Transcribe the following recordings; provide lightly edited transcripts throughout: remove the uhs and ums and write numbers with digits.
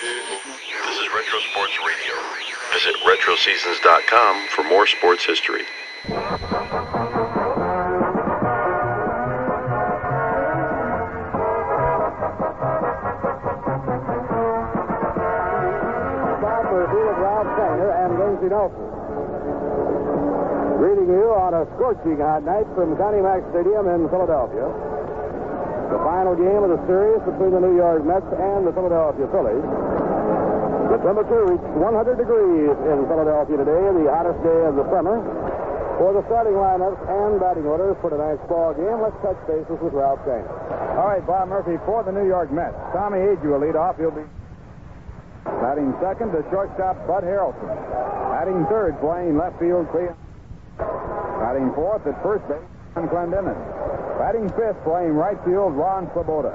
This is Retro Sports Radio. Visit RetroSeasons.com for more sports history. Greeting you on a scorching hot night from Connie Mack Stadium in Philadelphia. The final game of the series between the New York Mets and the Philadelphia Phillies. The temperature reached 100 degrees in Philadelphia today, the hottest day of the summer. For the starting lineups and batting orders for tonight's ball game, let's touch bases with Ralph Sanger. All right, Bob Murphy for the New York Mets. Tommie Agee will lead off. He'll be batting second to shortstop Bud Harrelson. Batting third, playing left field, Cleon. Batting fourth at first base, Donn Clendenon. Batting fifth, playing right field, Ron Swoboda.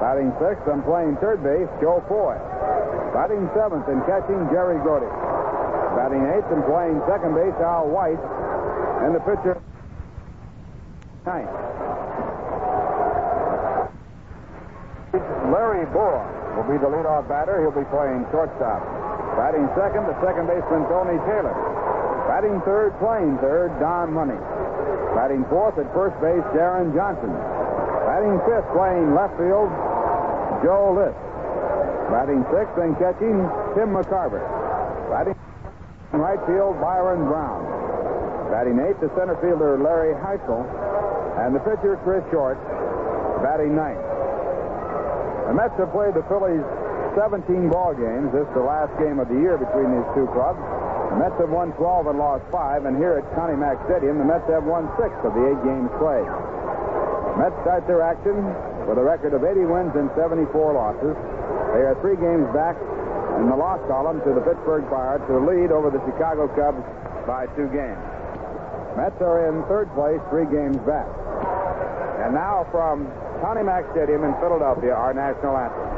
Batting sixth and playing third base, Joe Foy. Batting seventh and catching, Jerry Grote. Batting eighth and playing second base, Al Weis. And the pitcher, ninth, Larry Bowa will be the leadoff batter. He'll be playing shortstop. Batting second, the second baseman, Tony Taylor. Batting third, playing third, Don Money. Batting fourth at first base, Deron Johnson. Batting fifth, playing left field, Joe Lis. Batting sixth and catching, Tim McCarver. Batting right field, Byron Brown. Batting eighth, the center fielder, Larry Heisler. And the pitcher, Chris Short. Batting ninth. The Mets have played the Phillies 17 ball games. This is the last game of the year between these two clubs. The Mets have won 12 and lost 5, and here at Connie Mack Stadium, the Mets have won 6 of the 8 games played. The Mets start their action with a record of 80 wins and 74 losses. They are 3 games back in the loss column to the Pittsburgh Pirates, who lead over the Chicago Cubs by 2 games. The Mets are in third place, 3 games back. And now from Connie Mack Stadium in Philadelphia, our national anthem.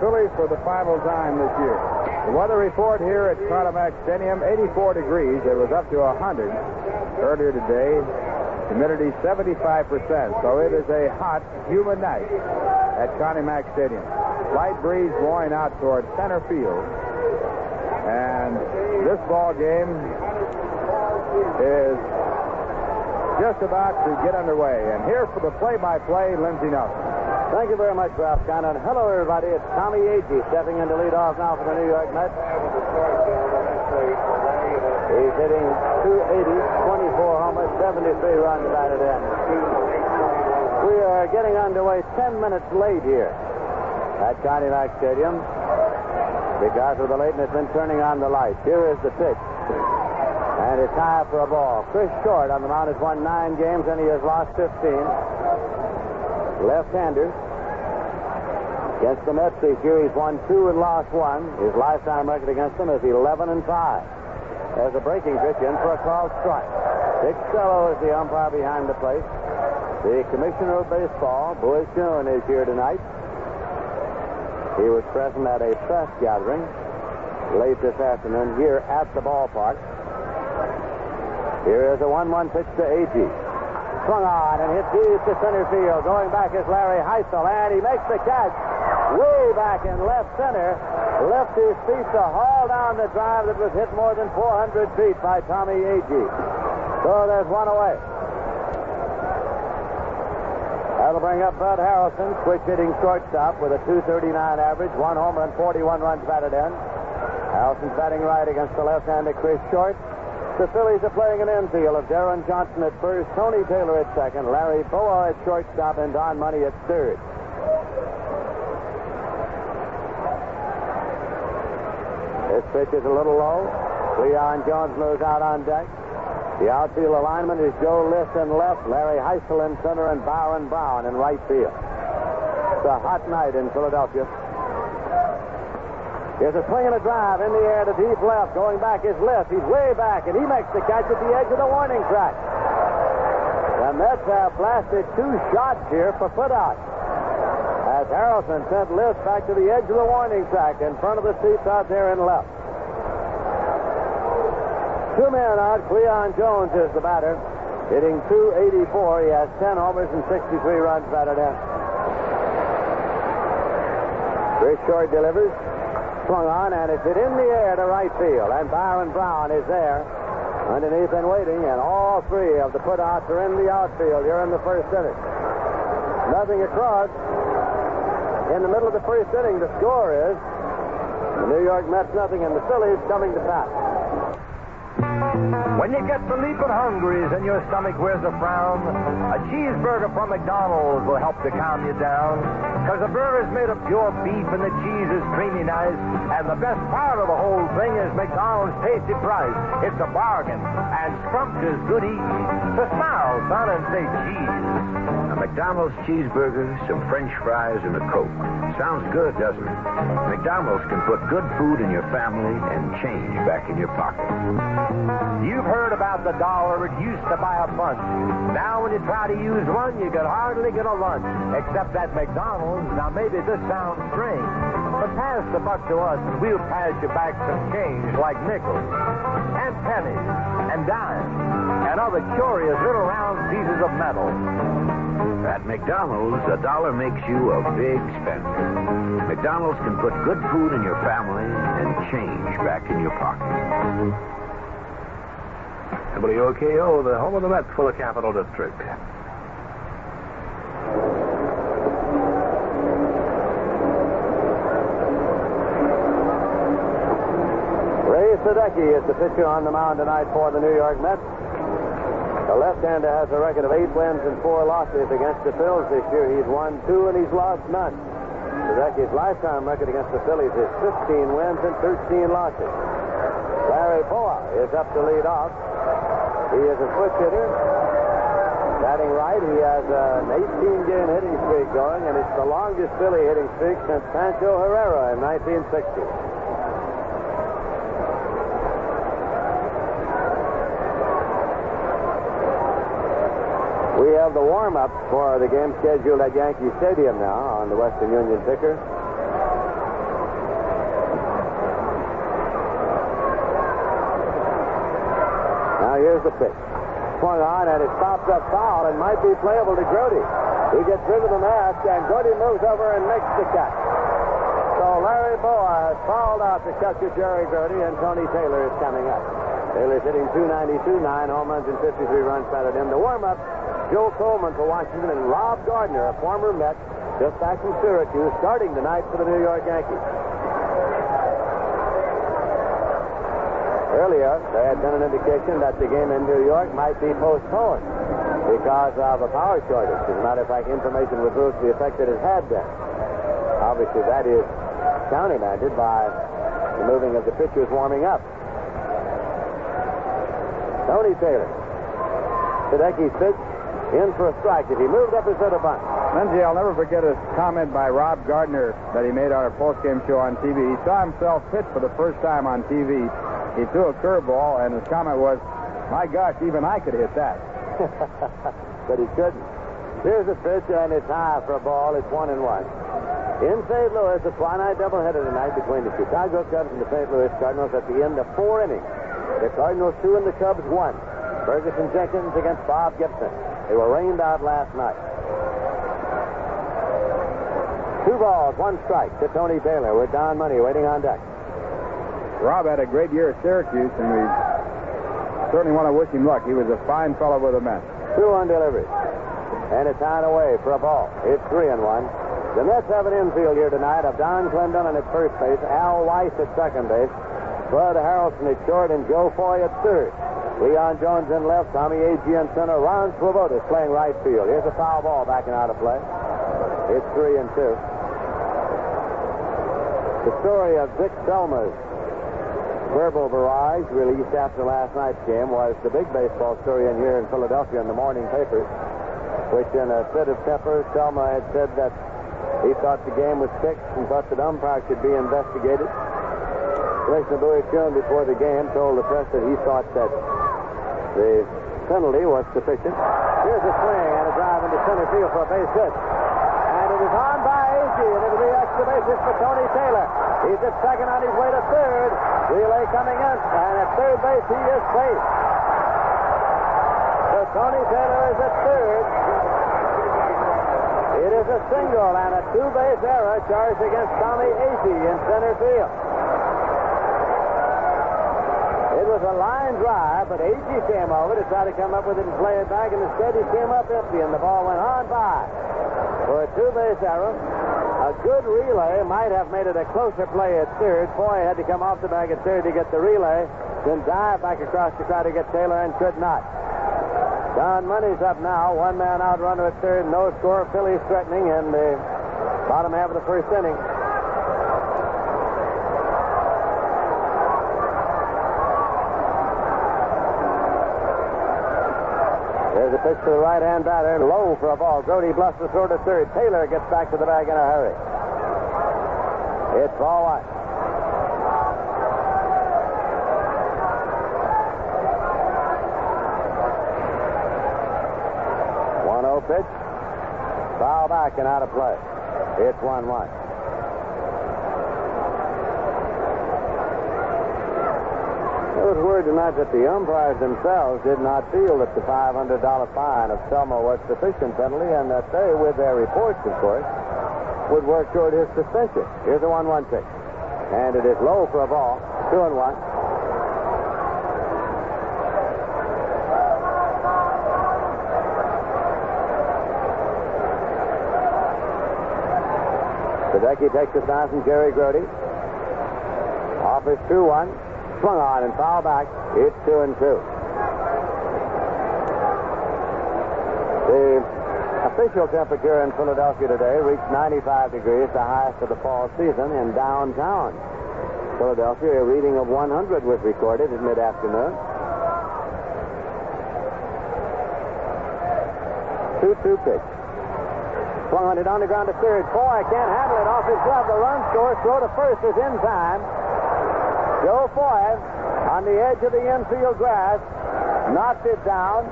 Phillies for the final time this year. The weather report here at Connie Mack Stadium, 84 degrees. It was up to 100 earlier today. Humidity 75%. So it is a hot, humid night at Connie Mack Stadium. Light breeze blowing out toward center field. And this ball game is just about to get underway. And here for the play-by-play, Lindsey Nelson. Thank you very much, Ralph Connon. Hello, everybody. It's Tommie Agee stepping in to lead off now for the New York Mets. He's hitting 280, 24 homers, 73 runs batted in. We are getting underway 10 minutes late here at Connie Mack Stadium because of the lateness in turning on the lights. Here is the pitch. And it's high for a ball. Chris Short on the mound has won 9 games and he has lost 15. Left-hander. Against the Mets this year, he's won 2 and lost 1. His lifetime record against them is 11-5. There's a breaking pitch in for a called strike. Dick Selma is the umpire behind the plate. The commissioner of baseball, Boy Schoen, is here tonight. He was present at a press gathering late this afternoon here at the ballpark. Here is a 1-1 pitch to Agee. Swung on and hit deep to center field. Going back is Larry Heisler, and he makes the catch way back in left center. Left his feet to haul down the drive that was hit more than 400 feet by Tommie Agee. So there's one away. That'll bring up Bud Harrelson, quick-hitting shortstop with a .239 average, one homer and 41 runs batted in. Harrelson's batting right against the left-hander Chris Short. The Phillies are playing an infield of Deron Johnson at first, Tony Taylor at second, Larry Bowa at shortstop, and Don Money at third. This pitch is a little low. Cleon Jones moves out on deck. The outfield alignment is Joe Lis in left, Larry Heisler in center, and Byron Brown in right field. It's a hot night in Philadelphia. There's a swing and a drive in the air to deep left. Going back is Lis. He's way back, and he makes the catch at the edge of the warning track. The Mets have blasted two shots here for putouts, as Harrelson sent Lis back to the edge of the warning track in front of the seats out there in left. Two men out. Cleon Jones is the batter, hitting .284. He has 10 homers and 63 runs batted in. Chris Short delivers. Swung on, and it's hit in the air to right field, and Byron Brown is there underneath and waiting, and all three of the putouts are in the outfield here in the first inning. Nothing across. In the middle of the first inning, the score is the New York Mets nothing and the Phillies coming to bat. When you get the leaping hungries and your stomach wears a frown, a cheeseburger from McDonald's will help to calm you down. Because the burger's made of pure beef and the cheese is creamy nice. And the best part of the whole thing is McDonald's tasty price. It's a bargain. And scrumptious good eating. So smile, son, and say cheese. A McDonald's cheeseburger, some French fries, and a Coke. Sounds good, doesn't it? McDonald's can put good food in your family and change back in your pocket. You've heard about the dollar. It used to buy a bunch. Now when you try to use one, you can hardly get a lunch. Except at McDonald's. Now maybe this sounds strange, but pass the buck to us and we'll pass you back some change like nickels and pennies and dimes and other curious little round pieces of metal. At McDonald's, a dollar makes you a big spender. McDonald's can put good food in your family and change back in your pocket. WOKO, the home of the Mets for the Capital District. Ray Sadecki is the pitcher on the mound tonight for the New York Mets. The left-hander has a record of 8 wins and 4 losses against the Phillies this year. He's won 2 and he's lost none. Sadecki's lifetime record against the Phillies is 15 wins and 13 losses. Larry Bowa is up to lead off. He is a switch hitter, batting right. He has an 18-game hitting streak going, and it's the longest Philly hitting streak since Pancho Herrera in 1960. We have the warm-up for the game scheduled at Yankee Stadium now on the Western Union ticker. Here's the pitch. Swung on, and it pops up foul and might be playable to Grote. He gets rid of the mask, and Grote moves over and makes the catch. So Larry Bowa has fouled out the catcher Jerry Grote, and Tony Taylor is coming up. Taylor's hitting .292, 9 home runs and 53 runs batted in. The warm-up, Joe Coleman for Washington and Rob Gardner, a former Met, just back from Syracuse, starting tonight for the New York Yankees. Earlier, there had been an indication that the game in New York might be postponed because of a power shortage. As a matter of fact, information was ruled to the effect that it had been. Obviously, that is countermanded by the moving of the pitchers warming up. Tony Taylor. Sadecki sits in for a strike. If he moved up, he said a bunt. Lindsay, I'll never forget a comment by Rob Gardner that he made on a postgame show on TV. He saw himself hit for the first time on TV. He threw a curveball, and his comment was, "My gosh, even I could hit that." But he couldn't. Here's a pitch, and it's high for a ball. It's 1-1. In St. Louis, a twilight doubleheader tonight between the Chicago Cubs and the St. Louis Cardinals at the end of four innings. The Cardinals 2 and the Cubs 1. Ferguson Jenkins against Bob Gibson. They were rained out last night. 2-1 strike to Tony Taylor with Don Money waiting on deck. Rob had a great year at Syracuse, and we certainly want to wish him luck. He was a fine fellow with a mess. 2-1 delivery. And it's out away for a ball. It's 3-1. The Mets have an infield here tonight of Donn Clendenon at first base, Al Weis at second base, Bud Harrelson at short, and Joe Foy at third. Cleon Jones in left, Tommie Agee in center, Ron Swoboda is playing right field. Here's a foul ball backing out of play. It's 3-2. The story of Dick Selma's verbal barrage released after last night's game was the big baseball story in here in Philadelphia in the morning papers, which in a fit of temper, Selma had said that he thought the game was fixed and thought that umpires should be investigated. Commissioner Louis Kuhn, before the game, told the press that he thought that the penalty was sufficient. Here's a swing and a drive into center field for a base hit. And it is on by Agee, and it'll be extra bases for Tony Taylor. He's at second on his way to third. Relay coming in, and at third base he is safe. So Tony Taylor is at third. It is a single and a two-base error charged against Tommie Agee in center field. It was a line drive, but Agee came over to try to come up with it and play it back, and instead he came up empty, and the ball went on by for a two-base error. A good relay might have made it a closer play at third. Foy had to come off the bag at third to get the relay, then dive back across to try to get Taylor and could not. Don Money's up now. One man out, runner at third. No score. Phillies threatening in the bottom half of the first inning. There's a pitch to the right-hand batter. Low for a ball. Grote bluffs the throw to third. Taylor gets back to the bag in a hurry. It's ball one. Pitch. Foul back and out of play. It's 1-1. There was word tonight that the umpires themselves did not feel that the $500 fine of Selma was sufficient penalty, and that they, with their reports, of course, would work toward his suspension. Here's a 1-1 pitch. And it is low for a ball. 2-1. Sadecki takes it down from Jerry Grote. Offers 2-1. Swung on and foul back. It's 2-2. The official temperature in Philadelphia today reached 95 degrees, the highest of the fall season in downtown Philadelphia. A reading of 100 was recorded at mid-afternoon. 2-2 pitch. Swung on it on the ground to third. Foy can't handle it off his glove. The run score. Throw to first is in time. Joe Foy on the edge of the infield grass. Knocked it down.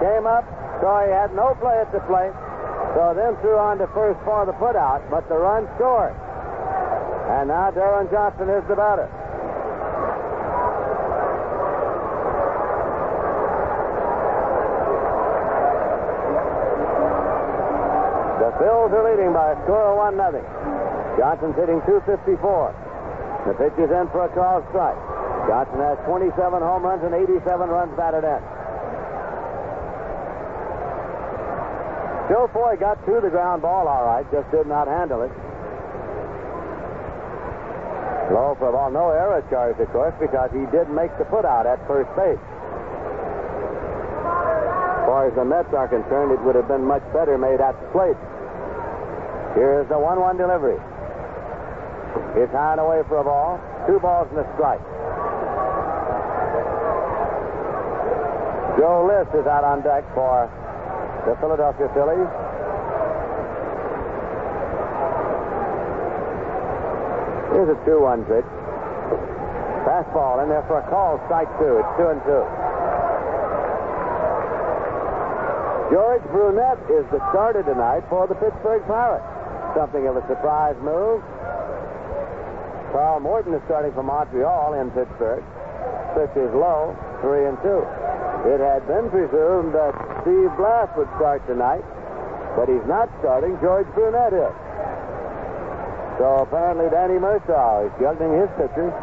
Came up. So he had no play at the plate. So then threw on to first for the put out. But the run scored. And now Deron Johnson is the batter. Bills are leading by a score of 1-0. Johnson's hitting .254. The pitch is in for a called strike. Johnson has 27 home runs and 87 runs batted in. Joe Foy got to the ground ball all right, just did not handle it. Low for a ball. No error charge, of course, because he did make the put out at first base. As far as the Mets are concerned, it would have been much better made at the plate. Here's the 1-1 delivery. It's high and away for a ball. 2 balls and a strike. Joe Lis is out on deck for the Philadelphia Phillies. Here's a 2-1 pitch. Fastball in there for a call. Strike two. It's 2-2. George Brunette is the starter tonight for the Pittsburgh Pirates. Something of a surprise move. Carl Morton is starting for Montreal in Pittsburgh. Pitches low, 3-2. It had been presumed that Steve Blass would start tonight, but he's not starting. George Brunette is. So apparently Danny Murtaugh is juggling his pitchers.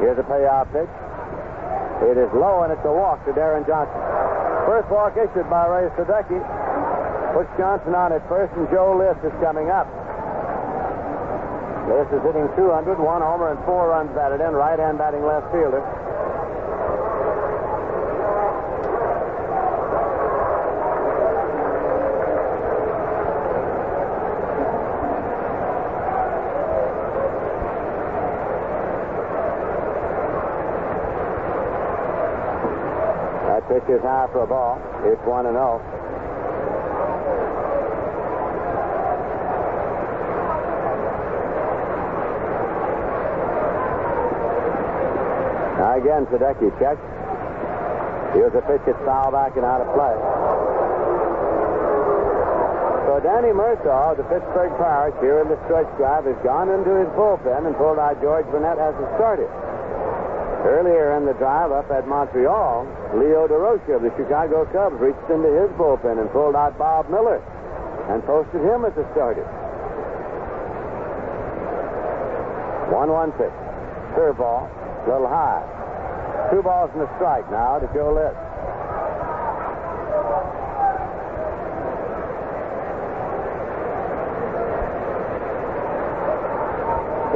Here's a payoff pitch. It is low, and it's a walk to Deron Johnson. First walk issued by Ray Sadecki. Puts Johnson on at first, and Joe Lis is coming up. Lis is hitting .200, one homer and 4 runs batted in, right-hand batting left fielder. Pitch is high for a ball. It's 1-0. Now again, Sadecki checks. Here's a pitch that's foul back and out of play. So Danny Murtaugh, the Pittsburgh Pirates, here in the stretch drive, has gone into his bullpen and pulled out George Brunette as a starter. Earlier in the drive up at Montreal, Leo DeRocha of the Chicago Cubs reached into his bullpen and pulled out Bob Miller and posted him as a starter. 1-1 pitch. Curveball, a little high. 2 balls and a strike now to Joe Lis.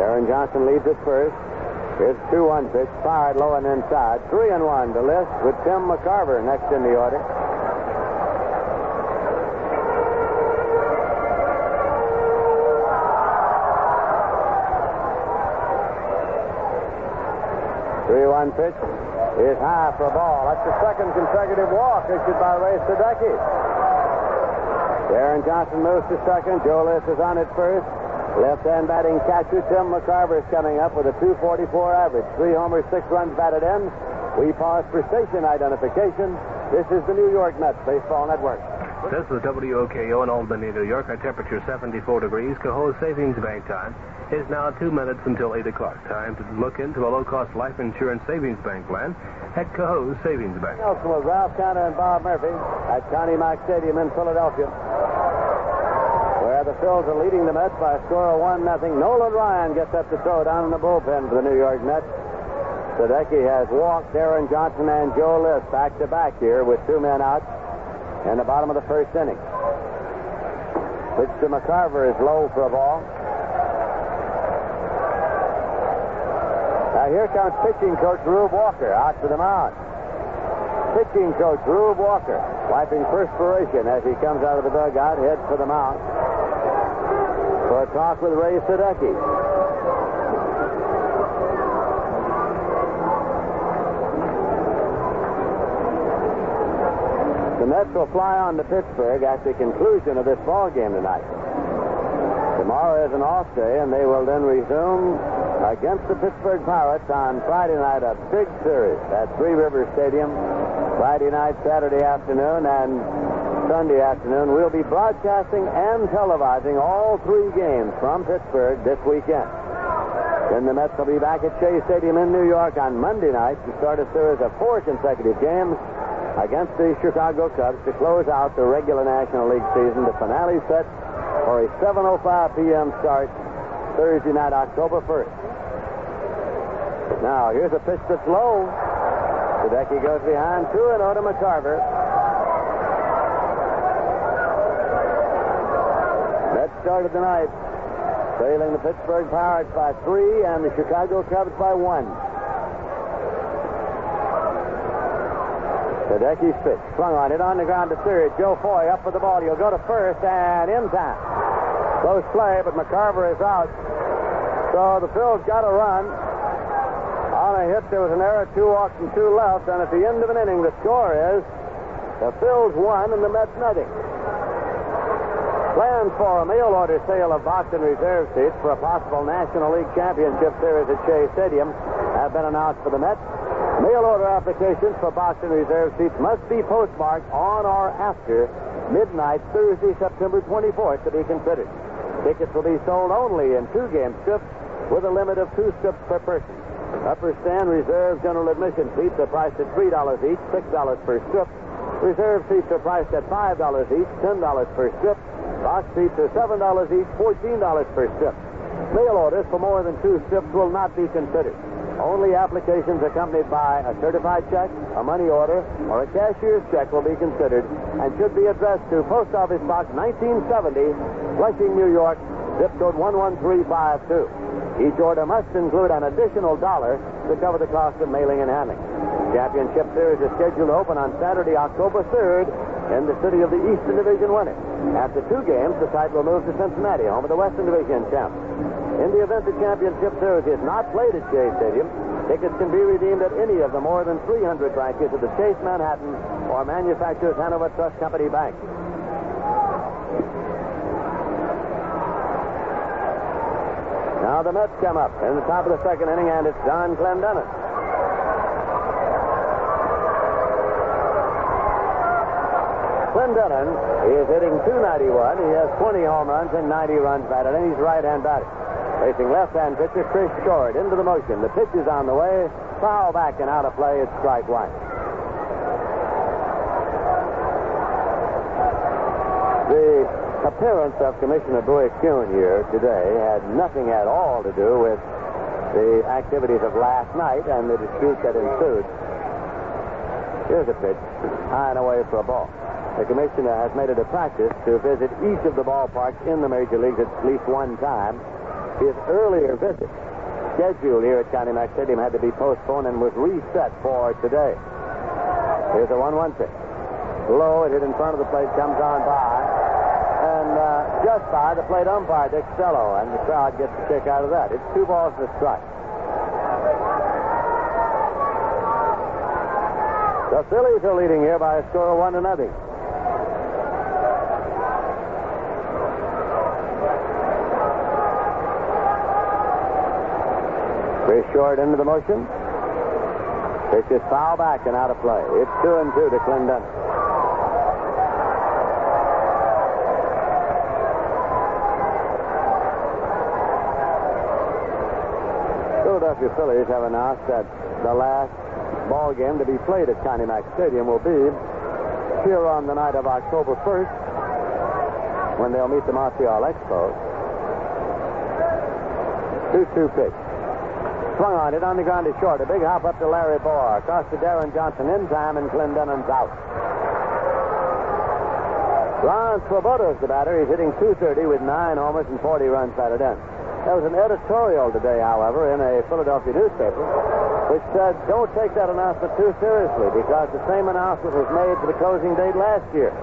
Deron Johnson leads at first. It's 2-1 pitch, fired low and inside. 3-1 to Lis with Tim McCarver next in the order. The 3-1 pitch is high for a ball. That's the second consecutive walk issued by Ray Sadecki. Deron Johnson moves to second. Joe Lis is on at first. Left-hand batting catcher Tim McCarver is coming up with a .244 average. 3 homers, 6 runs batted in. We pause for station identification. This is the New York Mets Baseball Network. This is WOKO in Albany, New York. Our temperature 74 degrees. Cohoes Savings Bank time is now 2 minutes until 8 o'clock. Time to look into a low-cost life insurance savings bank plan at Cohoes Savings Bank. Welcome with Ralph Conner and Bob Murphy at Connie Mack Stadium in Philadelphia. The Phils are leading the Mets by a score of 1-0. Nolan Ryan gets up to throw down in the bullpen for the New York Mets. Sadecki has walked Deron Johnson and Joe Lis back-to-back here with 2 men out in the bottom of the first inning. Pitch to McCarver is low for a ball. Now here comes pitching coach Rube Walker out to the mound. Pitching coach Rube Walker wiping perspiration as he comes out of the dugout, heads for the mound. For a talk with Ray Sadecki. The Mets will fly on to Pittsburgh at the conclusion of this ball game tonight. Tomorrow is an off day, and they will then resume against the Pittsburgh Pirates on Friday night, a big series at Three Rivers Stadium. Friday night, Saturday afternoon, and Sunday afternoon. We'll be broadcasting and televising all 3 games from Pittsburgh this weekend. Then the Mets will be back at Shea Stadium in New York on Monday night to start a series of 4 consecutive games against the Chicago Cubs to close out the regular National League season. The finale set for a 7:05 p.m. start Thursday night, October 1st. Now, here's a pitch that's low. Sadecki goes behind 2-0 to McCarver. Started the night, trailing the Pittsburgh Pirates by 3 and the Chicago Cubs by 1. Sadecki's pitch, swung on it, on the ground to third. Joe Foy up for the ball. He'll go to first and in time. Close play, but McCarver is out. So the Phils got a run. On a hit, there was an error, 2 walks and 2 left. And at the end of an inning, the score is the Phils 1 and the Mets nothing. Plans for a mail-order sale of Boston Reserve seats for a possible National League Championship Series at Shea Stadium have been announced for the Mets. Mail order applications for box and reserve seats must be postmarked on or after midnight Thursday, September 24th to be considered. Tickets will be sold only in two-game strips with a limit of 2 strips per person. Upper stand reserve general admission seats are priced at $3 each, $6 per strip. Reserve seats are priced at $5 each, $10 per strip. Box seats are $7 each, $14 per strip. Mail orders for more than 2 strips will not be considered. Only applications accompanied by a certified check, a money order, or a cashier's check will be considered and should be addressed to Post Office Box 1970, Flushing, New York, zip code 11352. Each order must include an additional $1 to cover the cost of mailing and handling. Championship Series is scheduled to open on Saturday, October 3rd in the city of the Eastern Division winner. After 2 games, the site will move to Cincinnati, home of the Western Division champ. In the event the championship series is not played at Shea Stadium, tickets can be redeemed at any of the more than 300 branches of the Chase Manhattan or Manufacturers Hanover Trust Company Bank. Now the Mets come up in the top of the 2nd inning, and it's Donn Clendenon. Clendenon is hitting .291. He has 20 home runs and 90 runs batted, and he's right-hand batted. Facing left-hand pitcher Chris Short into the motion. The pitch is on the way. Foul back and out of play. It's strike 1. The appearance of Commissioner Bowie-Kuhn here today had nothing at all to do with the activities of last night and the dispute that ensued. Here's a pitch. High and away for a ball. The commissioner has made it a practice to visit each of the ballparks in the major leagues at least 1 time. His earlier visit scheduled here at Connie Mack Stadium had to be postponed and was reset for today. Here's a 1-1 pitch. Low, it hit in front of the plate, comes on by, and just by the plate umpire, Dick Selma, and the crowd gets a kick out of that. It's 2 balls and a strike. The Phillies are leading here by a score of 1-0. Chris Short into the motion. Pitch is foul back and out of play. It's 2-2 to Clendenon. Philadelphia Phillies have announced that the last ball game to be played at Connie Mack Stadium will be here on the night of October 1st when they'll meet the Montreal Expos. 2-2 pitch. Swung on it, on the ground is Short. A big hop up to Larry Bowa. Across to Deron Johnson in time, and Clendenon's out. Ron Swoboda is the batter. He's hitting .230 with 9 homers and 40 runs batted in. There was an editorial today, however, in a Philadelphia newspaper, which said, don't take that announcement too seriously, because the same announcement was made for the closing date last year.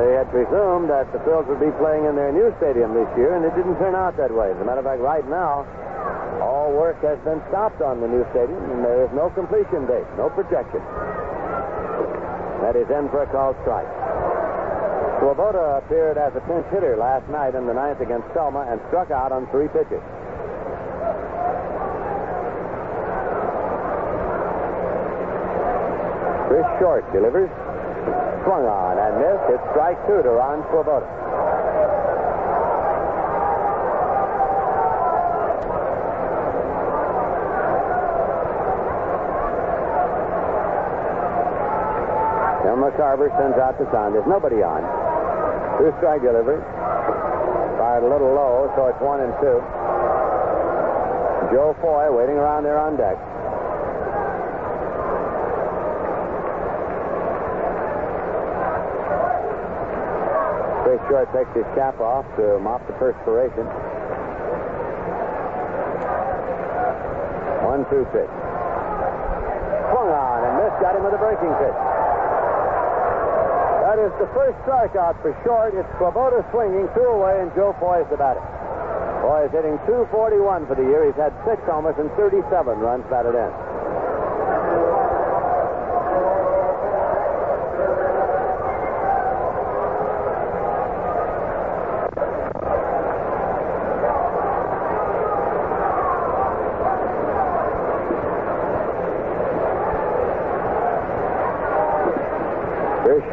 They had presumed that the Phils would be playing in their new stadium this year, and it didn't turn out that way. As a matter of fact, right now, all work has been stopped on the new stadium, and there is no completion date, no projection. That is in for a called strike. Swoboda appeared as a pinch hitter last night in the 9th against Selma and struck out on 3 pitches. Chris Short delivers. Swung on and missed. It's strike 2 to Ron Swoboda. Tim McCarver sends out the sign. There's nobody on. 2-strike delivery. Fired a little low, so it's 1-2. Joe Foy waiting around there on deck. Chris Short takes his cap off to mop the perspiration. 1-2 pitch. Swung on and missed. Got him with a breaking pitch. That is the first strikeout for Short. It's Swoboda swinging, 2 away, and Joe Foy is the batter. Foy is hitting .241 for the year. He's had 6 homers and 37 runs batted in.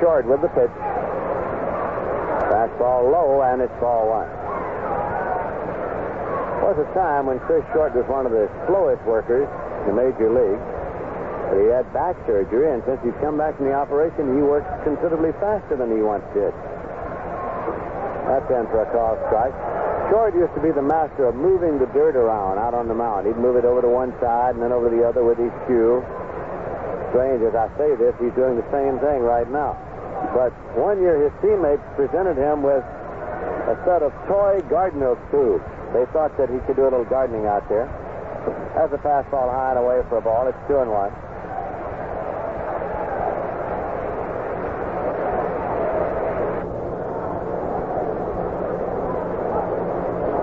Short with the pitch. Fastball low, and it's ball one. Was a time when Chris Short was one of the slowest workers in the Major League. But he had back surgery, and since he's come back from the operation, he works considerably faster than he once did. That's in for a call strike. Short used to be the master of moving the dirt around out on the mound. He'd move it over to one side and then over to the other with his cue. Strange, as I say this, he's doing the same thing right now. But one year his teammates presented him with a set of toy gardener tubes. They thought that he could do a little gardening out there. Has a fastball high and away for a ball. It's 2-1.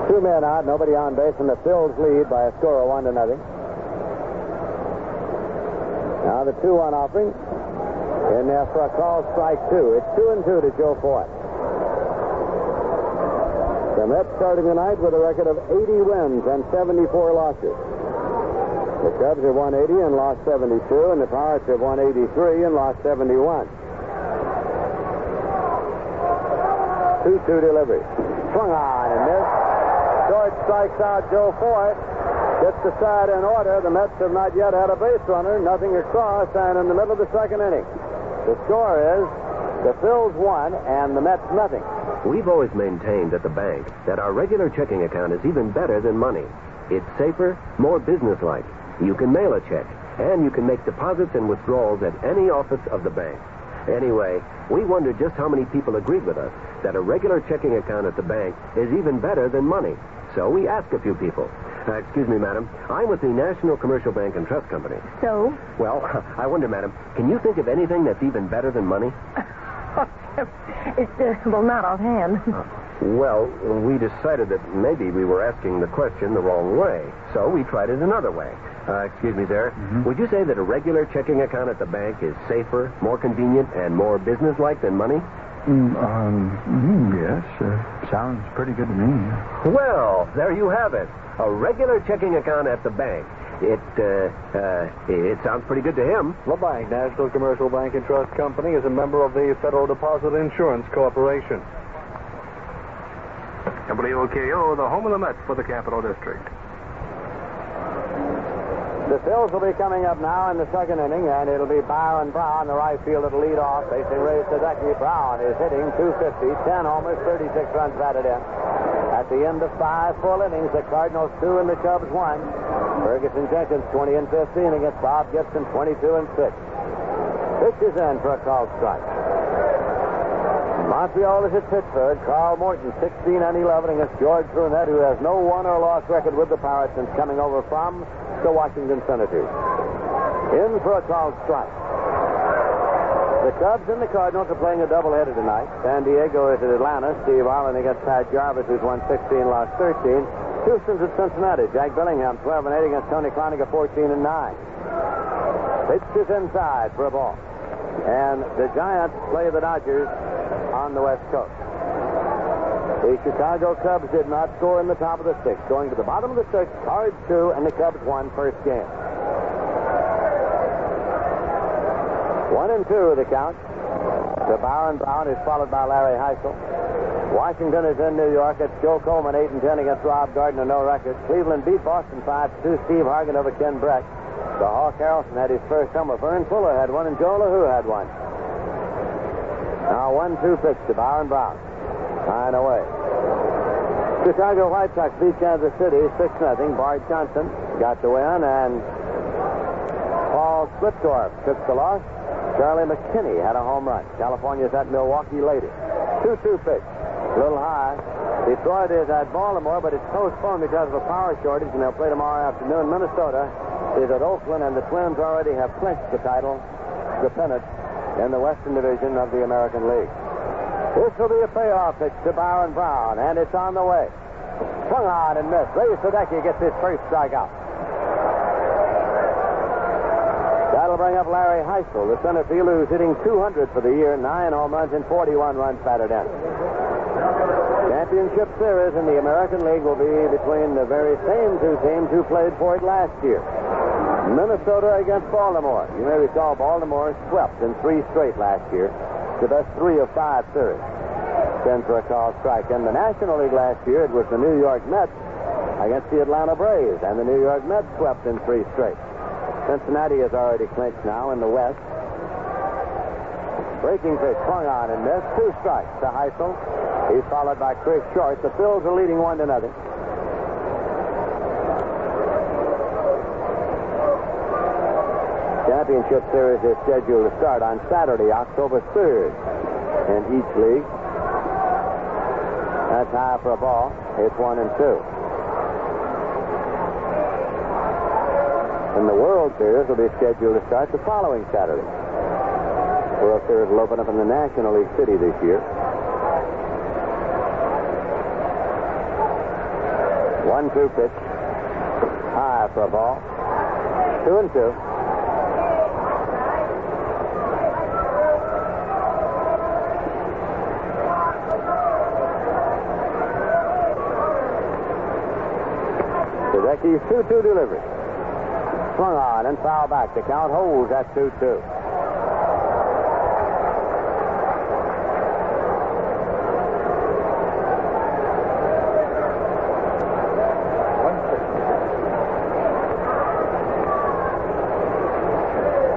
Two men out, nobody on base, and the Phil's lead by a score of 1-0. Now the 2-1 offering in there for a call strike two. It's 2-2 to Joe Foy. The Mets starting tonight with a record of 80 wins and 74 losses. The Cubs have won 80 and lost 72, and the Pirates have won 83 and lost 71. 2-2 delivery. Swung on and missed. Short strikes out Joe Foy. Gets the side in order. The Mets have not yet had a base runner. Nothing across. And in the middle of the second inning, the score is the Phils 1 and the Mets nothing. We've always maintained at the bank that our regular checking account is even better than money. It's safer, more businesslike. You can mail a check, and you can make deposits and withdrawals at any office of the bank. Anyway, we wonder just how many people agreed with us that a regular checking account at the bank is even better than money. So we asked a few people. Excuse me, madam. I'm with the National Commercial Bank and Trust Company. So? Well, I wonder, madam, can you think of anything that's even better than money? Well, not offhand. Well, we decided that maybe we were asking the question the wrong way, so we tried it another way. Excuse me, sir. Mm-hmm. Would you say that a regular checking account at the bank is safer, more convenient, and more businesslike than money? Yes, sounds pretty good to me. Well, there you have it. A regular checking account at the bank. It sounds pretty good to him. The bank, National Commercial Bank and Trust Company, is a member of the Federal Deposit Insurance Corporation. WOKO, the home of the Mets for the Capital District. The Phils will be coming up now in the second inning, and it'll be Byron Brown, the right fielder, to lead off, facing Ray Sadecki. Brown is hitting .250, 10 homers, 36 runs batted in. At the end of 5 full innings, the Cardinals 2 and the Cubs 1. Ferguson Jenkins 20 and 15 against Bob Gibson 22 and 6. Pitches in for a called strike. Montreal is at Pittsburgh. Carl Morton 16 and 11 against George Brunette, who has no won or loss record with the Pirates since coming over from the Washington Senators. In for a called strike. The Cubs and the Cardinals are playing a doubleheader tonight. San Diego is at Atlanta. Steve Arlen against Pat Jarvis, who's won 16, lost 13. Houston's at Cincinnati. Jack Bellingham 12 and 8 against Tony Cloninger 14 and 9. Pitches inside for a ball. And the Giants play the Dodgers on the West Coast. The Chicago Cubs did not score in the top of the sixth. Going to the bottom of the sixth, Cards 2, and the Cubs won first game. 1-2 the count. The Byron Brown is followed by Larry Heisler. Washington is in New York. It's Joe Coleman 8-10 against Rob Gardner, no record. Cleveland beat Boston 5-2. Steve Hargan over Ken Breck. The Hawk Harrelson had his first homer. Vern Fuller had one, and Joe LaHoo had one. Now 1-2 pitch to Byron Brown. Nine away. Chicago White Sox beat Kansas City 6-0. Bart Johnson got the win, and Paul Swiftdorf took the loss. Charlie McKinney had a home run. California's at Milwaukee later. 2-2 pitch. A little high. Detroit is at Baltimore, but it's postponed because of a power shortage, and they'll play tomorrow afternoon. Minnesota is at Oakland, and the Twins already have clinched the title, the pennant, in the Western Division of the American League. This will be a payoff pitch to Byron Brown, and it's on the way. Swung on and missed. Ray Sadecki gets his first strikeout. That'll bring up Larry Heisler, the center fielder, who's hitting 200 for the year, 9 home runs and 41 runs batted in. Championship series in the American League will be between the very same two teams who played for it last year. Minnesota against Baltimore. You may recall Baltimore swept in 3 straight last year. So that's 3 of 5 series. 10 for a call strike. In the National League last year, it was the New York Mets against the Atlanta Braves, and the New York Mets swept in 3 straight. Cincinnati has already clinched now in the West. Breaking pitch swung on and missed. 2 strikes to Heisler. He's followed by Chris Short. The Phils are leading 1-0. Championship Series is scheduled to start on Saturday, October 3rd in each league. That's high for a ball. It's 1-2. And the World Series will be scheduled to start the following Saturday. World Series will open up in the National League City this year. 1-2 pitch. High for a ball. 2-2. Sadecki's 2-2 delivery. Swung on and foul back. The count holds at 2-2.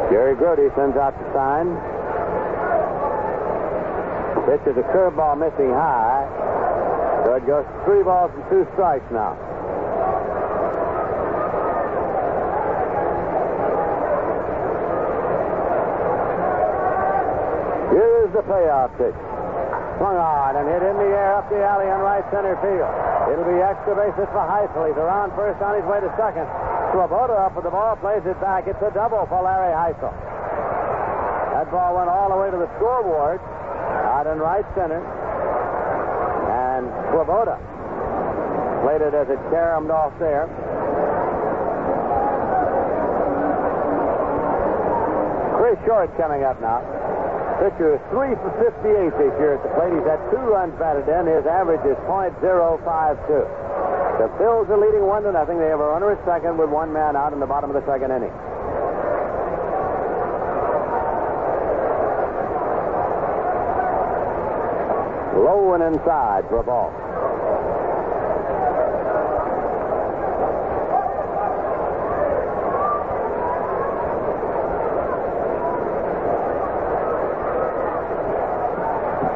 Jerry Grote sends out the sign. This is a curveball missing high. So it goes 3 balls and 2 strikes now. Here's the playoff pitch. Swung on and hit in the air up the alley in right center field. It'll be extra bases for Heisler. He's around first on his way to second. Swoboda up with the ball, plays it back. It's a double for Larry Heisler. That ball went all the way to the scoreboard out in right center. And Swoboda played it as it caromed off there. Chris Short coming up now. Pitcher is 3 for 58 this year at the plate. He's had 2 runs batted in. His average is .052. The Phils are leading 1-0. They have a runner at second with 1 man out in the bottom of the second inning. Low and inside for a ball.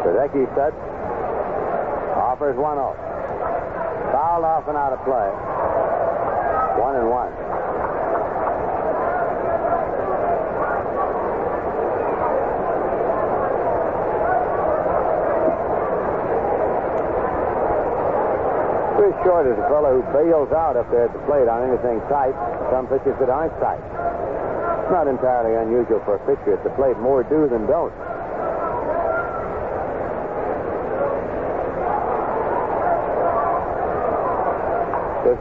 Sadecki sets, offers 1-0. Fouled off and out of play. 1-1. Chris Short is a fellow who bails out up there at the plate on anything tight. Some pitches that aren't tight. It's not entirely unusual for a pitcher at the plate. More do than don't.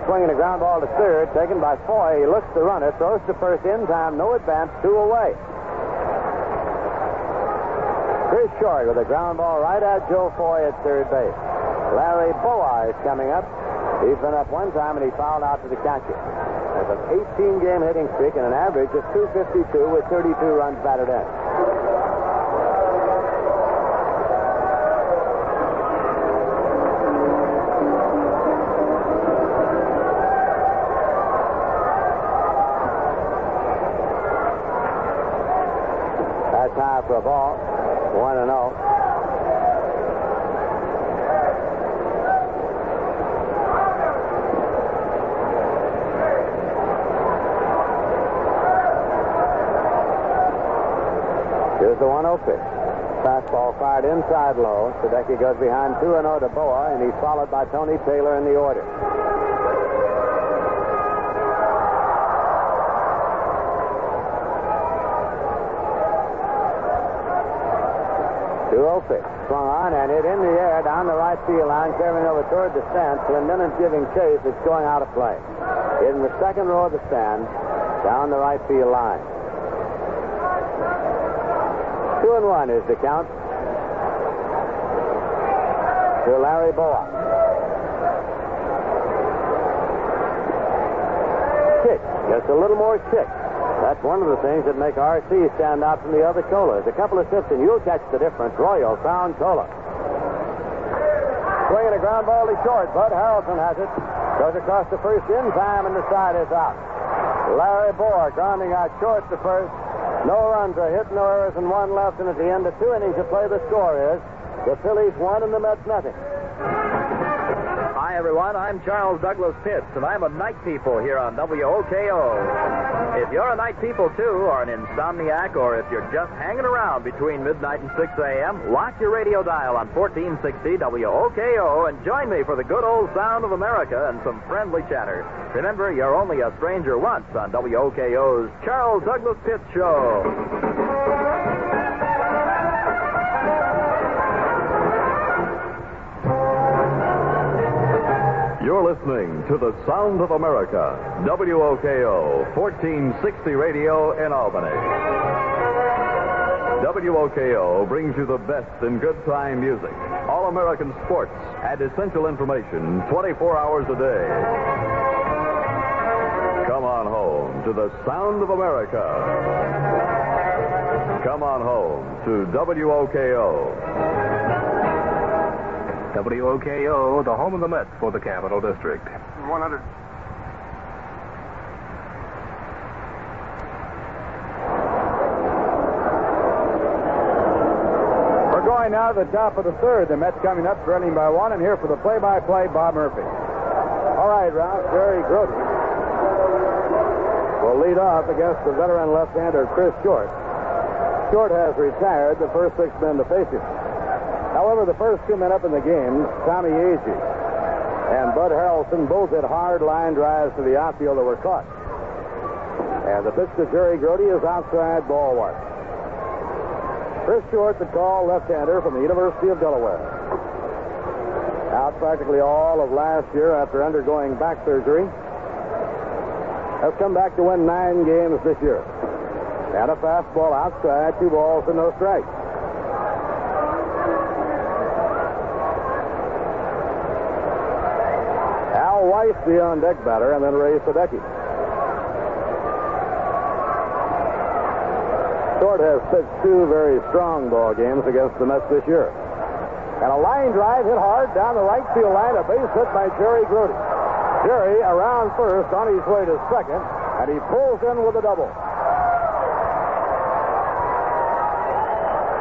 Swinging a ground ball to third, taken by Foy. He looks the runner, throws to first in time, no advance, 2 away. Chris Short with a ground ball right at Joe Foy at third base. Larry Bowa is coming up. He's been up 1 time and he fouled out to the catcher. There's an 18-game hitting streak and an average of .252 with 32 runs batted in. For a ball, 1-0. Here's the 1-0 pitch. Fastball fired inside low. Sadecki goes behind 2-0 to Bowa, and he's followed by Tony Taylor in the order. Swung on and hit in the air down the right field line, carrying over toward the stand. Clendenon giving chase. It's going out of play. In the second row of the stand, down the right field line. 2-1 is the count to Larry Bowa. Kick. Just a little more kick. That's one of the things that make RC stand out from the other colas. A couple of sips and you'll catch the difference. Royal Crown Cola. Swinging a ground ball to short. Bud Harrelson has it. Goes across the first in time, and the side is out. Larry Bowa grounding out short to first. No runs are hit, no errors, and one left. And at the end of two innings of play, the score is the Phillies 1 and the Mets nothing. Hi, everyone. I'm Charles Douglas Pitts, and I'm a night people here on WOKO. If you're a night people, too, or an insomniac, or if you're just hanging around between midnight and 6 a.m., lock your radio dial on 1460 WOKO and join me for the good old sound of America and some friendly chatter. Remember, you're only a stranger once on WOKO's Charles Douglas Pitts Show. You're listening to the Sound of America, WOKO, 1460 Radio in Albany. WOKO brings you the best in good time music, all-American sports, and essential information 24 hours a day. Come on home to the Sound of America. Come on home to WOKO. WOKO, the home of the Mets for the Capital District. 100. We're going now to the top of the third. The Mets coming up, trailing by one, and here for the play-by-play, Bob Murphy. All right, Ralph. Jerry Grote will lead off against the veteran left-hander, Chris Short. Short has retired the first six men to face him. However, the first 2 men up in the game, Tommie Agee and Bud Harrelson, both hit hard line drives to the outfield that were caught. And the pitch to Jerry Grote is outside ball one. Chris Short, the tall left-hander from the University of Delaware, out practically all of last year after undergoing back surgery, has come back to win 9 games this year. And a fastball outside, 2 balls and no strikes. Weis, the on-deck batter, and then Ray Sadecki. Short has pitched 2 very strong ball games against the Mets this year. And a line drive hit hard down the right field line, a base hit by Jerry Grote. Jerry around first, on his way to second, and he pulls in with a double.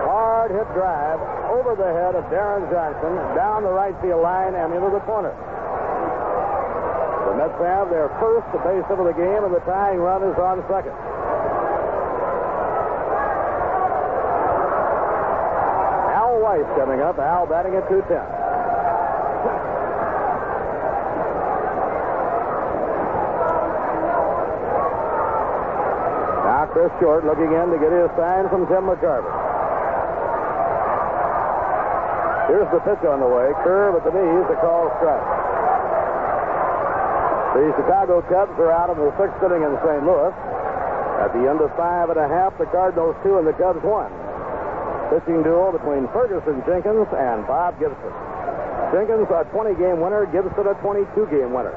Hard hit drive over the head of Deron Johnson, down the right field line and into the corner. The Mets have their first, the base hit of the game, and the tying run is on second. Al Weis coming up. Al batting at 210. Now Chris Short looking in to get his sign from Tim McCarver. Here's the pitch on the way. Curve at the knees. The call strike. The Chicago Cubs are out of the 6th inning in St. Louis. At the end of 5 1/2, the Cardinals 2 and the Cubs 1. Pitching duel between Ferguson Jenkins and Bob Gibson. Jenkins a 20-game winner, Gibson a 22-game winner.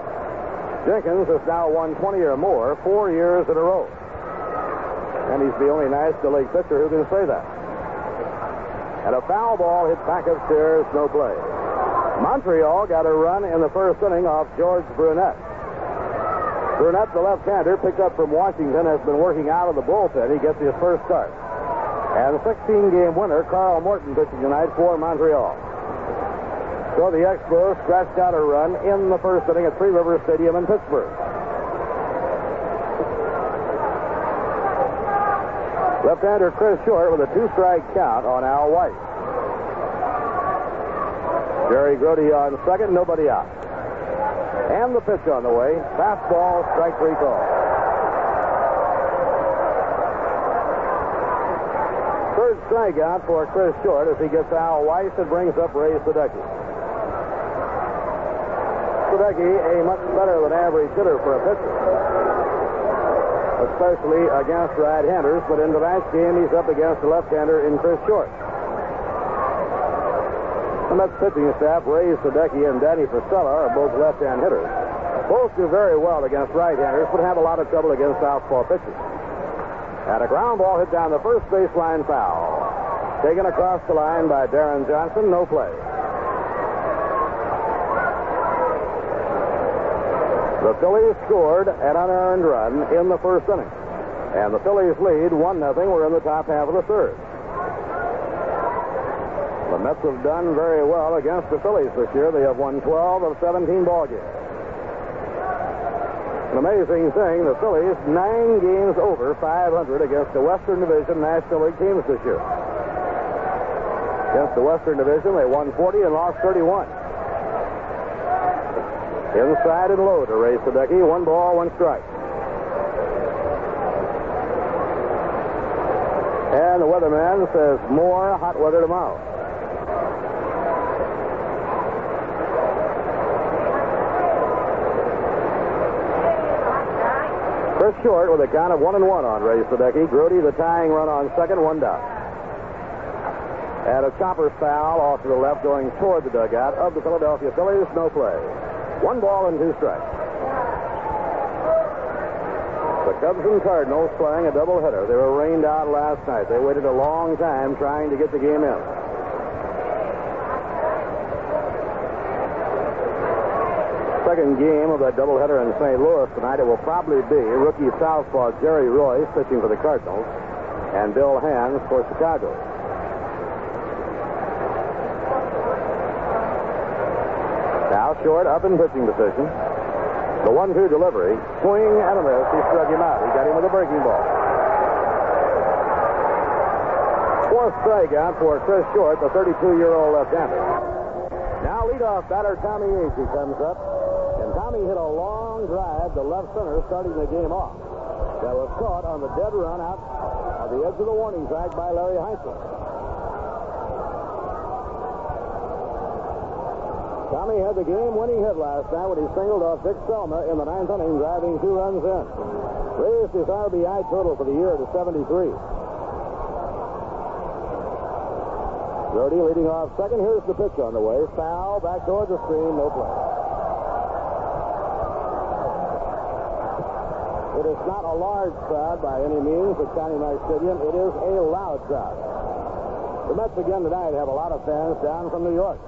Jenkins has now won 20 or more 4 years in a row. And he's the only National League pitcher who can say that. And a foul ball hit back upstairs, no play. Montreal got a run in the first inning off George Brunette. Brunette, the left-hander, picked up from Washington, has been working out of the bullpen. He gets his first start. And 16-game winner, Carl Morton, pitching tonight for Montreal. So the Expos scratched out a run in the first inning at Three Rivers Stadium in Pittsburgh. Left-hander Chris Short with a 2-strike count on Al Weis. Jerry Grote on second, nobody out. And the pitch on the way. Fastball, strike three call. Third strikeout for Chris Short as he gets Al Weis and brings up Ray Sadecki. Sadecki, a much better than average hitter for a pitcher, especially against right-handers. But in the last game, he's up against the left-hander in Chris Short. The Mets pitching staff, Ray Sadecki and Danny Frisella, are both left-hand hitters. Both do very well against right-handers, but have a lot of trouble against southpaw pitchers. And a ground ball hit down the first baseline foul. Taken across the line by Deron Johnson. No play. The Phillies scored an unearned run in the first inning. And the Phillies lead 1-0. We're in the top half of the third. The Mets have done very well against the Phillies this year. They have won 12 of 17 ball games. An amazing thing, the Phillies 9 games over 500 against the Western Division National League teams this year. Against the Western Division, they won 40 and lost 31. Inside and low to Ray Sadecki. 1 ball, 1 strike. And the weatherman says more hot weather tomorrow. Chris Short with a count of 1-1 on Ray Sadecki. Grote the tying run on second, 1 down. And a chopper foul off to the left going toward the dugout of the Philadelphia Phillies. No play. 1 ball and 2 strikes. The Cubs and Cardinals playing a doubleheader. They were rained out last night. They waited a long time trying to get the game in. Second game of that doubleheader in St. Louis tonight, it will probably be rookie southpaw Jerry Royce pitching for the Cardinals and Bill Hands for Chicago. Now Short up in pitching position. The 1-2 delivery, swing and a miss. He struck him out. He got him with a breaking ball. 4th strikeout for Chris Short, the 32-year-old left-hander. Now leadoff batter Tommie Agee comes up. Tommie hit a long drive to left center, starting the game off. That was caught on the dead run out on the edge of the warning track by Larry Heisler. Tommie had the game-winning hit last night when he singled off Dick Selma in the 9th inning, driving 2 runs in. Raised his RBI total for the year to 73. Grote leading off second. Here's the pitch on the way. Foul back toward the screen. No play. It is not a large crowd by any means at Connie Mack Stadium. It is a loud crowd. The Mets again tonight have a lot of fans down from New York.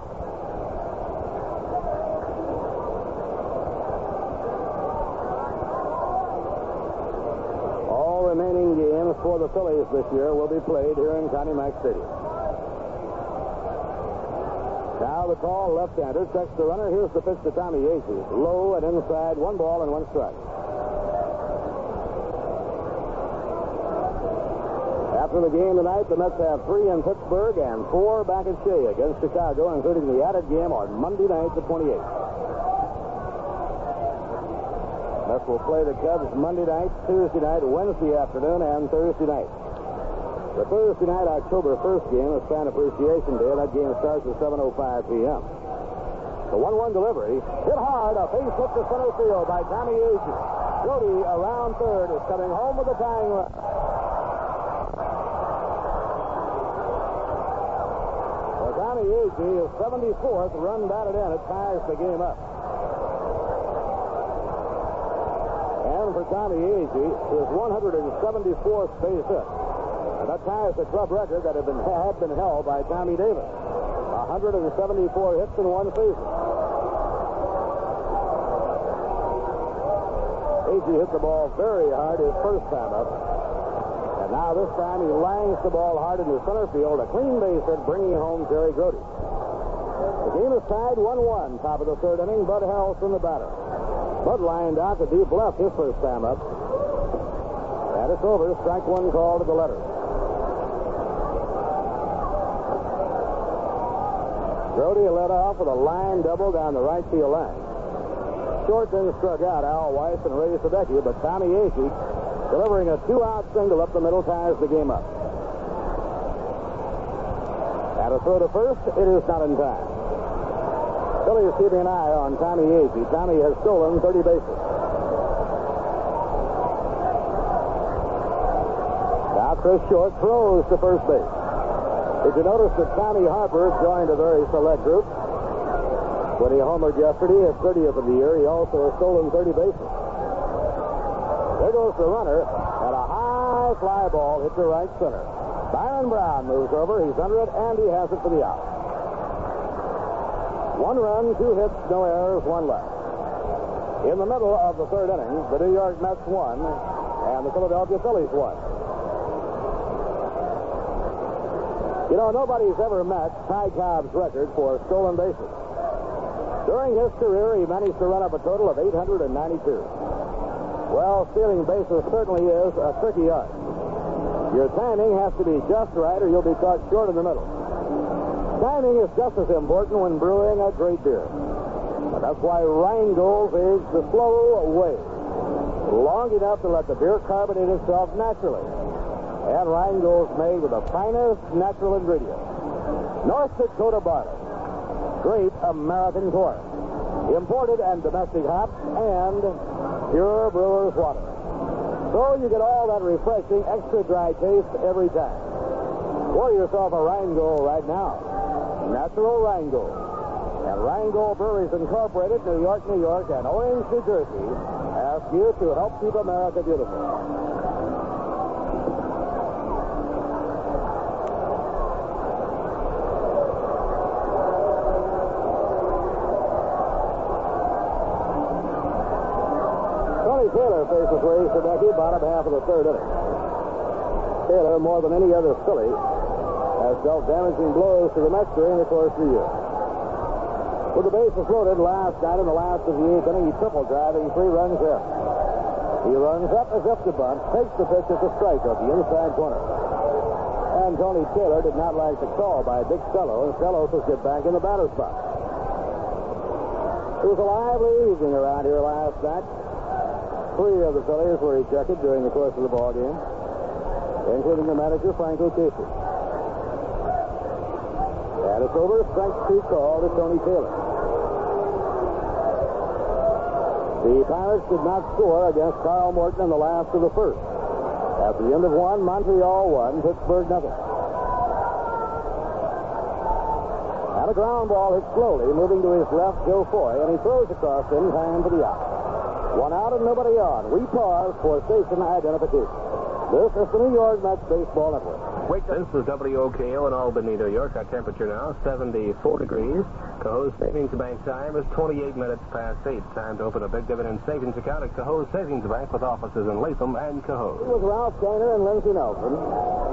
All remaining games for the Phillies this year will be played here in Connie Mack Stadium. Now the call, left-hander checks the runner. Here's the pitch to Tommie Agee. Low and inside, 1 ball and 1 strike. After the game tonight, the Mets have 3 in Pittsburgh and 4 back at Shea against Chicago, including the added game on Monday night, the 28th. Mets will play the Cubs Monday night, Tuesday night, Wednesday afternoon, and Thursday night. The Thursday night, October 1st game is Fan Appreciation Day. That game starts at 7:05 p.m. The 1-1 delivery, hit hard, a base hit to center field by Tommie Agee. Grote around third is coming home with a tying run. Agee is 74th run batted in. It ties the game up. And for Tommie Agee, his 174th base hit. And that ties the club record that had been held by Tommy Davis. 174 hits in one season. Agee hit the ball very hard his first time up. And now this time he lines the ball hard into center field, a clean base hit, bringing home Jerry Grote. The game is tied 1-1, top of the third inning. Bud Harrelson, the batter. Bud lined out to deep left his first time up. And it's over. Strike 1 call to the letter. Grote led off with a line double down the right field line. Short then struck out Al Weis and Ray Sadecki, but Tommie Agee, delivering a 2-out single up the middle, ties the game up. At a throw to first, it is not in time. Phillies keeping an eye on Tommie Agee. Tommie has stolen 30 bases. Now Chris Short throws to first base. Did you notice that Tommy Harper joined a very select group? When he homered yesterday, his 30th of the year, he also has stolen 30 bases. There goes the runner, and a high high fly ball hit to right center. Byron Brown moves over. He's under it, and he has it for the out. One run, two hits, no errors, one left. In the middle of the third inning, the New York Mets won, and the Philadelphia Phillies won. You know, nobody's ever matched Ty Cobb's record for stolen bases. During his career, he managed to run up a total of 892. Well, stealing bases certainly is a tricky art. Your timing has to be just right, or you'll be caught short in the middle. Timing is just as important when brewing a great beer. And that's why Rheingold is the slow way, long enough to let the beer carbonate itself naturally. And Rheingold's made with the finest natural ingredients. North Dakota barley, great American corn, imported and domestic hops, and pure brewer's water. So you get all that refreshing, extra dry taste every time. Pour yourself a Rheingold right now. Natural Rheingold. And Rheingold Breweries Incorporated, New York, New York, and Orange, New Jersey, ask you to help keep America beautiful. Tony Taylor faces Ray Sadecki, bottom half of the third inning. Taylor, more than any other Philly, has dealt damaging blows to the Mets during the course of the year. With the bases loaded last night in the last of the eighth inning, he triple driving 3 runs in. He runs up as if to bunt, takes the pitch as a strike of the inside corner. And Tony Taylor did not like the call by Dick Selma, and Selma was get back in the batter's box. It was a lively evening around here last night. 3 of the Phillies were ejected during the course of the ball game, including the manager, Franco Casey. And it's over. Strike 2 call to Tony Taylor. The Pirates did not score against Carl Morton in the last of the first. At the end of 1, Montreal 1, Pittsburgh nothing. And a ground ball hit slowly, moving to his left, Joe Foy, and he throws across in time for the out. 1 out and nobody on. We pause for station identification. This is the New York Mets Baseball Network. This is WOKO in Albany, New York. Our temperature now, 74 degrees. Cohoes Savings Bank time is 28 minutes past 8. Time to open a big dividend savings account at Cohoes Savings Bank with offices in Latham and Cohoes. It was Ralph Sanger and Lindsey Nelson.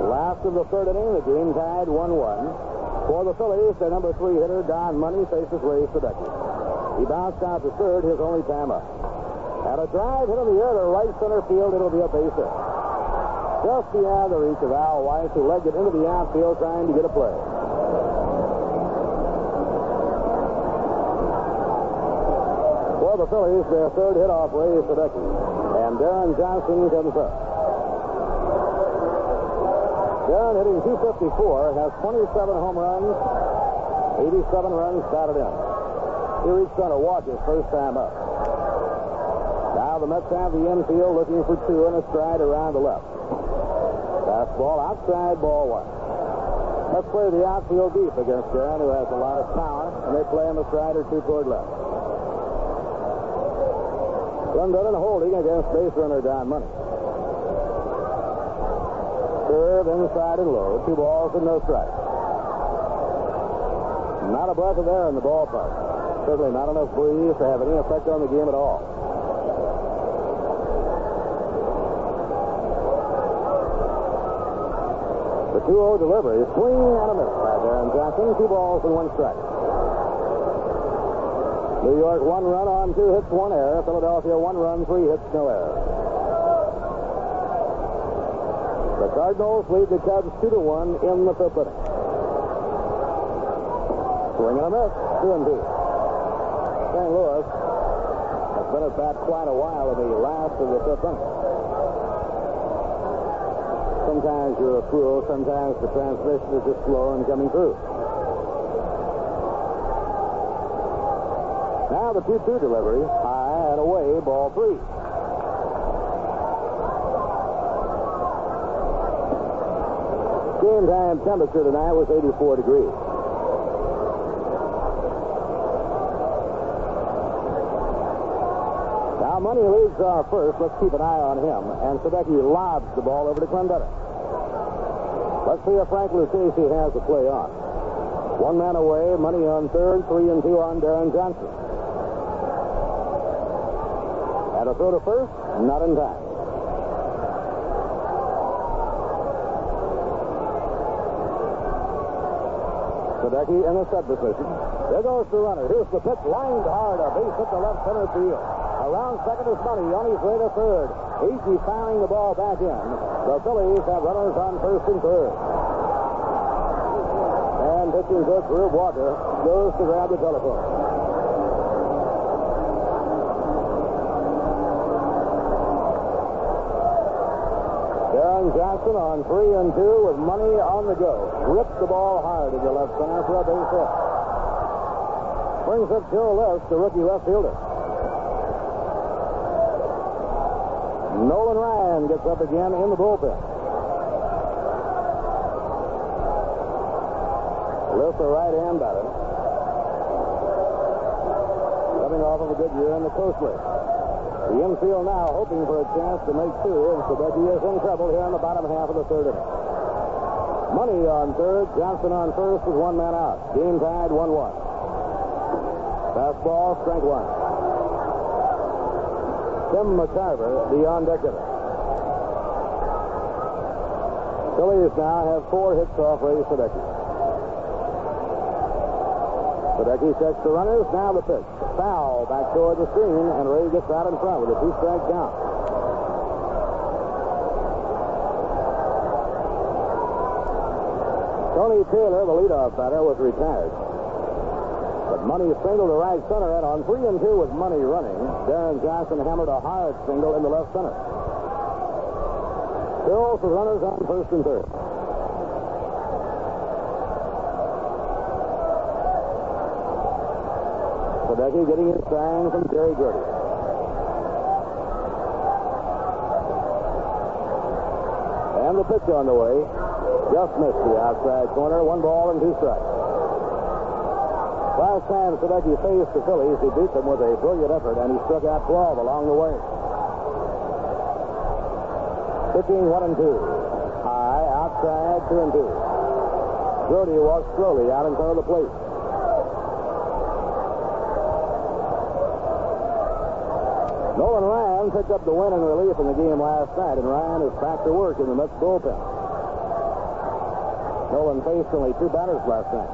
Last of the third inning, the game tied 1-1. For the Phillies, their number 3 hitter, Don Money, faces Ray Sadecki. He bounced out to third, his only time up. And a drive hit in the air to right center field. It'll be a base hit. Just beyond the reach of Al Weis, who legged it into the outfield trying to get a play. For the Phillies, their third hit off Ray Sadecki, and Deron Johnson comes up. Deron, hitting .254, has 27 home runs, 87 runs batted in. He reached on a walk his first time up. Now the Mets have the infield looking for 2 and a stride around the left. Fastball outside, ball 1. Let's play the outfield deep against Deron, who has a lot of power, and they play on the stride or 2 toward left. Clendenon holding against base runner Don Money. Curve inside and low, 2 balls and no strikes. Not a breath of air in the ballpark. Certainly not enough breeze to have any effect on the game at all. The 2-0 delivery, swing and a miss by Deron Johnson, 2 balls and 1 strike. New York 1 run on 2 hits, 1 error. Philadelphia 1 run, 3 hits, no error. The Cardinals lead the Cubs 2-1 in the fifth inning. Swing and a miss, 2-2. St. Louis has been at bat quite a while in the last of the fifth inning. Sometimes you're a fool, sometimes the transmission is just slow in coming through. Now the 2-2 delivery, high and away, ball 3. Game time temperature tonight was 84 degrees. Now Now Money leads first. Let's keep an eye on him. And Sadecki lobs the ball over to Clendenon. Let's see if Frank Lucchesi has the play on. One man away, Money on third, 3-2 on Deron Johnson. And a throw to first, not in time. Sadecki in the set position. There goes the runner. Here's the pitch, lined hard up. He's hit the left center field. Around second is Money on his way to third. Agee firing the ball back in. The Phillies have runners on first and third. And pitching coach Rube Walker goes to grab the telephone. Deron Johnson on 3-2 with Money on the go. Rips the ball hard into left center for a base hit. Brings up Joe Lis, the rookie left fielder. Nolan Ryan gets up again in the bullpen. Lis, a right-hand batter, coming off of a good year in the Coast League. The infield now hoping for a chance to make two, and Sadecki is in trouble here in the bottom half of the third inning. Money on third, Johnson on first with one man out. Game tied 1-1. Fastball, strike one. Tim McCarver, the on-deck hitter. Phillies now have 4 hits off Ray Sadecki. Sadecki checks the runners. Now the pitch. Foul back toward the screen, and Ray gets out in front with a 2-strike count. Tony Taylor, the leadoff batter, was retired. Money singled to right center, and on 3-2 with Money running, Deron Johnson hammered a hard single into left center. Still for runners on first and third. Sadecki getting his sign from Jerry Grote. And the pitch on the way. Just missed the outside corner. 1 ball and 2 strikes. Last time Sadecki faced the Phillies, he beat them with a brilliant effort, and he struck out 12 along the way. Pitching 1-2. High, outside, 2-2. Grote walks slowly out in front of the plate. Nolan Ryan picked up the win in relief in the game last night, and Ryan is back to work in the Mets bullpen. Nolan faced only 2 batters last night.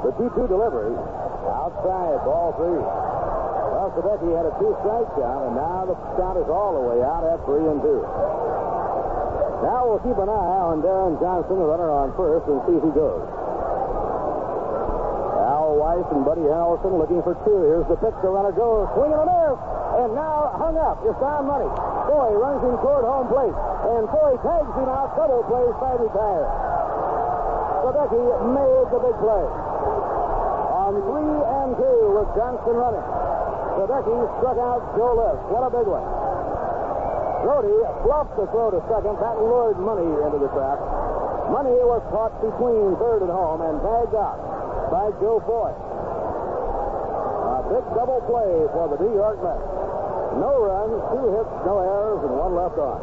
The 2-2 delivery, outside, ball 3. Well, Sadecki had a 2-strike count, and now the count is all the way out at 3-2. Now we'll keep an eye on Deron Johnson, the runner on first, and see who goes. Al Weis and Bud Harrelson looking for 2. Here's the pitch. The runner goes, swing and a miss, and now hung up. It's Don Money. Foy runs him toward home plate, and Foy tags him out. Soto plays by retire. Sadecki made the big play. 3-2 with Johnson running. Sadecki struck out Joe Lis. What a big one. Grote fluffed the throw to second. That lured Money into the trap. Money was caught between third and home and tagged out by Joe Foy. A big double play for the New York Mets. No runs, 2 hits, no errors, and 1 left on.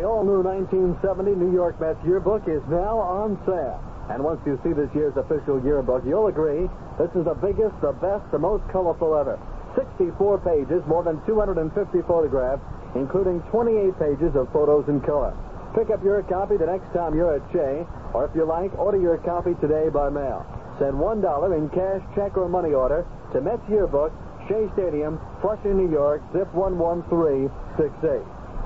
The all-new 1970 New York Mets yearbook is now on sale. And once you see this year's official yearbook, you'll agree this is the biggest, the best, the most colorful ever. 64 pages, more than 250 photographs, including 28 pages of photos in color. Pick up your copy the next time you're at Shea, or if you like, order your copy today by mail. Send $1 in cash, check, or money order to Mets Yearbook, Shea Stadium, Flushing, New York, zip 11368.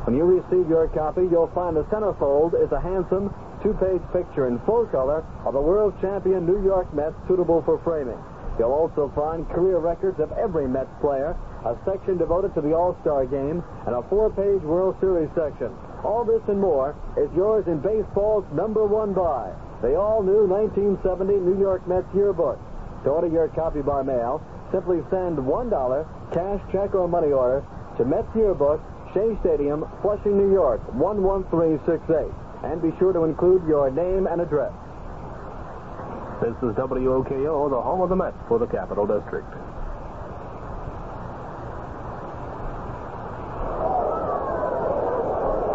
When you receive your copy, you'll find the centerfold is a handsome, 2-page picture in full color of the world champion New York Mets suitable for framing. You'll also find career records of every Mets player, a section devoted to the All-Star Game, and a 4-page World Series section. All this and more is yours in baseball's #1 buy, the all-new 1970 New York Mets yearbook. To order your copy by mail, simply send $1, cash, check, or money order to Mets Yearbook, Shea Stadium, Flushing, New York, 11368. And be sure to include your name and address. This is WOKO, the home of the Mets for the Capital District.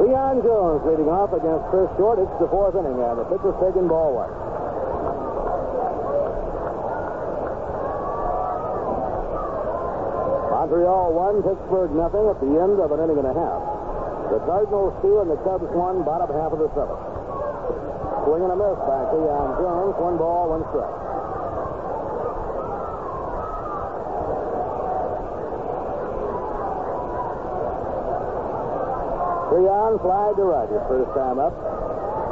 Cleon Jones leading off against Chris Short. It's the fourth inning, and the pitcher's taking ball one. Montreal 1, Pittsburgh nothing at the end of an inning and a half. The Cardinals 2 and the Cubs 1, bottom half of the seventh. Swing and a miss by Cleon Jones. 1 ball, 1 strike. Cleon flied to right his first time up,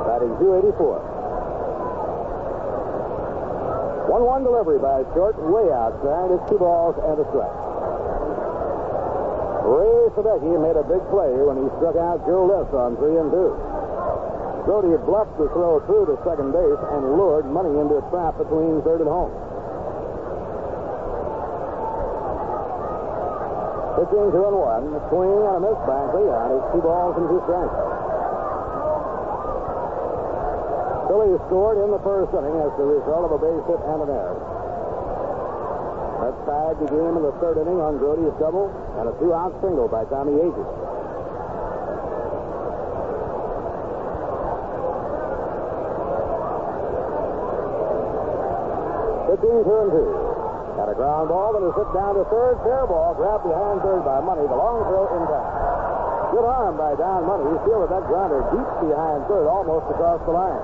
batting .284. 1-1 delivery by Short, way outside. It's 2 balls and a strike. Ray Sadecki made a big play when he struck out Joe Lis on 3-2. Grote bluffed the throw through to second base and lured Money into a trap between third and home. Pitching 2-1, swing and a miss by Cleon. It's 2 balls and 2 strikes. Philly scored in the first inning as the result of a base hit and an error. That tied the game in the third inning on Grote's double and a 2-out single by Tommie Agee. Pitching 2-2. A ground ball, then he slipped down to third. Fair ball, grabbed behind third by Money. The long throw in time. Good arm by Don Money. He fielded that grounder deep behind third, almost across the line.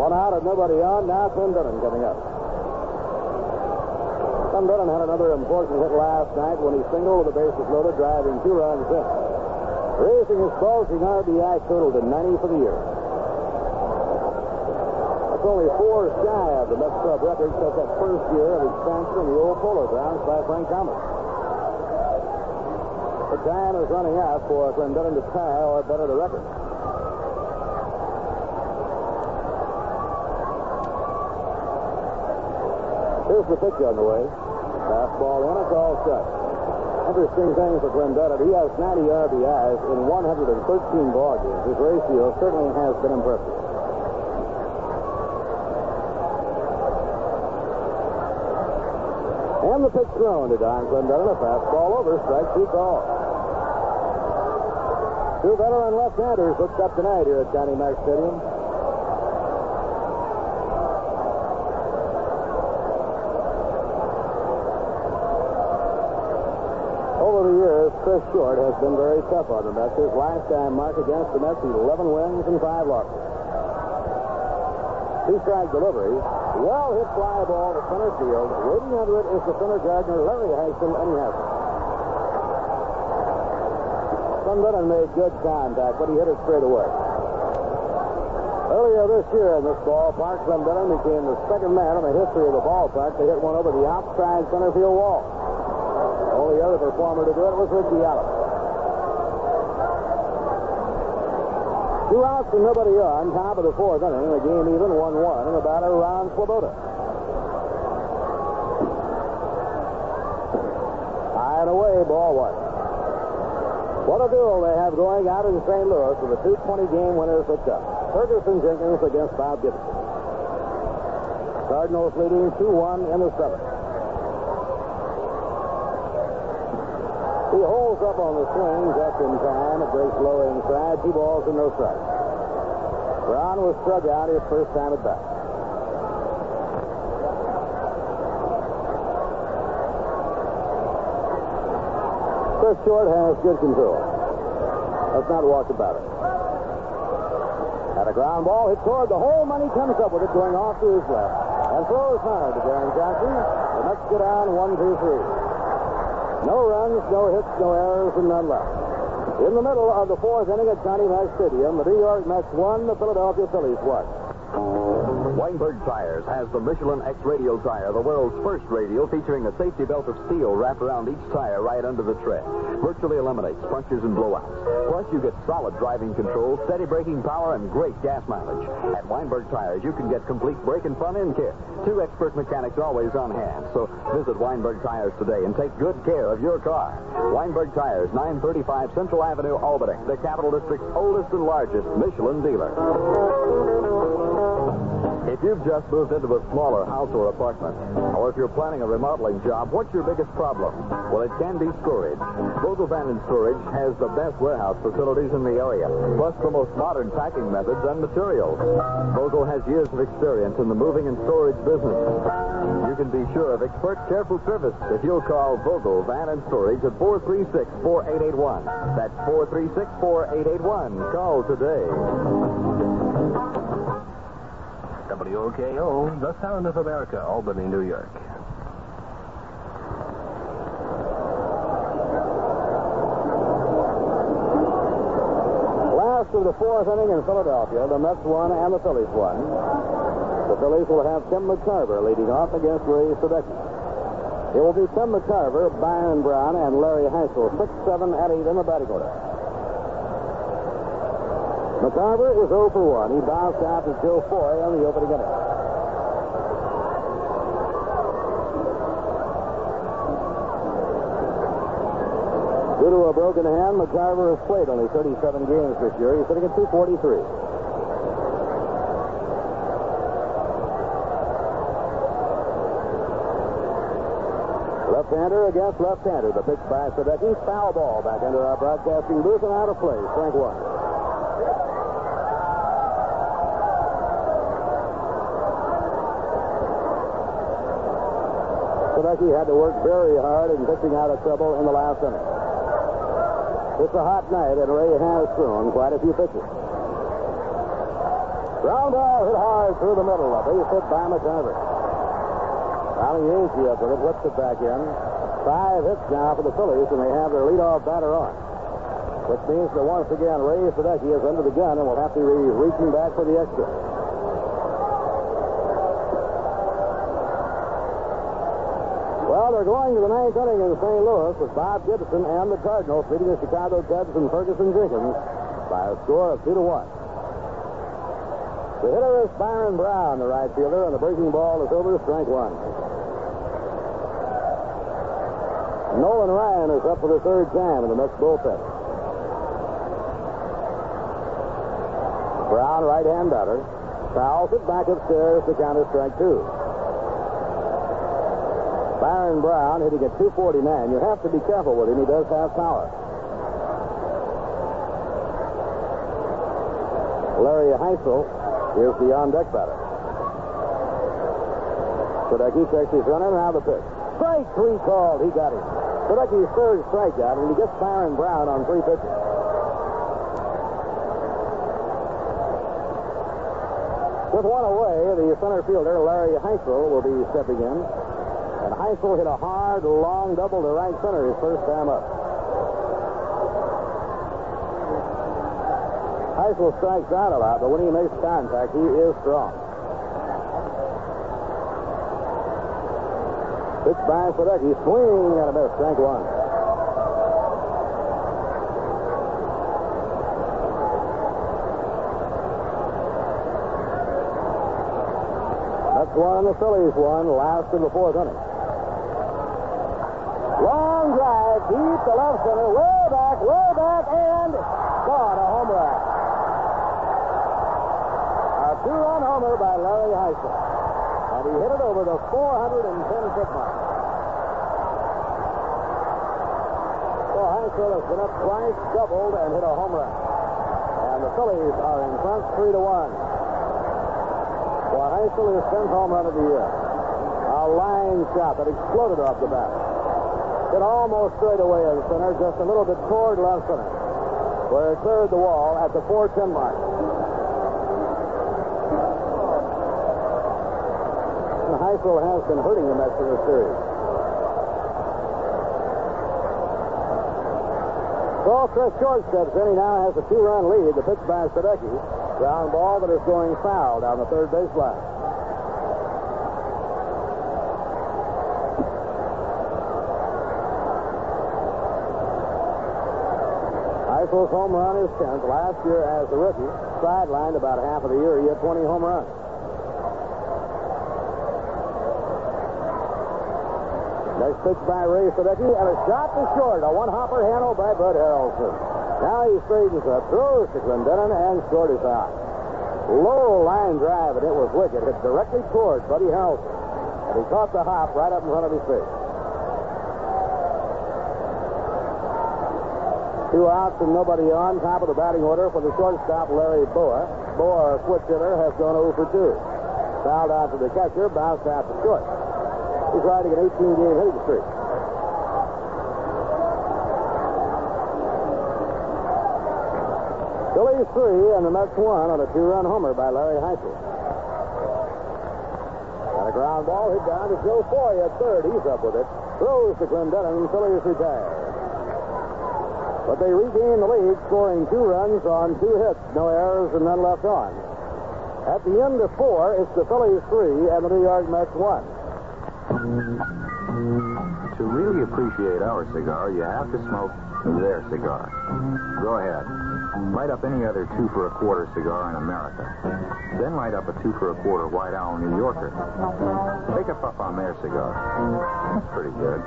1 out and nobody on. Now Clendenon coming up. Clendenon had another important hit last night when he singled with the bases loaded, driving 2 runs in. Raising his bulging RBI total to 90 for the year. Only 4 shy of the Mets club record set that first year of expansion in the old Polo Grounds by Frank Thomas. The time is running out for Clendenon to tie or better the record. Here's the pitch on the way. Fastball in, it's all set. Interesting thing for Clendenon, he has 90 RBIs in 113 ball games. His ratio certainly has been impressive. And the pitch thrown to Donn Clendenon. A fastball over. Strike two call. 2 veteran left-handers hooked up tonight here at Connie Mack Stadium. Over the years, Chris Short has been very tough on the Mets. His lifetime mark against the Mets is 11 wins and 5 losses. 2-strike delivery. Well hit fly ball to center field. Waiting under it is the center gardener, Larry Heisler, and he has it. Clendenon made good contact, but he hit it straight away. Earlier this year in this ballpark, Clendenon became the second man in the history of the ballpark to hit one over the outside center field wall. The only other performer to do it was Ricky Allen. 2 outs and nobody on, top of the fourth inning, the game even 1-1, and the batter Ron Swoboda. High and away, ball 1. What a duel they have going out in St. Louis with the 220 game winners of the Cup. Ferguson Jenkins against Bob Gibson. Cardinals leading 2-1 in the seventh. He holds up on the swing just in time. It breaks low inside. 2 balls and no strikes. Brown was struck out his first time at bat. Chris Short has good control. Let's not walk about it. At a ground ball hit toward the hole. Money comes up with it going off to his left and throws hard to Deron Johnson. The Mets go down 1-2-3. No runs, no hits, no errors, and none left. In the middle of the fourth inning at Connie Mack Stadium, the New York Mets 1, the Philadelphia Phillies 1. Weinberg Tires has the Michelin X radial tire, the world's first radial featuring a safety belt of steel wrapped around each tire right under the tread. Virtually eliminates punctures and blowouts. Plus, you get solid driving control, steady braking power, and great gas mileage. At Weinberg Tires, you can get complete brake and front-end care. 2 expert mechanics always on hand. So visit Weinberg Tires today and take good care of your car. Weinberg Tires, 935 Central Avenue, Albany, the Capital District's oldest and largest Michelin dealer. If You've just moved into a smaller house or apartment. Or if you're planning a remodeling job, what's your biggest problem? Well, it can be storage. Vogel Van & Storage has the best warehouse facilities in the area, plus the most modern packing methods and materials. Vogel has years of experience in the moving and storage business. You can be sure of expert, careful service if you'll call Vogel Van & Storage at 436-4881. That's 436-4881. Call today. WOKO, the Sound of America, Albany, New York. Last of the fourth inning in Philadelphia, the Mets won and the Phillies won. The Phillies will have Tim McCarver leading off against Ray Sadecki. It will be Tim McCarver, Byron Brown, and Larry Heisler, 6, 7, and 8 in the batting order. McCarver was 0 for 1. He bounced out to Joe Foy on the opening inning. Due to a broken hand, McCarver has played only 37 games this year. He's sitting at 243. Left-hander against left-hander. The pitch by Sadecki. Foul ball back into our broadcasting booth and out of play. Strike one. He had to work very hard in pitching out of trouble in the last inning. It's a hot night, and Ray has thrown quite a few pitches. Ground ball hit hard through the middle. A base hit by McCarver. Tommy Agee up with it, whips it back in. 5 hits now for the Phillies, and they have their leadoff batter on. Which means that once again, Ray Sadecki is under the gun and will have to be reaching back for the extra. We're going to the ninth inning in St. Louis with Bob Gibson and the Cardinals beating the Chicago Cubs and Ferguson Jenkins by a score of 2-1. The hitter is Byron Brown, the right fielder, and the breaking ball is over to strike one. Nolan Ryan is up for the third time in the next bullpen. Brown, right-hand batter, fouls it back upstairs to counter strike two. Byron Brown hitting at 249. You have to be careful with him. He does have power. Larry Heisler is the on-deck batter. Sadecki takes his runner and now the pitch. Strike three called. He got him. Sadecki's third strikeout, and he gets Byron Brown on 3 pitches. With one away, the center fielder, Larry Heisler, will be stepping in. And Heisler hit a hard, long double to right center his first time up. Heisler strikes out a lot, but when he makes contact, he is strong. Pitch by Sadecki, swing and a miss, strike one. That's one, the Phillies won, last in the fourth inning. Long drive, deep to left center, way back, and gone, a home run. A 2-run homer by Larry Heisler. And he hit it over the 410-foot mark. So Heisler has been up twice, doubled, and hit a home run. And the Phillies are in front 3-1. Well, Heisler is 10th home run of the year. A line shot that exploded off the bat. It almost straight away in center, just a little bit toward left center, where it cleared the wall at the 410 mark. Heisler has been hurting the Mets in this series. So Chris Short steps in. He now has a 2-run lead. The pitch by Sadecki. Ground ball that is going foul down the third base line. Heisel's home run is 10th. Last year as a rookie, sidelined about half of the year, he had 20 home runs. Next pitch by Ray Sadecki, and a shot to short. A one-hopper handle by Bud Harrelson. Now he straightens up, throws to Clendenon, and short is out. Low line drive, and it was his wicket. Hit directly toward Buddy Harrelson. And he caught the hop right up in front of his face. 2 outs and nobody on. Top of the batting order for the shortstop, Larry Bowa. Bowa, a switch hitter, has gone 0 for 2. Fouled out to the catcher, bounced out to short. He's riding an 18-game hitting streak. Phillies 3 and the Mets 1 on a 2-run homer by Larry Heisler. And a ground ball hit down to Joe Foy at third. He's up with it. Throws to Clendenon. Phillies retire. But they regain the lead, scoring 2 runs on 2 hits. No errors and none left on. At the end of 4, it's the Phillies 3 and the New York Mets 1. To really appreciate our cigar, you have to smoke their cigar. Go ahead. Light up any other 2 for a quarter cigar in America. Then light up a 2 for a quarter White Owl New Yorker. Take a puff on their cigar. That's pretty good.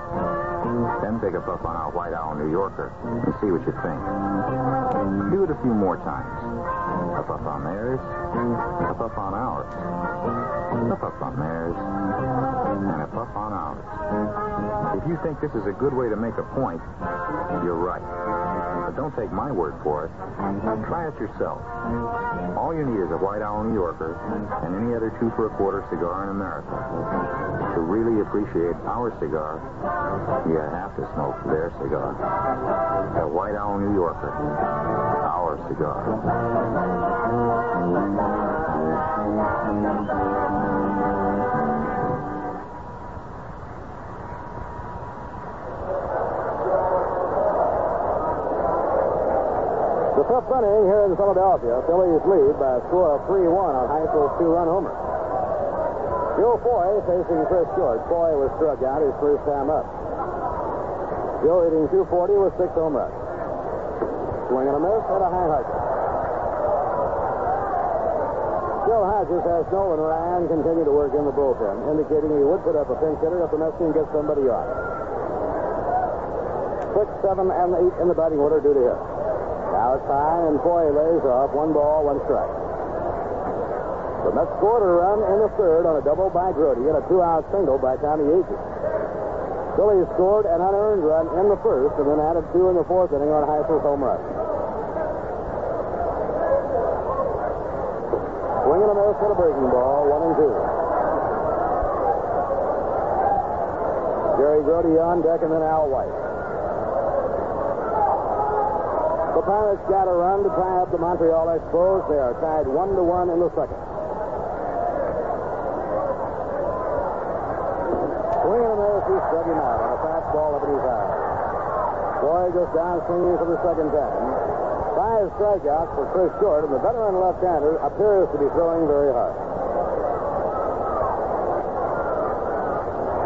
Then take a puff on our White Owl New Yorker and see what you think. Do it a few more times. A puff on theirs. A puff on ours. A puff on theirs. And a puff on ours. If you think this is a good way to make a point, you're right. But don't take my word for it. Try it yourself. All you need is a White Owl New Yorker and any other 2 for a quarter cigar in America. To really appreciate our cigar, you have to smoke their cigar. A White Owl New Yorker. Our cigar. The fifth inning here in Philadelphia, Phillies lead by a score of 3-1 on Heisler's 2-run homer. Joe Foy facing Chris Short. Foy was struck out his first time up. Joe hitting 240 with 6 home runs. Swing and a miss and a high hugger. Bill Hodges has Nolan Ryan continue to work in the bullpen, indicating he would put up a pinch hitter if the Mets can get somebody on. 6, 7, and 8 in the batting order due to hit. Now it's high, and Foy lays off. 1 ball, 1 strike. The Mets scored a run in the third on a double by Grote and a 2-out single by Tommie Agee. Phillies scored an unearned run in the first and then added 2 in the 4th inning on Heisler's home run. Swing and a miss with a breaking ball, 1-2. Jerry Grote on deck and then Al Weis. The Pirates got a run to tie up the Montreal Expos. They are tied 1-1 in the second. Swing and a miss, he's struggling out on a fastball up in his eye. Boy goes down swinging for the second time. 5 strikeouts for Chris Short, and the veteran left-hander appears to be throwing very hard.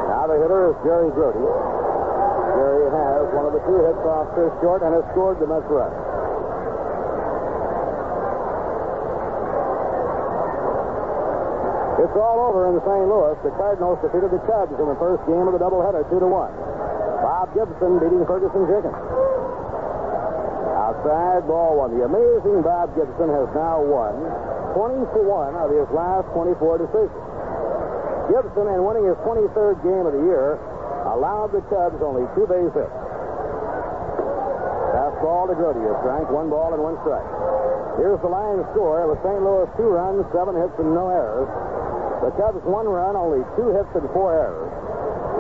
Now the hitter is Jerry Grote. Jerry has one of the 2 hits off Chris Short and has scored the Mets run. It's all over in St. Louis. The Cardinals defeated the Cubs in the first game of the doubleheader, 2-1. Bob Gibson beating Ferguson Jenkins. Outside, ball 1. The amazing Bob Gibson has now won 20-1 of his last 24 decisions. Gibson, in winning his 23rd game of the year, allowed the Cubs only 2 base hits. Fastball to Grote, a strike, 1 ball and 1 strike. Here's the Lions' score with St. Louis 2 runs, 7 hits, and no errors. The Cubs 1 run, only 2 hits and 4 errors.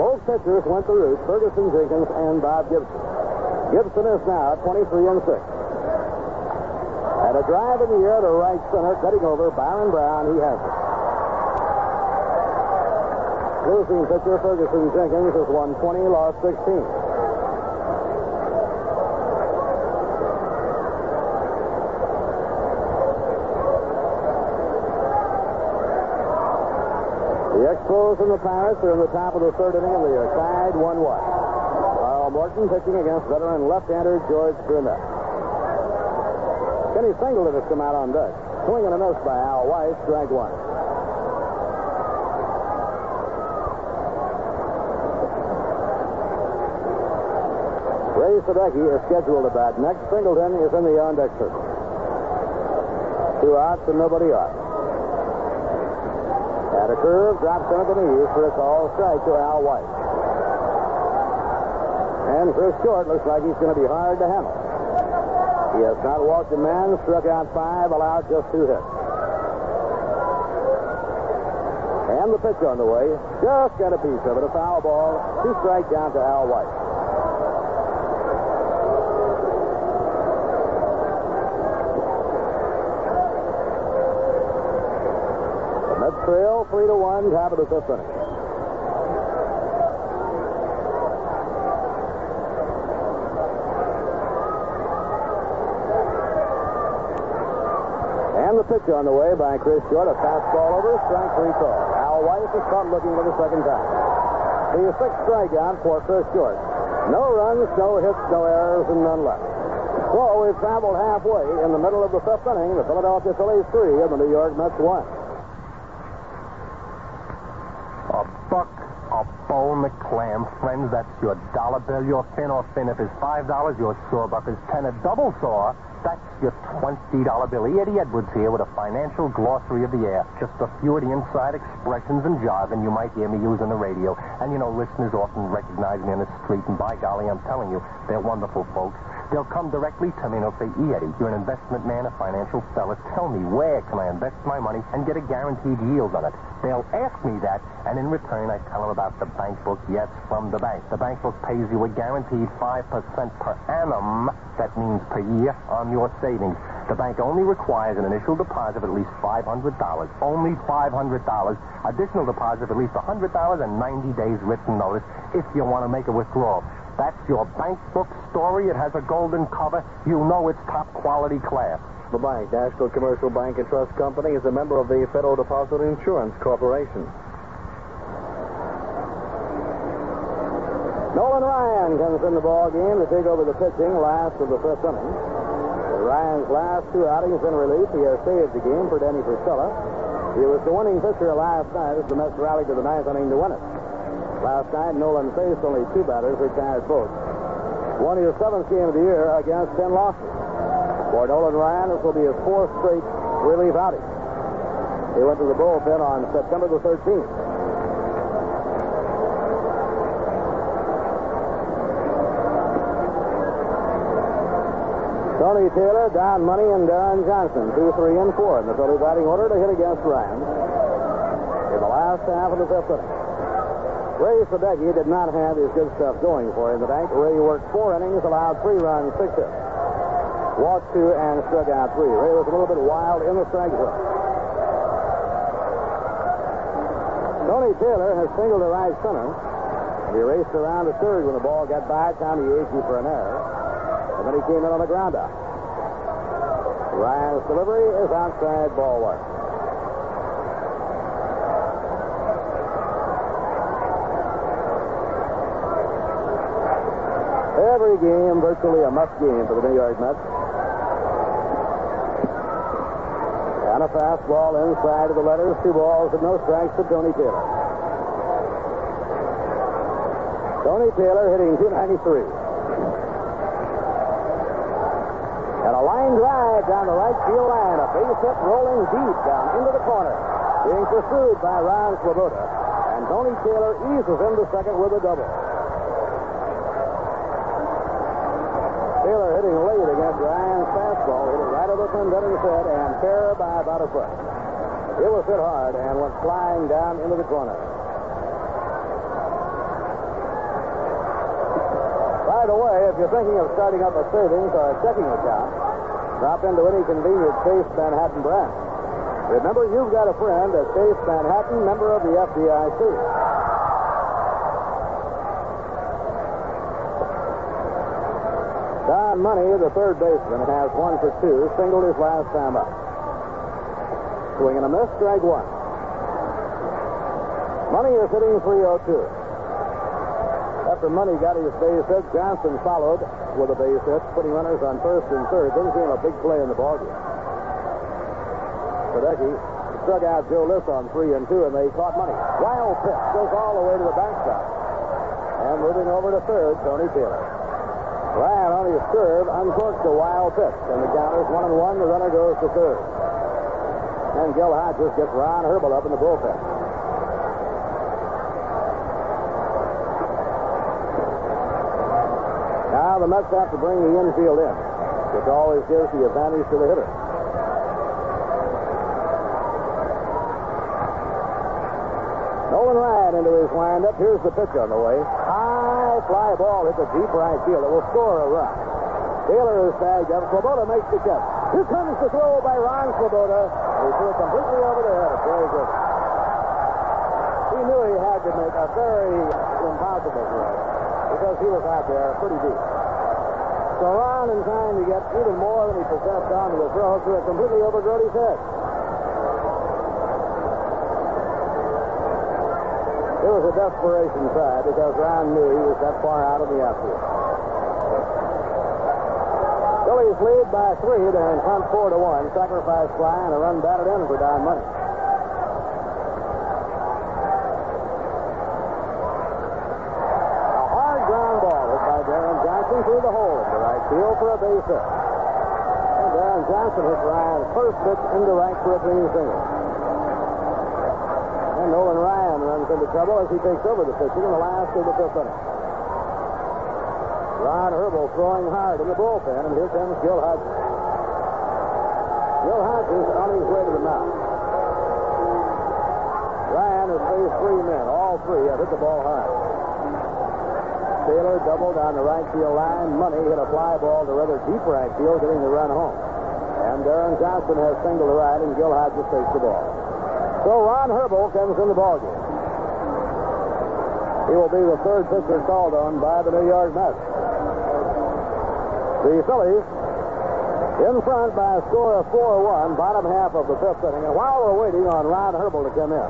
Both pitchers went the route, Ferguson Jenkins and Bob Gibson. Gibson is now 23-6. And a drive in the air to right center, cutting over Byron Brown. He has it. Losing pitcher Ferguson Jenkins has won 20, lost 16. The Expos and the Pirates are in the top of the 3rd inning and they are tied 1-1. Carl Morton pitching against veteran left-hander George Brunette. Kenny Singleton has come out on deck. Swing and a miss by Al Weis, strike 1. Ray Sadecki is scheduled to bat next. Singleton is in the on-deck circle. 2 outs and nobody on. At a curve, drops under the knees for a call strike to Al Weis. And Chris Short looks like he's going to be hard to handle. He has not walked a man, struck out 5, allowed just 2 hits. And the pitch on the way. Just got a piece of it. A foul ball. 2 strike down to Al Weis. The Mets trail 3-1. Top of the 5th inning. And the pitch on the way by Chris Short. A fastball over. Strike 3 call. Weis is caught looking for the second time. The 6th strikeout for Chris Short. No runs, no hits, no errors, and none left. So we've traveled halfway. In the middle of the 5th inning, the Philadelphia Phillies 3 and the New York Mets 1. A buck, a bone, the clam, friends. That's your dollar bill. Your fin or fin. If it's $5, your sore buck is 10. A double sore. That's your $20 bill. Eddie Edwards here with a financial glossary of the air. Just a few of the inside expressions and jargon you might hear me use on the radio. And, you know, listeners often recognize me on the street, and by golly, I'm telling you, they're wonderful folks. They'll come directly to me and they'll say, E. Eddie, you're an investment man, a financial fella. Tell me, where can I invest my money and get a guaranteed yield on it? They'll ask me that, and in return, I tell them about the bank book. Yes, from the bank. The bank book pays you a guaranteed 5% per annum. That means per year on your savings. The bank only requires an initial deposit of at least $500. Only $500. Additional deposit of at least $100 and 90 days written notice if you want to make a withdrawal. That's your bank book story. It has a golden cover. You know it's top quality class. The bank, National Commercial Bank and Trust Company, is a member of the Federal Deposit Insurance Corporation. Nolan Ryan comes in the ball game to take over the pitching last of the 5th inning. Ryan's last 2 outings in relief, he has saved the game for Danny Priscilla. He was the winning pitcher last night as the Mets rallied to the 9th inning to win it. Last night, Nolan faced only 2 batters, retired both. Won his 7th game of the year against 10 losses. For Nolan Ryan, this will be his 4th straight relief outing. He went to the bullpen on September the 13th. Tony Taylor, Don Money, and Deron Johnson, 2, 3, and 4 in the Phillies batting order to hit against Ryan in the last half of the 5th inning. Ray Sadecki did not have his good stuff going for him tonight. Ray worked 4 innings, allowed 3 runs, 6 hits. Walked 2 and struck out 3. Ray was a little bit wild in the strike zone. Tony Taylor has singled to right center. And he raced around to third when the ball got by Tommie Agee for an error. And then he came in on the ground out. Ryan's delivery is outside, ball 1. Every game, virtually a must game for the New York Mets. And a fastball inside of the letters. 2 balls and no strikes for Tony Taylor. Tony Taylor hitting .293. And a line drive down the right field line. A base hit rolling deep down into the corner. Being pursued by Ron Swoboda. And Tony Taylor eases into second with a double. Hitting late against Ryan's fastball, hit it right over Clendenon's head and fair by about a foot. It was hit hard and went flying down into the corner. By the way, if you're thinking of starting up a savings or a checking account, drop into any convenient Chase Manhattan branch. Remember, you've got a friend at Chase Manhattan, member of the FDIC. Don Money, the third baseman, has 1 for 2, singled his last time up. Swing and a miss, strike 1. Money is hitting .302. After Money got his base hit, Johnson followed with a base hit, putting runners on first and third. Then came a big play in the ballgame. Sadecki struck out Joe Lis on 3 and 2, and they caught Money. Wild pitch goes all the way to the backstop. And moving over to third, Tony Taylor. Ryan on his curve uncorked the wild pitch, and the counter's 1-1. The runner goes to third. And Gil Hodges gets Ron Herbal up in the bullpen. the Mets have to bring the infield in, which always gives the advantage to the hitter. Nolan Ryan into his windup. Here's the pitch on the way. High fly ball hits a deep right field. It will score a run. Taylor is tagged up. Swoboda makes the catch. Here comes the throw by Ron Swoboda. He threw it completely over the head of Jerry Grote. He knew he had to make a very impossible throw because he was out there pretty deep. So Ron, in time to get even more than he possessed onto the throw, threw it completely over Grote's head. It was a desperation try because Ron knew he was that far out of the outfield. Phillies lead by 3. They're in front 4-1. Sacrifice fly and a run batted in for Don Money. A hard ground ball hit by Deron Johnson through the hole in the right field for a base hit. And Deron Johnson hits Ryan's first pitch into right for a clean single. And Nolan Ryan runs into trouble as he takes over the pitching in the last of the 5th inning. Ron Herbel throwing hard in the bullpen, and here comes Gil Hodges. Gil Hodges on his way to the mound. Ryan has faced 3 men. All 3 have hit the ball hard. Taylor doubled on the right field line. Money hit a fly ball to rather deep right field, getting the run home. And Deron Johnson has singled to right, and Gil Hodges takes the ball. So Ron Herbel comes in the ballgame. He will be the 3rd pitcher called on by the New York Mets. The Phillies in front by a score of 4-1, bottom half of the 5th inning. And while we're waiting on Ron Herbel to come in,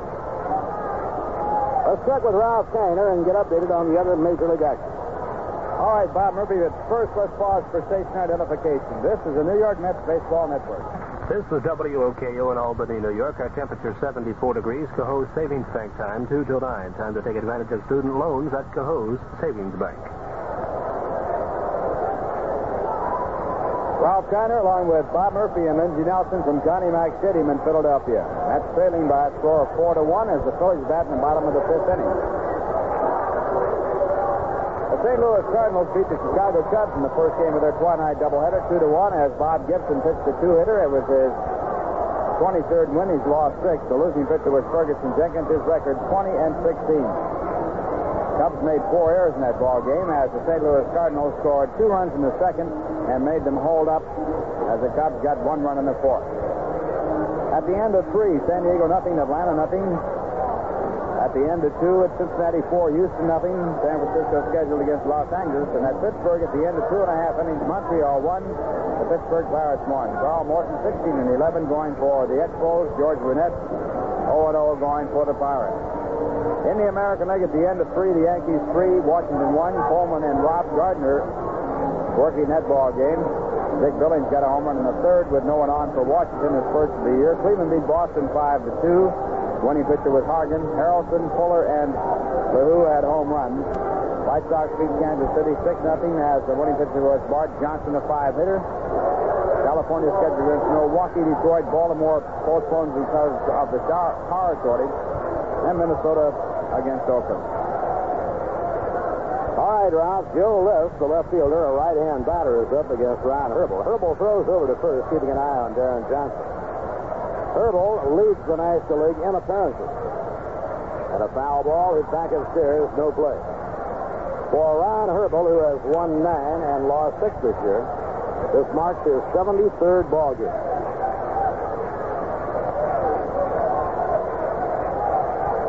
let's check with Ralph Kiner and get updated on the other Major League action. All right, Bob Murphy, but first let's pause for station identification. This is the New York Mets Baseball Network. This is WOKU in Albany, New York. Our temperature 74 degrees. Cohoes Savings Bank time, 2 till 9. Time to take advantage of student loans at Cohoes Savings Bank. Ralph Kiner along with Bob Murphy and Lindsey Nelson from Connie Mack Stadium in Philadelphia. That's trailing by a score of 4-1 as the Phillies bat in the bottom of the 5th inning. The St. Louis Cardinals beat the Chicago Cubs in the first game of their twilight doubleheader 2-1 as Bob Gibson pitched a 2-hitter. It was his 23rd win. He's lost 6. The losing pitcher was Ferguson Jenkins. His record 20-16. Cubs made 4 errors in that ball game as the St. Louis Cardinals scored 2 runs in the 2nd and made them hold up as the Cubs got 1 run in the 4th. At the end of 3, San Diego nothing, Atlanta nothing. At the end of 2, it's Cincinnati 4, Houston nothing. San Francisco scheduled against Los Angeles, and at Pittsburgh at the end of 2½ innings, Montreal 1, the Pittsburgh Pirates 1. Carl Morton 16-11 going for the Expos. George Burnett 0-0 going for the Pirates. In the American League at the end of 3, the Yankees 3, Washington 1, Coleman and Rob Gardner working that ball game. Dick Billings got a home run in the 3rd with no one on for Washington, his first of the year. Cleveland beat Boston 5-2. Winning pitcher was Hargan. Harrelson, Fuller, and LeHou had home runs. White Sox beat Kansas City 6-0 as the winning pitcher was Bart Johnson, a 5-hitter. California scheduled against Milwaukee, Detroit, Baltimore postponed because of the power shortage, and Minnesota against Oakland. All right, Ralph. Joe Lis, the left fielder, a right-hand batter, is up against Ron Herbel. Herbel throws over to first, keeping an eye on Deron Johnson. Herbel leads the National League in appearances. And a foul ball is back upstairs, no play. For Ron Herbel, who has won 9 and lost 6 this year, this marks his 73rd ball game.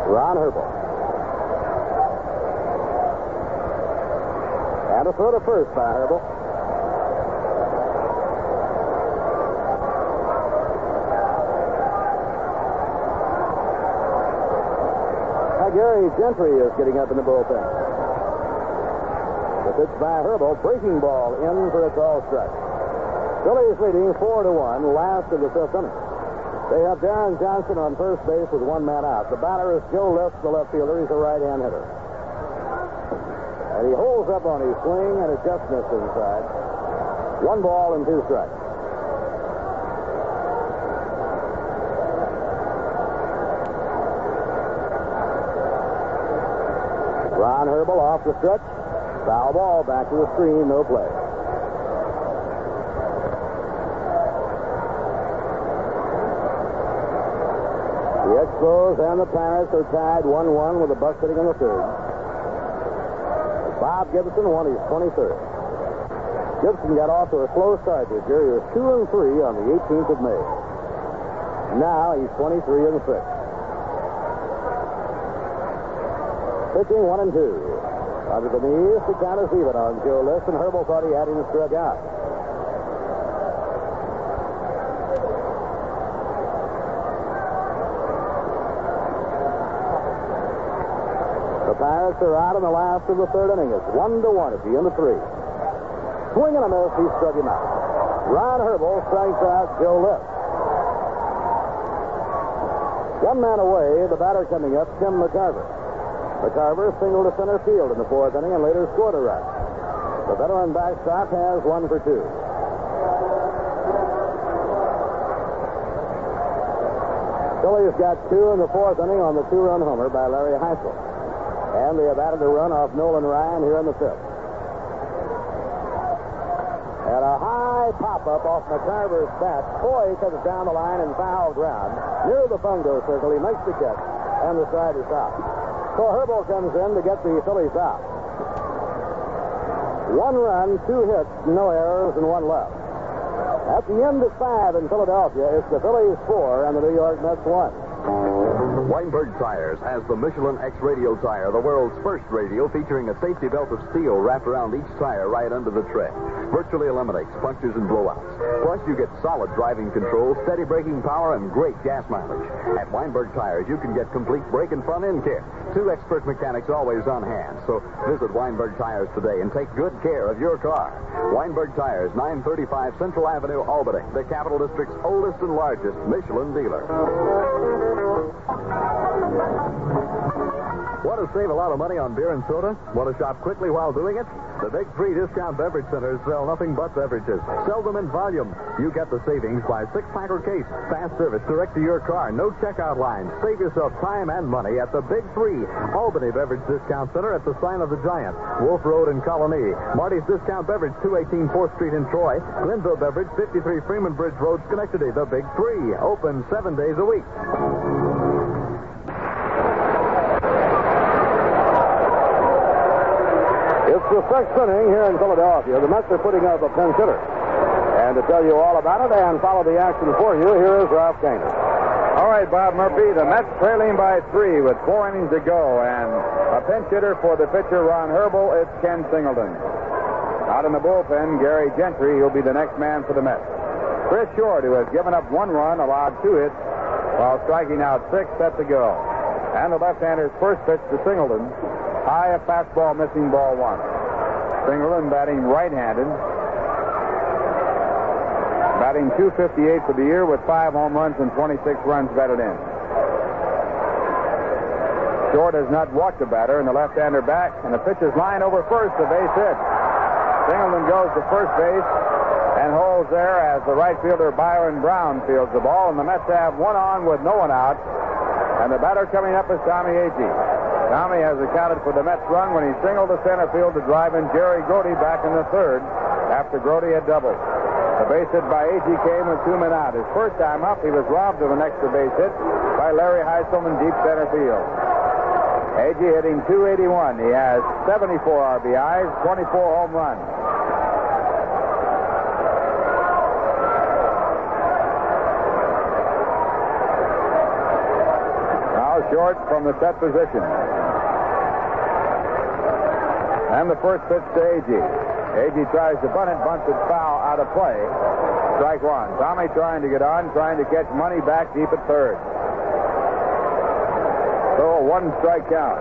Ron Herbel. And a throw to first by Herbel. Now Gary Gentry is getting up in the bullpen. The pitch by Herbel, breaking ball in for a call strike. Phillies leading 4-1, last of the 5th inning. They have Deron Johnson on first base with 1 man out. The batter is Joe Lis, the left fielder. He's a right-hand hitter. And he holds up on his swing and adjustments inside. 1 ball and 2 strikes. Ron Herbel off the stretch. Foul ball back to the screen, no play. The Expos and the Pirates are tied 1-1 with a buck hitting in the third. Bob Gibson won his 23rd. Gibson got off to a slow start this year. He was 2-3 on the 18th of May. Now he's 23 in the fifth. Pitching 1-2. Under the knees, the count is even on Joe Lis, and Herbal thought he had him struck out. The Pirates are out in the last of the third inning. It's 1-1 at the end of three. Swing and a miss, he struck him out. Ron Herbal strikes out Joe Lis. One man away, the batter coming up, Tim McCarver. McCarver singled to center field in the fourth inning and later scored a run. The veteran backstop has 1 for 2. Phillies got 2 in the fourth inning on the 2-run homer by Larry Heisler. And they have added a run off Nolan Ryan here in the fifth. And a high pop-up off McCarver's bat. Foy cuts down the line in foul ground. Near the fungo circle, he makes the catch, and the side is out. So Herbal comes in to get the Phillies out. 1 run, 2 hits, no errors, and 1 left. At the end of 5 in Philadelphia, it's the Phillies 4 and the New York Mets 1. Weinberg Tires has the Michelin X Radio Tire, the world's first radio featuring a safety belt of steel wrapped around each tire right under the tread. Virtually eliminates punctures and blowouts. Plus, you get solid driving control, steady braking power, and great gas mileage. At Weinberg Tires, you can get complete brake and front end care. 2 expert mechanics always on hand. So visit Weinberg Tires today and take good care of your car. Weinberg Tires, 935 Central Avenue, Albany, the Capital District's oldest and largest Michelin dealer. Want to save a lot of money on beer and soda? Want to shop quickly while doing it? The big 3 discount beverage centers sell nothing but beverages. Sell them in volume. You get the savings by 6-pack or case. Fast service direct to your car. No checkout line. Save yourself time and money at the big 3. Albany Beverage Discount Center at the Sign of the Giant. Wolf Road in Colony. Marty's Discount Beverage, 218 4th Street in Troy. Glenville Beverage, 53 Freeman Bridge Road, Schenectady. The big 3. Open 7 days a week. The 6th inning here in Philadelphia. The Mets are putting up a pinch-hitter. And to tell you all about it and follow the action for you, here is Ralph Kainer. All right, Bob Murphy. The Mets trailing by 3 with 4 innings to go. And a pinch-hitter for the pitcher, Ron Herbal. It's Ken Singleton. Out in the bullpen, Gary Gentry. He'll be the next man for the Mets. Chris Short, who has given up 1 run, allowed 2 hits, while striking out 6, set to go. And the left-hander's first pitch to Singleton. High, a fastball, missing ball 1. Singleton batting right-handed. Batting .258 for the year with 5 home runs and 26 runs batted in. Short has not walked a batter, and the left-hander back, and the pitch is lined over first, the base hit. Singleton goes to first base and holds there as the right fielder Byron Brown fields the ball, and the Mets have 1 on with no 1 out, and the batter coming up is Tommie Agee. Tommie has accounted for the Mets' run when he singled to center field to drive in Jerry Grote back in the third after Grote had doubled. The base hit by Agee came with 2 men out. His first time up, he was robbed of an extra base hit by Larry Heisler in deep center field. Agee hitting .281. He has 74 RBIs, 24 home runs. Now Short from the set position. And the first pitch to Agee. Agee tries to bunt it, bunts it foul, out of play. Strike 1. Tommie trying to get on, trying to catch Money back deep at third. So a 1-strike count.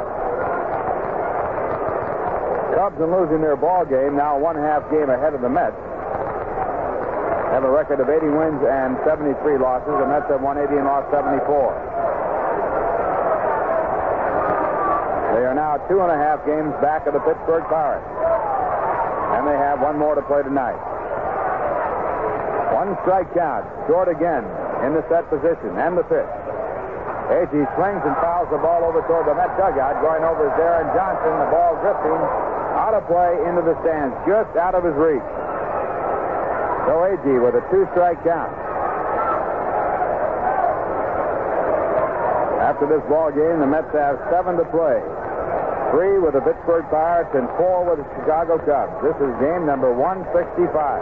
Cubs are losing their ball game, now 1/2 game ahead of the Mets. Have a record of 80 wins and 73 losses. The Mets have won 80 and lost 74. They are now 2.5 games back of the Pittsburgh Pirates. And they have 1 more to play tonight. 1-strike count. Short again in the set position and the pitch. Agee swings and fouls the ball over toward the Met dugout. Going over is Deron Johnson. The ball drifting out of play into the stands. Just out of his reach. So Agee with a 2-strike count. to this ball game. The Mets have 7 to play. 3 with the Pittsburgh Pirates and 4 with the Chicago Cubs. This is game number 165.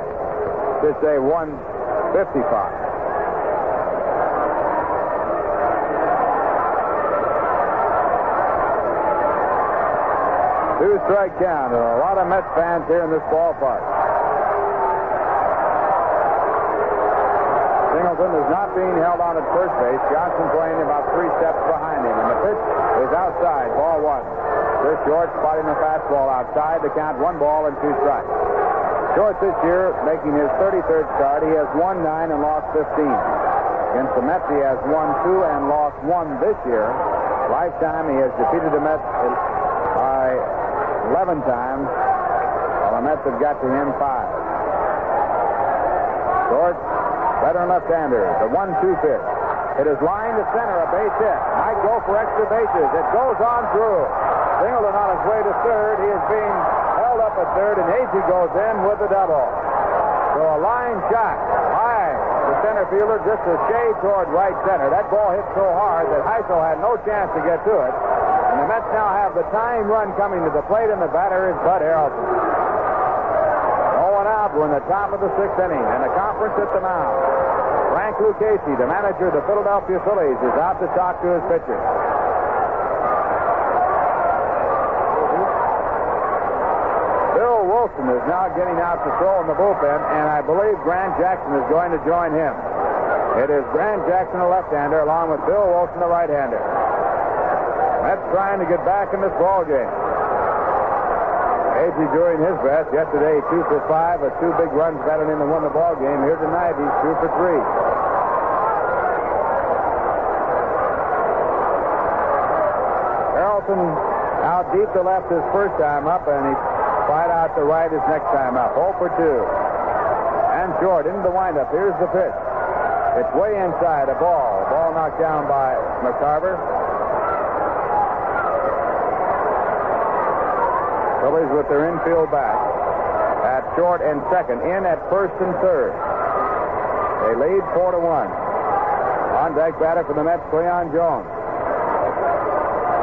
Should say 155. Two strike count. There are a lot of Mets fans here in this ballpark. Singleton is not being held on at first base. Johnson playing about 3 steps behind him. And the pitch is outside. Ball 1. Chris Short spotting the fastball outside. The count 1 ball and 2 strikes. Short this year making his 33rd start. He has won 9 and lost 15. Against the Mets, he has won 2 and lost 1 this year. Lifetime, he has defeated the Mets 11 times, while the Mets have got to him 5. Short, veteran left-hander, the 1-2 pitch. It is lined to center, a base hit. Might go for extra bases. It goes on through. Singleton on his way to third. He is being held up at third, and Agee goes in with the double. So a line shot high. The center fielder just a shade toward right center. That ball hit so hard that Heisler had no chance to get to it. And the Mets now have the tying run coming to the plate, and the batter is Bud Harrelson. No one out. We're in the top of the 6th inning, and the conference at the mound. Frank Lucchesi, the manager of the Philadelphia Phillies, is out to talk to his pitcher. Bill Wilson is now getting out to throw in the bullpen, and I believe Grant Jackson is going to join him. It is Grant Jackson, a left-hander, along with Bill Wilson, the right-hander. Mets trying to get back in this ballgame. Agee doing his best. Yesterday, 2 for 5, with 2 big runs batted in to win the ballgame. Here tonight, he's 2 for 3. Harrelson out deep to left his first time up, and he fired out to right his next time up. 0 for 2. And Short into the windup. Here's the pitch. It's way inside. A ball. Ball knocked down by McCarver. Phillies with their infield back at short and second, in at first and third. They lead 4-1. On deck batter for the Mets, Cleon Jones.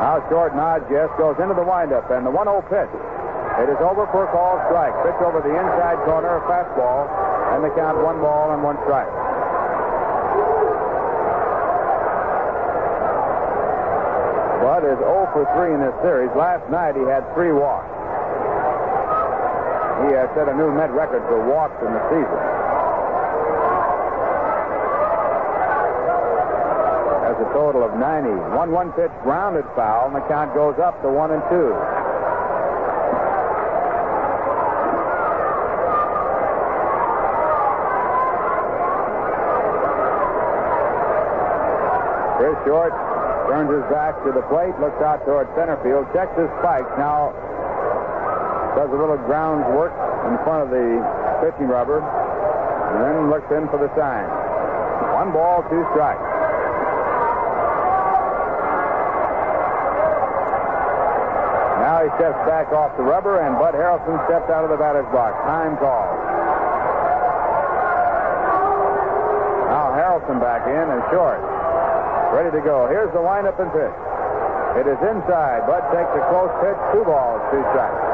Now Short nods yes, goes into the windup, and the 1-0 pitch. It is over for a called strike. Pitch over the inside corner, a fastball, and the count 1 ball and 1 strike. Bud is 0 for 3 in this series. Last night he had 3 walks. He has set a new Met record for walks in the season. Has a total of 90. 1-1 pitch, grounded foul, and the count goes up to 1-2. Chris Short turns his back to the plate, looks out toward center field, checks his spikes. Now does a little ground work in front of the pitching rubber, and then looks in for the sign. 1 ball, 2 strikes. Now he steps back off the rubber, and Bud Harrelson steps out of the batter's box. Time call. Now Harrelson back in, and Short ready to go. Here's the windup and pitch. It is inside. Bud takes a close pitch. 2 balls, 2 strikes.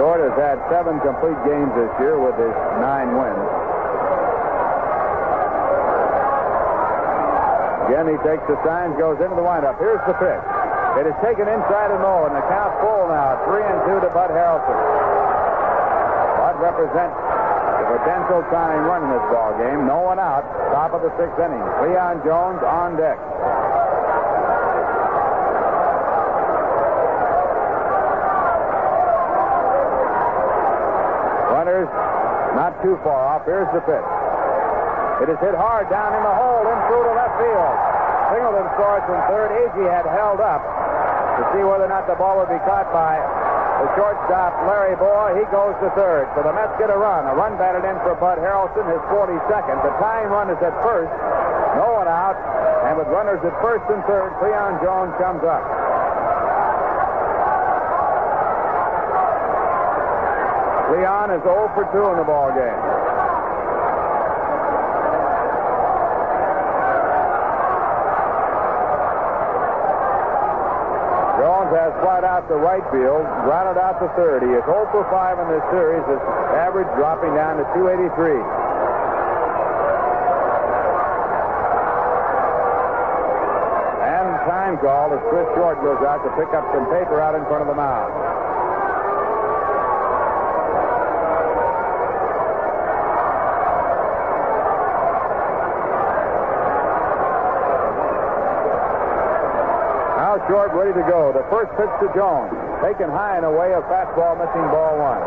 Short has had 7 complete games this year with his 9 wins. Again, he takes the signs, goes into the windup. Here's the pitch. It is taken inside and low, and the count full now. 3-2 to Bud Harrelson. Bud represents the potential tying run in this ballgame. No one out. Top of the 6th inning. Cleon Jones on deck. Not too far off. Here's the pitch. It is hit hard down in the hole and through to left field. Singleton scores from third. Agee had held up to see whether or not the ball would be caught by the shortstop, Larry Bowa. He goes to third. So the Mets get a run. A run batted in for Bud Harrelson, his 42nd. The tying run is at first. No one out. And with runners at first and third, Cleon Jones comes up. Leon is 0 for 2 in the ball game. Jones has flied out to right field, grounded out to third. He is 0 for 5 in this series, his average dropping down to .283. And time call as Chris Short goes out to pick up some paper out in front of the mound. Short ready to go. The first pitch to Jones. Taken high and away, a fastball missing ball one.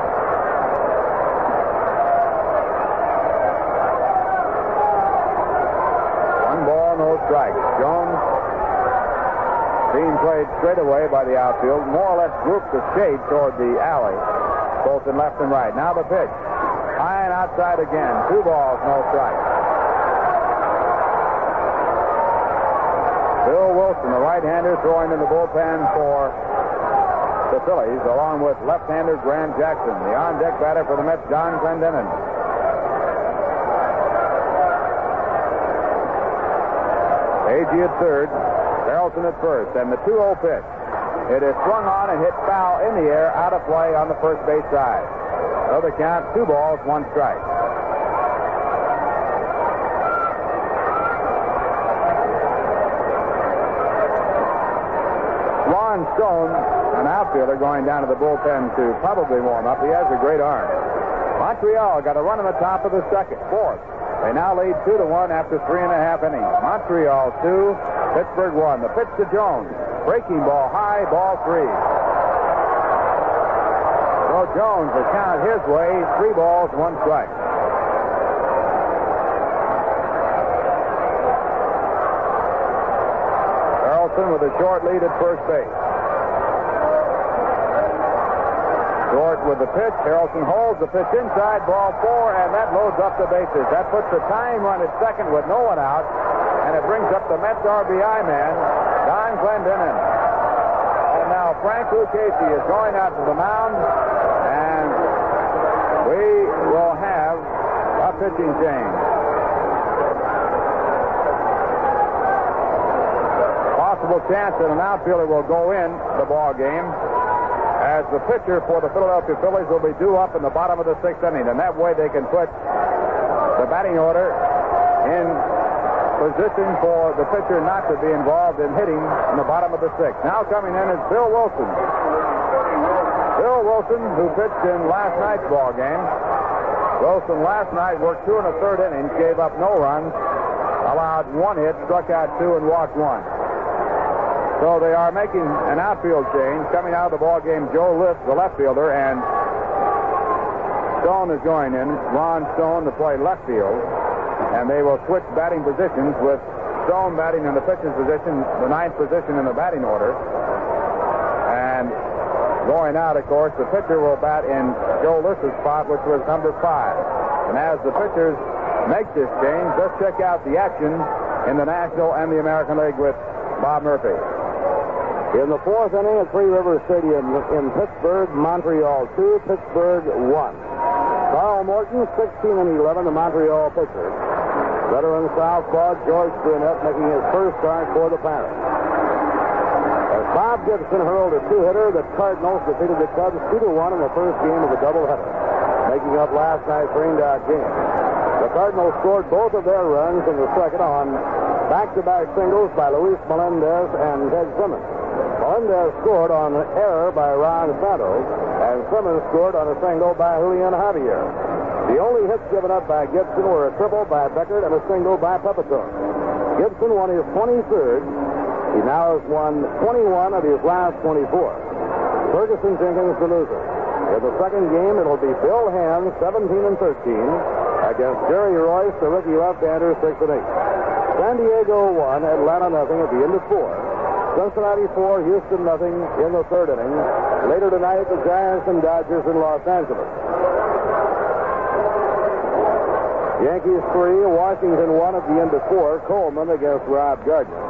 One ball, no strikes. Jones being played straight away by the outfield. More or less grouped the shade toward the alley, both in left and right. Now the pitch. High and outside again. 2 balls, no strikes. Bill Wilson, the right-hander, throwing in the bullpen for the Phillies, along with left-hander Graham Jackson, the on-deck batter for the Mets, Donn Clendenon. Agee at third, Harrelson at first, and the 2-0 pitch. It is swung on and hit foul in the air, out of play on the first base side. Another count, 2 balls, 1 strike. Ron Stone, an outfielder, going down to the bullpen to probably warm up. He has a great arm. Montreal got a run in the top of the fourth. They now lead 2-1 after 3.5 innings. Montreal 2, Pittsburgh 1. The pitch to Jones. Breaking ball high, ball 3. So Jones will count his way, 3 balls, 1 strike. Harrelson with a short lead at first base. Short with the pitch. Harrelson holds the pitch inside, ball 4, and that loads up the bases. That puts the tying run at second with no one out, and it brings up the Mets RBI man, Donn Clendenon. And now Frank Lucchesi is going out to the mound, and we will have a pitching change. Possible chance that an outfielder will go in the ball game, as the pitcher for the Philadelphia Phillies will be due up in the bottom of the 6th inning. And that way they can put the batting order in position for the pitcher not to be involved in hitting in the bottom of the 6th. Now coming in is Bill Wilson. Bill Wilson, who pitched in last night's ball game. Wilson last night worked 2 1/3 innings, gave up no runs, allowed 1 hit, struck out 2, and walked 1. So they are making an outfield change. Coming out of the ballgame, Joe Lis, the left fielder, and Stone is going in, Ron Stone, to play left field. And they will switch batting positions, with Stone batting in the pitcher's position, the 9th position in the batting order. And going out, of course, the pitcher will bat in Joe Lis's spot, which was number 5. And as the pitchers make this change, let's check out the action in the National and the American League with Bob Murphy. In the 4th inning at Three Rivers Stadium in Pittsburgh, Montreal 2, Pittsburgh 1. Carl Morton, 16-11, the Montreal pitcher. Veteran southpaw George Brunette making his first start for the Pirates. As Bob Gibson hurled a 2-hitter, the Cardinals defeated the Cubs 2-1 in the first game of the doubleheader, making up last night's rained-out game. The Cardinals scored both of their runs in the second on back-to-back singles by Luis Melendez and Ted Simmons. Melendez scored on an error by Ron Santos, and Simmons scored on a single by Julian Javier. The only hits given up by Gibson were a triple by Beckert and a single by Pepitone. Gibson won his 23rd. He now has won 21 of his last 24. Ferguson Jenkins the loser. In the second game, it'll be Bill Hand, 17-13, against Jerry Royce, the rookie left-hander, 6-8. San Diego 1, Atlanta 0 at the end of 4. Cincinnati 4, Houston 0 in the third inning. Later tonight, the Giants and Dodgers in Los Angeles. Yankees 3, Washington 1 at the end of 4. Coleman against Rob Gardner.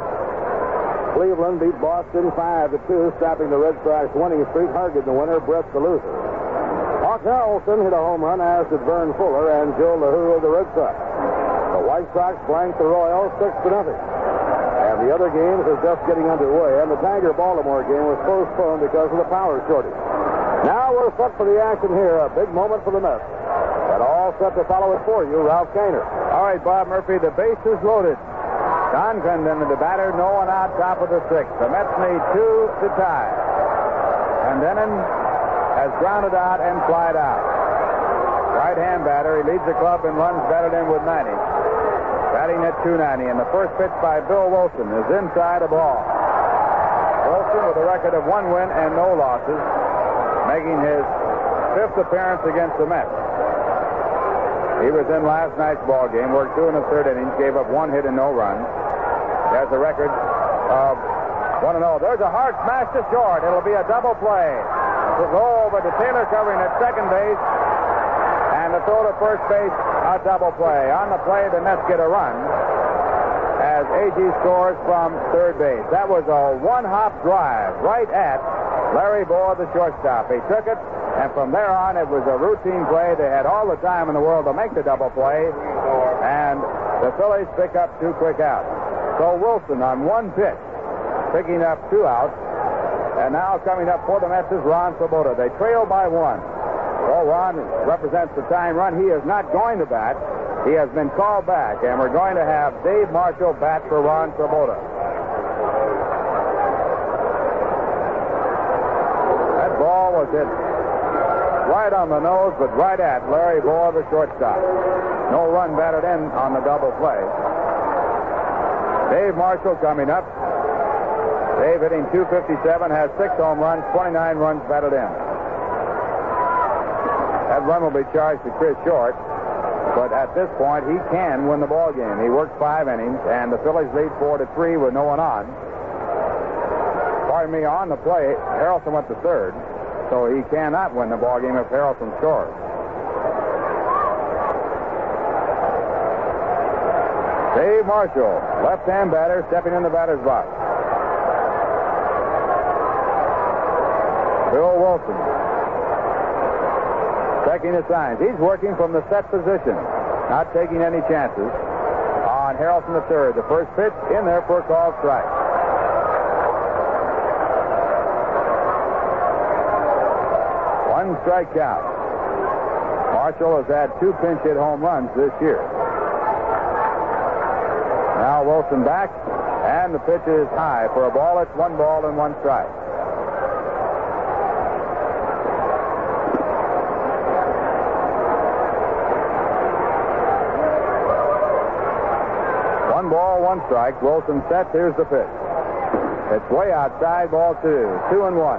Cleveland beat Boston 5-2, stopping the Red Sox winning streak. Hargit the winner, Brett the loser. Harrelson hit a home run, as did Vern Fuller and Joe LaRue of the Red Sox. The White Sox blanked the Royals 6-0. And the other games are just getting underway, and the Tiger-Baltimore game was postponed because of the power shortage. Now we're set for the action here. A big moment for the Mets. And all set to follow it for you, Ralph Kainer. All right, Bob Murphy, the base is loaded. Donn Clendenon, the batter, no one out, top of the sixth. The Mets need two to tie. Clendenon has grounded out and flied out. Right-hand batter, he leads the club in runs batted in with 90. Batting at 290, and the first pitch by Bill Wilson is inside a ball. Wilson with a record of one win and no losses, making his fifth appearance against the Mets. He was in last night's ball game, worked two in the third innings, gave up one hit and no runs. There's a record of 1-0. There's a hard smash to short. It'll be a double play. It'll go over to Taylor covering at second base. And the throw to first base, a double play. On the play, the Mets get a run as Agee scores from third base. That was a one-hop drive right at Larry Bowa, the shortstop. He took it, and from there on, it was a routine play. They had all the time in the world to make the double play. And the Phillies pick up two quick outs. So Wilson on one pitch, picking up two outs. And now coming up for the Mets is Ron Swoboda. They trail by one. Well, Ron represents the tying run. He is not going to bat. He has been called back. And we're going to have Dave Marshall bat for Ron Swoboda. That ball was hit right on the nose, but right at Larry Bowa, the shortstop. No run batted in on the double play. Dave Marshall coming up. Dave hitting .257, has six home runs, 29 runs batted in. That run will be charged to Chris Short, but at this point, he can win the ball game. He worked five innings, and the Phillies lead 4-3 with no one on. Pardon me, on the play, Harrelson went to third, so he cannot win the ball game if Harrelson scores. Dave Marshall, left-hand batter, stepping in the batter's box. Bill Wilson checking the signs. He's working from the set position, not taking any chances on Harrelson the third. The first pitch in there for a called strike. One strike count. Marshall has had two pinch hit home runs this year. Now Wilson back, and the pitch is high for a ball. It's 1-1 strike. One ball, one strike. Wilson sets. Here's the pitch. It's way outside. Ball two. 2-1.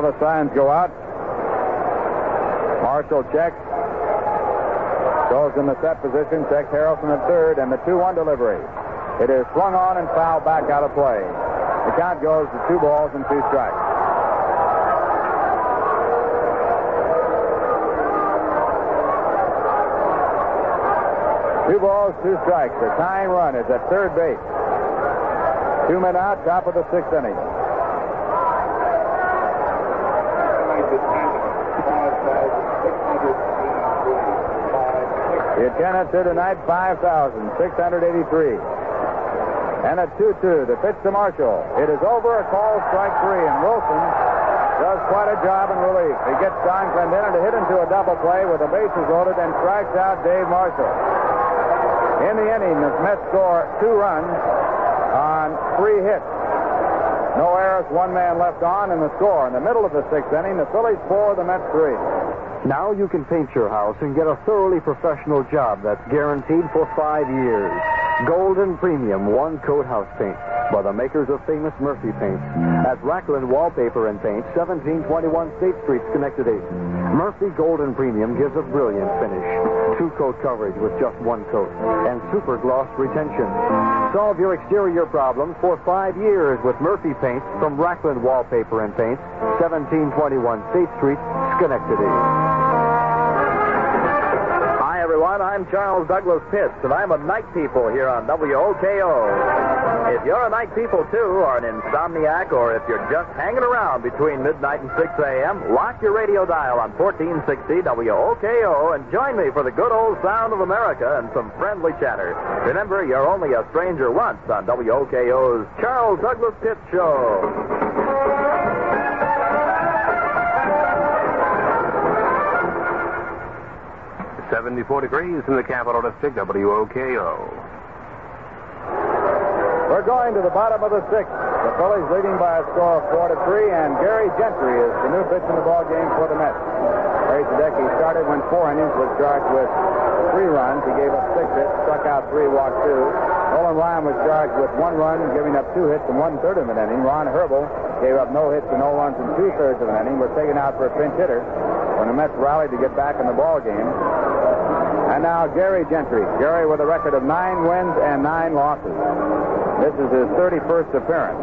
The signs go out. Marshall checks. Goes in the set position. Checks Harrelson at third, and the 2-1 delivery. It is swung on and fouled back out of play. The count goes to 2-2 strikes. Two balls, two strikes. The tying run is at third base. 2 men out, top of the sixth inning. The attendance here tonight, 5,683. And a 2-2. The pitch to Marshall. It is over. A call, strike three. And Wilson does quite a job in relief. He gets Donn Clendenon to hit into a double play with the bases loaded and strikes out Dave Marshall. In the inning, the Mets score 2 runs on 3 hits. No errors, 1 man left on, and the score in the middle of the sixth inning, the Phillies 4, the Mets 3. Now you can paint your house and get a thoroughly professional job that's guaranteed for 5 years. Golden Premium one-coat house paint by the makers of famous Murphy paints at Racklin Wallpaper and Paint, 1721 State Street, Schenectady. Murphy Golden Premium gives a brilliant finish, 2-coat coverage with just 1 coat, and super gloss retention. Solve your exterior problems for 5 years with Murphy paint from Racklin Wallpaper and Paint, 1721 State Street, Schenectady. everyone. I'm Charles Douglas Pitts, and I'm a night people here on WOKO. If you're a night people, too, or an insomniac, or if you're just hanging around between midnight and 6 a.m., lock your radio dial on 1460 WOKO and join me for the good old sound of America and some friendly chatter. Remember, you're only a stranger once on WOKO's Charles Douglas Pitts Show. It's 74 degrees in the capital district, WOKO. We're going to the bottom of the sixth. The Phillies leading by a score of 4-3, and Gary Gentry is the new pitch in the ballgame for the Mets. Ray Sadecki started when 4 innings, was charged with 3 runs. He gave up 6 hits, struck out 3, walked 2. Nolan Ryan was charged with 1 run, giving up 2 hits in 1/3 of an inning. Ron Herbel gave up no hits and no runs in 2/3 of an inning. Was taken out for a pinch hitter when the Mets rallied to get back in the ballgame. And now Gary Gentry. Gary with a record of 9 wins and 9 losses. This is his 31st appearance.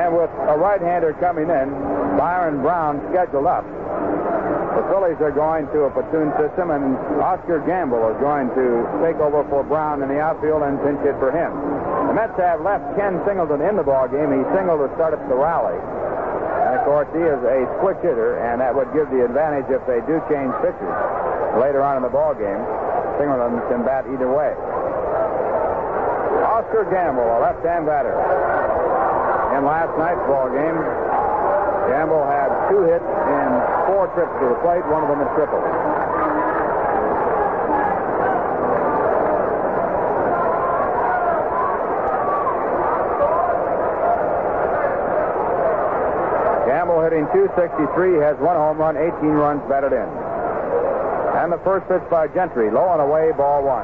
And with a right-hander coming in, Byron Brown scheduled up. The Phillies are going to a platoon system, and Oscar Gamble is going to take over for Brown in the outfield and pinch hit for him. The Mets have left Ken Singleton in the ballgame. He singled to start up the rally. And, of course, he is a switch hitter, and that would give the advantage if they do change pitches later on in the ballgame. Singleton can bat either way. Oscar Gamble, a left-hand batter. In last night's ballgame, Gamble had 2 hits and 4 trips to the plate, one of them a triple. Hitting 263, has 1 home run, 18 runs batted in. And the first pitch by Gentry, low and away, ball 1.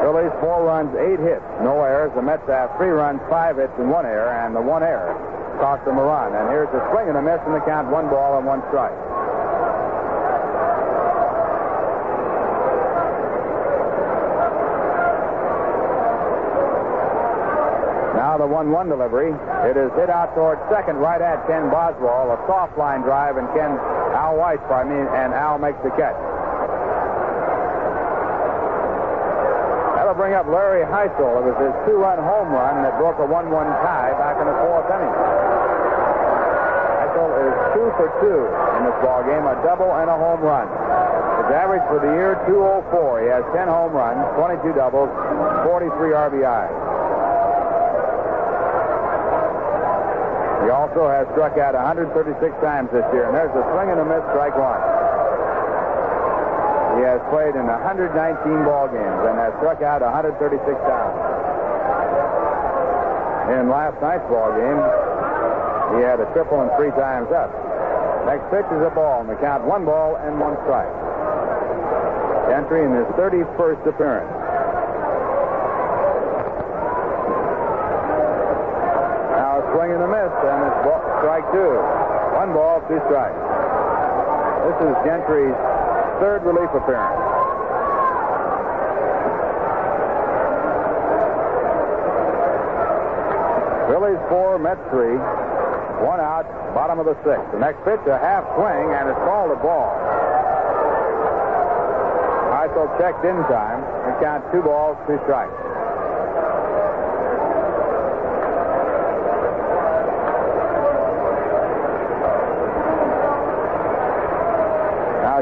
Phillies 4 runs, 8 hits, no errors. The Mets have 3 runs, 5 hits, and 1 error, and the 1 error cost them a run. And here's a swing and a miss in the count, 1 ball and 1 strike. The 1-1 delivery. It is hit out towards second, right at Ken Boswell. A soft line drive, and Al Weis makes the catch. That'll bring up Larry Heisler. It was his 2-run home run that broke a 1-1 tie back in the 4th inning. Heisler is 2 for 2 in this ballgame, a double and a home run. His average for the year, 204. He has 10 home runs, 22 doubles, 43 RBIs. He also has struck out 136 times this year, and there's a swing and a miss, strike 1. He has played in 119 ball games and has struck out 136 times. In last night's ball game, he had a triple and 3 times up. Next pitch is a ball, and the count 1 ball and 1 strike. Gentry in his 31st appearance. Swing and a miss, and it's strike 2. 1 ball, 2 strikes. This is Gentry's 3rd relief appearance. Phillies 4, Mets 3. 1 out, bottom of the 6th. The next pitch, a half swing, and it's called a ball. Heisel checked in time, and count 2 balls, 2 strikes.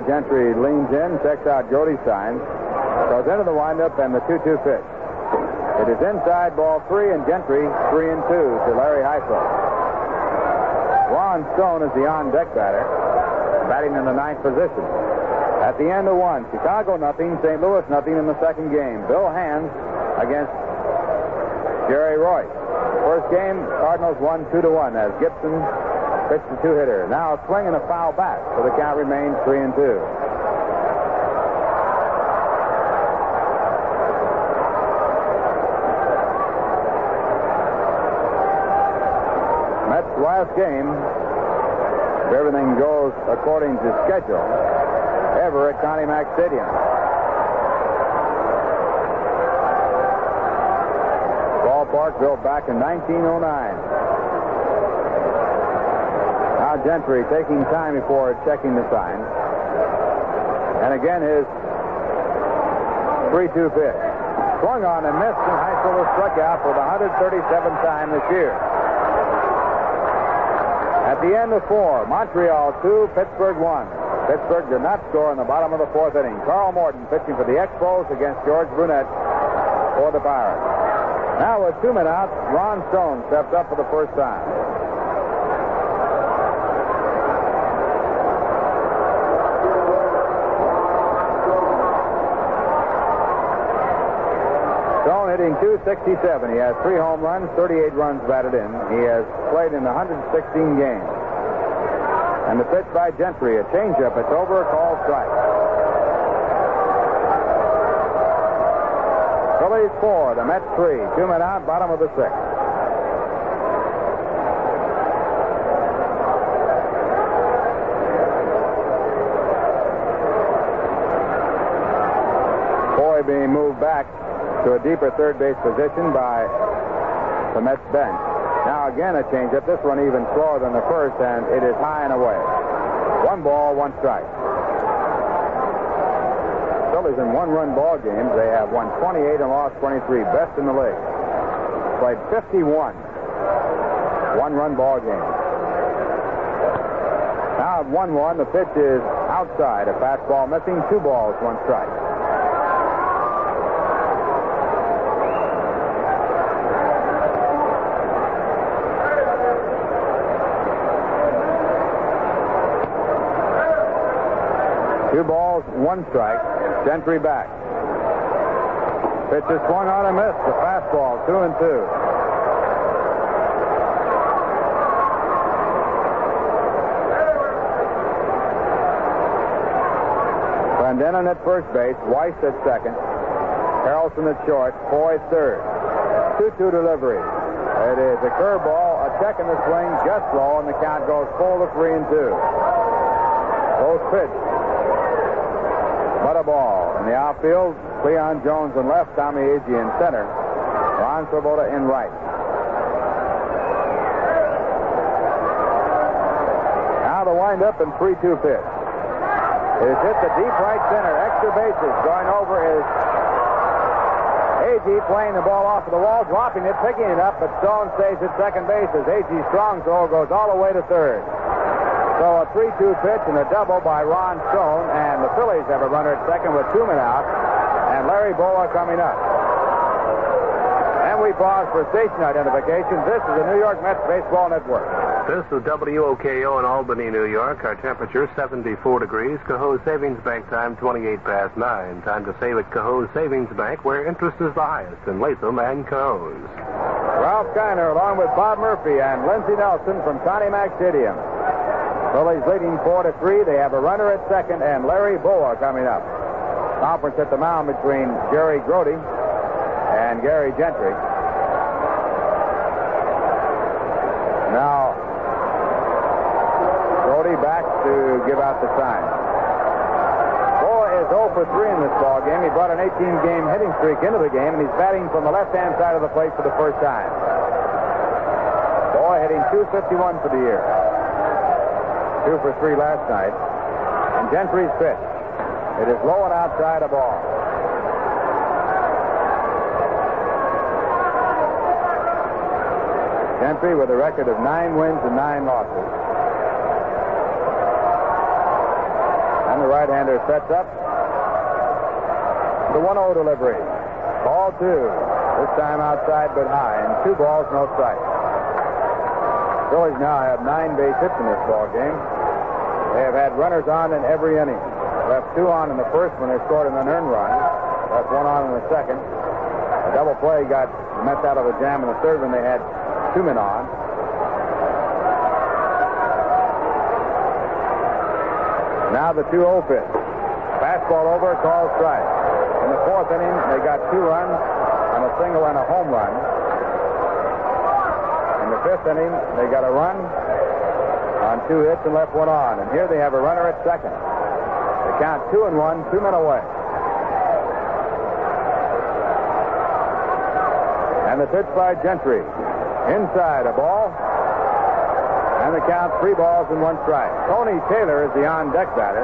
Gentry leans in, checks out Grote's signs, goes into the windup, and the 2-2 pitch. It is inside, ball 3, and Gentry 3-2 to Larry Heisler. Ron Stone is the on-deck batter, batting in the 9th position. At the end of 1, Chicago 0, St. Louis 0 in the 2nd game. Bill Hands against Jerry Grote. First game, Cardinals won 2-1 as Gibson pitched a 2-hitter. Now a swing and a foul back, so the count remains 3-2. Mets last game, if everything goes according to schedule, ever at Connie Mack Stadium. Ball Park, built back in 1909. Now Gentry taking time before checking the sign. And again his 3-2 pitch. Swung on and missed, and Heisler was struck out for the 137th time this year. At the end of four, Montreal 2, Pittsburgh 1. Pittsburgh did not score in the bottom of the fourth inning. Carl Morton pitching for the Expos against George Brunette for the Pirates. Now with 2 men out, Ron Stone stepped up for the first time. Stone hitting .267. He has 3 home runs, 38 runs batted in. He has played in 116 games. And the pitch by Gentry, a changeup. It's over, a call strike. Phillies 4, the Mets 3. 2 men out, bottom of the 6th. Foy being moved back to a deeper third base position by the Mets bench. Now again a changeup. This one even slower than the first, and it is high and away. 1 ball, 1 strike. Phillies in 1-run ball games. They have won 28 and lost 23, best in the league. Played 51 1-run ball games. Now at 1-1, the pitch is outside. A fastball missing. 2 balls, 1 strike. One strike. Gentry back. Pitch is swung on and missed. The fastball, 2-2. Clendenon at first base. Weis at second. Harrelson at short. Foy third. 2-2 delivery. It is a curveball, a check in the swing, just low, and the count goes full to 3-2. Both pitched. But a ball. In the outfield, Cleon Jones in left, Tommie Agee in center, Ron Swoboda in right. Now the windup and 3-2 pitch. It is hit to deep right center, extra bases. Going over is Agee, playing the ball off of the wall, dropping it, picking it up, but Stone stays at second base as Agee's strong throw goes all the way to third. So a 3-2 pitch and a double by Ron Stone, and the Phillies have a runner at second with 2 men out, and Larry Bowa coming up. And we pause for station identification. This is the New York Mets Baseball Network. This is WOKO in Albany, New York. Our temperature, 74 degrees. Cohoes Savings Bank time, 28 past 9. Time to save at Cohoes Savings Bank, where interest is the highest in Latham and Cohoes. Ralph Kiner along with Bob Murphy and Lindsey Nelson from Connie Mack Stadium. Phillies leading 4-3. They have a runner at second and Larry Bowa coming up. Conference at the mound between Jerry Grote and Gary Gentry. Now, Grote back to give out the sign. Bowa is 0-for-3 in this ball game. He brought an 18-game hitting streak into the game, and he's batting from the left-hand side of the plate for the first time. Bowa hitting .251 for the year. 2-for-3 last night. And Gentry's pitch. It is low and outside, a ball. Gentry with a record of 9 wins and 9 losses. And the right-hander sets up. The 1-0 delivery. Ball 2. This time outside but high. And 2 balls, no strikes. Phillies now have 9 base hits in this ball game. They have had runners on in every inning. Left 2 on in the first when they scored an unearned run. Left 1 on in the second. A double play got the Mets out of a jam in the third when they had 2 men on. Now the 2-0 pitch. Fastball over, called strike. In the fourth inning, they got 2 runs on a single and a home run. In the fifth inning, they got a run on 2 hits and left 1 on. And here they have a runner at second. They count 2-1, 2 men away. And And the pitch by Gentry. Inside a ball. And the count, 3 balls and 1 strike. Tony Taylor is the on-deck batter.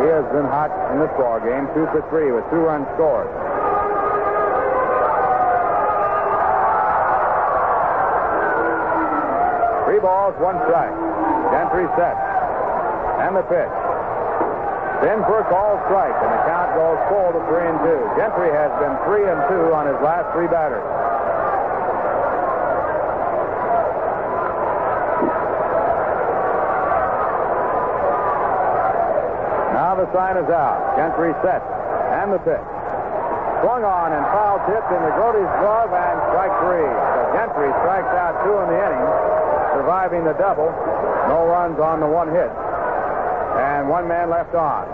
He has been hot in this ball game, 2 for 3 with 2 runs scored. Three balls, one strike. Gentry set. And the pitch. Then for a call strike, and the count goes full to 3-2. Gentry has been 3-2 on his last 3 batters. Now the sign is out. Gentry sets, and the pitch. Swung on and foul tipped into Grote's glove, and strike 3. So Gentry strikes out 2 in the inning, surviving the double. No runs on the 1 hit. And 1 man left on.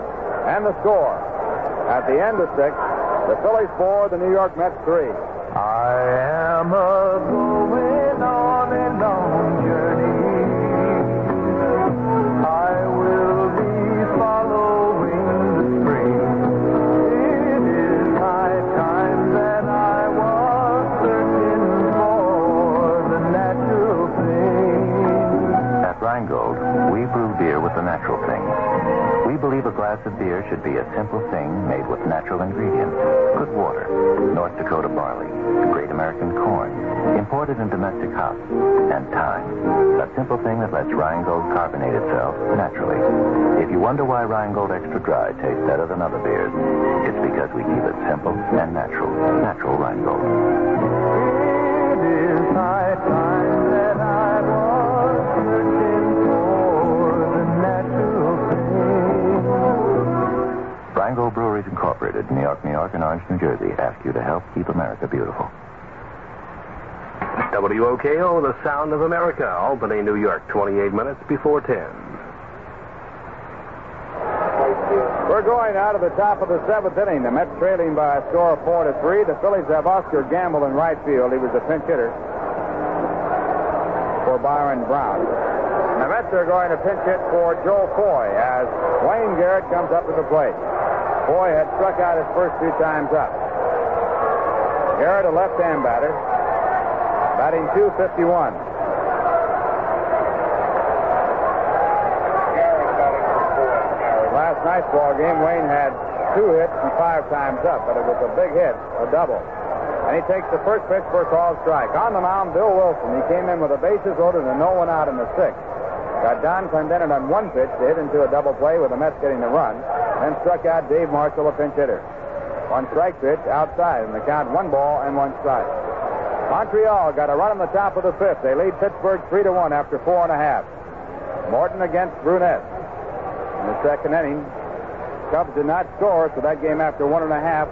And the score. At the end of 6, the Phillies 4, the New York Mets 3. I am going on a long journey. I will be following the spring. It is my time that I was searching for the natural thing. At Rheingold, we brew beer with the natural thing. We believe a glass of beer should be a simple thing made with natural ingredients. Good water, North Dakota barley, great American corn, imported and domestic hops, and time. A simple thing that lets Rheingold carbonate itself naturally. If you wonder why Rheingold Extra Dry tastes better than other beers, it's because we keep it simple and natural. Natural Rheingold. It is high time that I was searching for the natural thing. Rheingold Breweries Incorporated, New York, New York, and Orange, New Jersey, ask you to help keep America beautiful. WOKO, the Sound of America, Albany, New York, 28 minutes before 10. We're going out of the top of the 7th inning. The Mets trailing by a score of 4-3. The Phillies have Oscar Gamble in right field. He was a pinch hitter for Byron Brown. The Mets are going to pinch hit for Joe Foy as Wayne Garrett comes up to the plate. Foy had struck out his first 2 times up. Garrett, a left-hand batter, batting .251. Last night's ball game, Wayne had 2 hits and 5 times up, but it was a big hit, a double. And he takes the first pitch for a called strike. On the mound, Bill Wilson. He came in with a bases loaded and no one out in the 6th. Got Donn Clendenon on 1 pitch to hit into a double play with the Mets getting the run, then struck out Dave Marshall, a pinch hitter. 1 strike pitch outside, and the count 1 ball and 1 strike. Montreal got a run on the top of the 5th. They lead Pittsburgh 3-1 after 4 1/2. Morton against Brunette. In the 2nd inning, Cubs did not score, so that game after 1 1/2,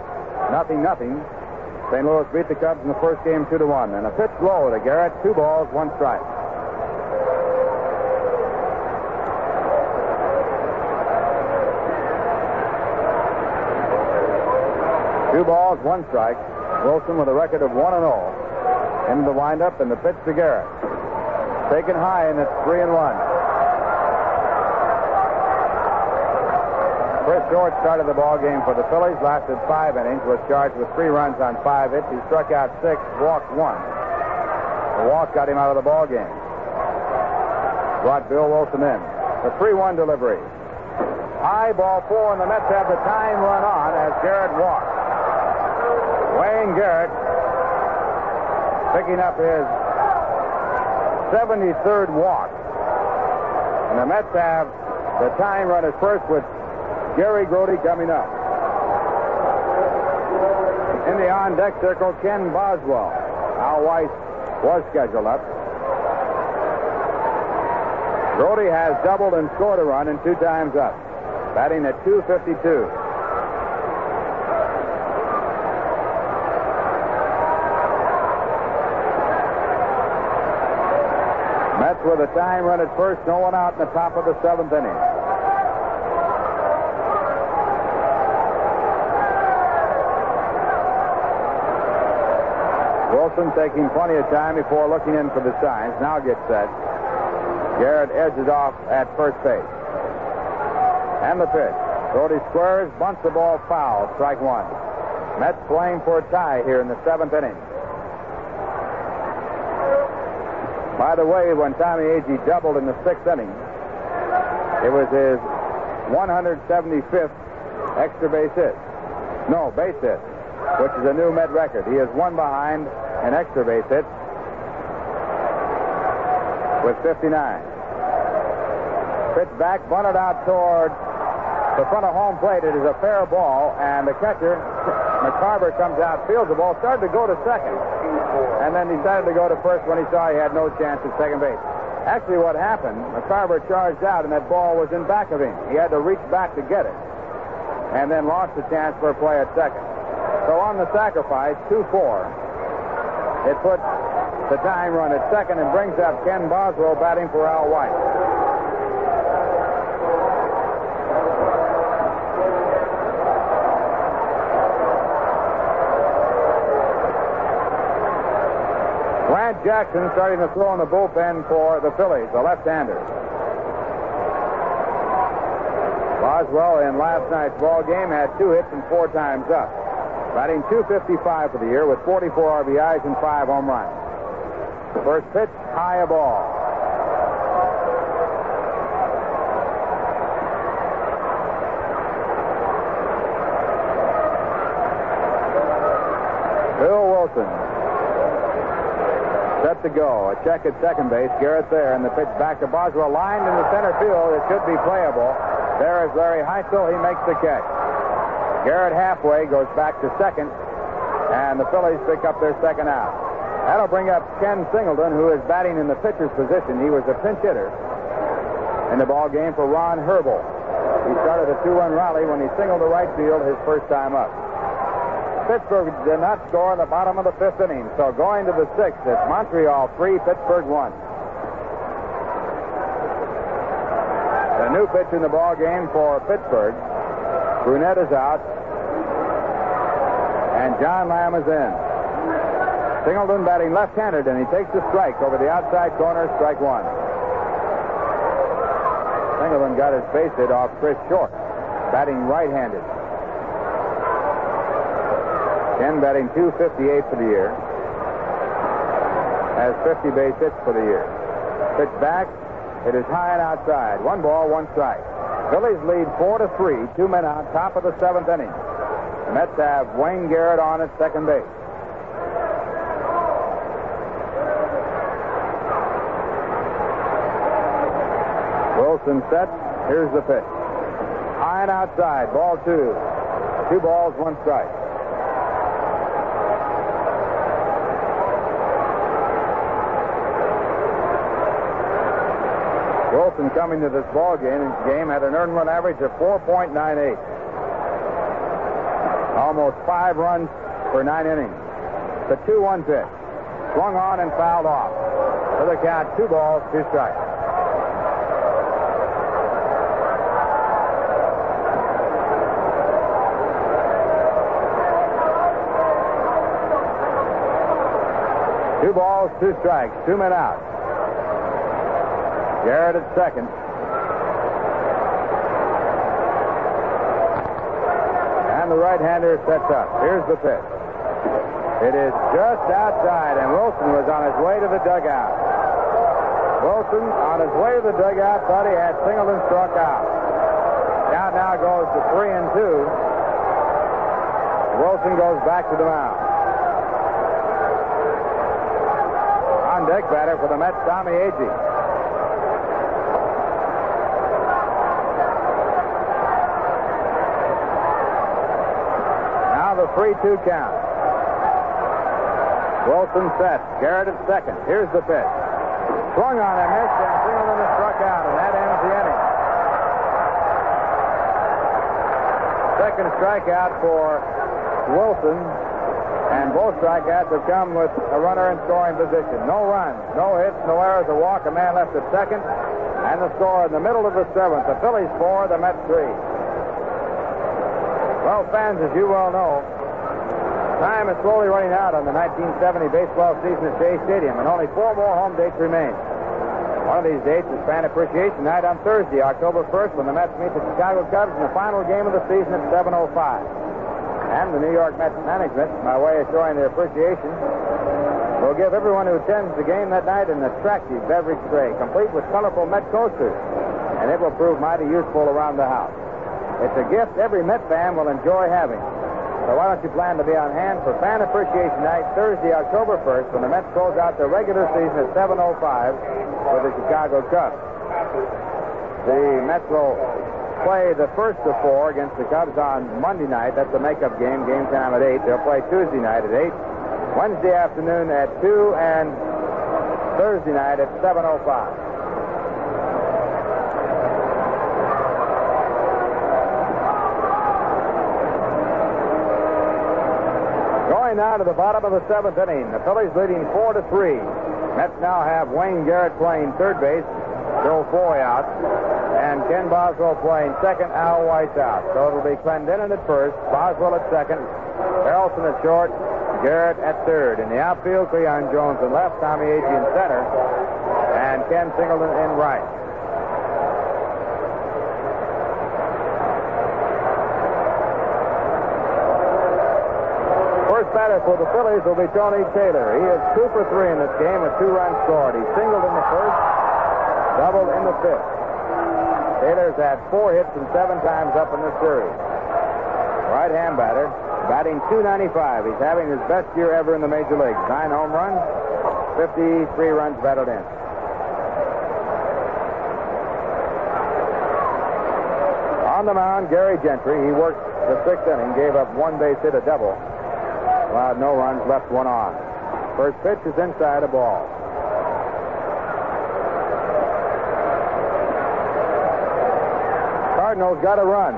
0-0. St. Louis beat the Cubs in the first game 2-1, and a pitch low to Garrett, 2 balls, 1 strike. Two balls, one strike. Wilson with a record of 1-0. Into the windup and the pitch to Garrett. Taken high, and it's 3-1. Chris Short started the ball game for the Phillies. Lasted 5 innings. Was charged with 3 runs on 5 hits. He struck out 6, walked 1. The walk got him out of the ball game. Brought Bill Wilson in. The 3-1 delivery. High ball 4, and the Mets have the tying run on as Garrett walks. Wayne Garrett picking up his 73rd walk. And the Mets have the tying run at first with Gary Grote coming up. In the on-deck circle, Ken Boswell. Al Weis was scheduled up. Grote has doubled and scored a run and 2 times up. Batting at .252. With a time run at first, no one out in the top of the 7th inning. Wilson taking plenty of time before looking in for the signs. Now gets set. Garrett edges off at first base. And the pitch. Brody squares, bunts the ball foul. Strike 1. Mets playing for a tie here in the seventh inning. By the way, when Tommie Agee doubled in the sixth inning, it was his 175th extra base hit. No, base hit, which is a new Met record. He is one behind an extra base hit with 59. Pitch back, bunted out toward the front of home plate. It is a fair ball, and the catcher, McCarver, comes out, fields the ball, started to go to second, and then decided to go to first when he saw he had no chance at second base. Actually, what happened, McCarver charged out, and that ball was in back of him. He had to reach back to get it, and then lost the chance for a play at second. So on the sacrifice, 2-4, it puts the time run at second and brings up Ken Boswell batting for Al Weis. Jackson starting to throw in the bullpen for the Phillies, the left-hander. Boswell in last night's ball game had two hits and four times up, batting .255 for the year with 44 RBIs and 5 home runs. First pitch, high a ball. Bill Wilson set to go. A check at second base. Garrett there, and the pitch back to Boswell. Lined in the center field. It should be playable. There is Larry Heisler. He makes the catch. Garrett halfway goes back to second, and the Phillies pick up their second out. That'll bring up Ken Singleton, who is batting in the pitcher's position. He was a pinch hitter in the ball game for Ron Herbel. He started a 2-run rally when he singled to right field his first time up. Pittsburgh did not score in the bottom of the fifth inning, so going to the sixth, it's Montreal 3, Pittsburgh 1. The new pitch in the ball game for Pittsburgh. Brunette is out, and John Lamb is in. Singleton batting left-handed, and he takes a strike over the outside corner, strike one. Singleton got his base hit off Chris Short, batting right-handed. Ken batting .258 for the year. Has 50 base hits for the year. Pitch back. It is high and outside. One ball, one strike. Phillies lead 4-3. 2 men out, top of the seventh inning. The Mets have Wayne Garrett on at second base. Wilson set. Here's the pitch. High and outside. Ball 2. 2 balls, one strike. Wilson coming to this ball game had an earned run average of 4.98. Almost 5 runs per 9 innings. The 2-1 pitch. Swung on and fouled off. For the count, 2 balls, 2 strikes. Two balls, 2 strikes. 2 men out. Garrett at second. And the right-hander sets up. Here's the pitch. It is just outside, and Wilson was on his way to the dugout. Wilson, on his way to the dugout, thought he had Singleton struck out. Count now goes to 3-2. Wilson goes back to the mound. On deck batter for the Mets, Tommie Agee. The 3-2 count. Wilson set. Garrett at second. Here's the pitch. Swung on and missed, and Singleton is struck out, and that ends the inning. Second strikeout for Wilson, and both strikeouts have come with a runner in scoring position. No runs, no hits, no errors, a walk, a man left at second, and the score in the middle of the seventh. The Phillies 4, the Mets 3. Well, fans, as you well know, time is slowly running out on the 1970 baseball season at Shea Stadium, and only 4 more home dates remain. One of these dates is Fan Appreciation Night on Thursday, October 1st, when the Mets meet the Chicago Cubs in the final game of the season at 7:05. and the New York Mets management, by way of showing their appreciation, will give everyone who attends the game that night an attractive beverage tray, complete with colorful Met coasters, and it will prove mighty useful around the house. It's a gift every Met fan will enjoy having. So why don't you plan to be on hand for Fan Appreciation Night, Thursday, October 1st, when the Mets close out their regular season at 7:05 for the Chicago Cubs. The Mets will play the first of four against the Cubs on Monday night. That's the makeup game, game time at 8. They'll play Tuesday night at 8, Wednesday afternoon at 2, and Thursday night at 7:05. Going now to the bottom of the seventh inning, the Phillies leading 4-3. Mets now have Wayne Garrett playing third base, Joe Foy out, and Ken Boswell playing second, Al Weis out. So it'll be Clendenon at first, Boswell at second, Harrelson at short, Garrett at third. In the outfield, Cleon Jones in left, Tommie Agee in center, and Ken Singleton in right. First batter for the Phillies will be Tony Taylor. He is 2 for 3 in this game with 2 runs scored. He singled in the first, doubled in the fifth. Taylor's had 4 hits and 7 times up in the series. Right hand batter, batting .295. He's having his best year ever in the major leagues. 9 home runs, 53 runs batted in. On the mound, Gary Gentry. He worked the 6th inning, gave up 1 base hit, a double, allowed no runs, left 1 on. First pitch is inside, a ball. Cardinals got a run.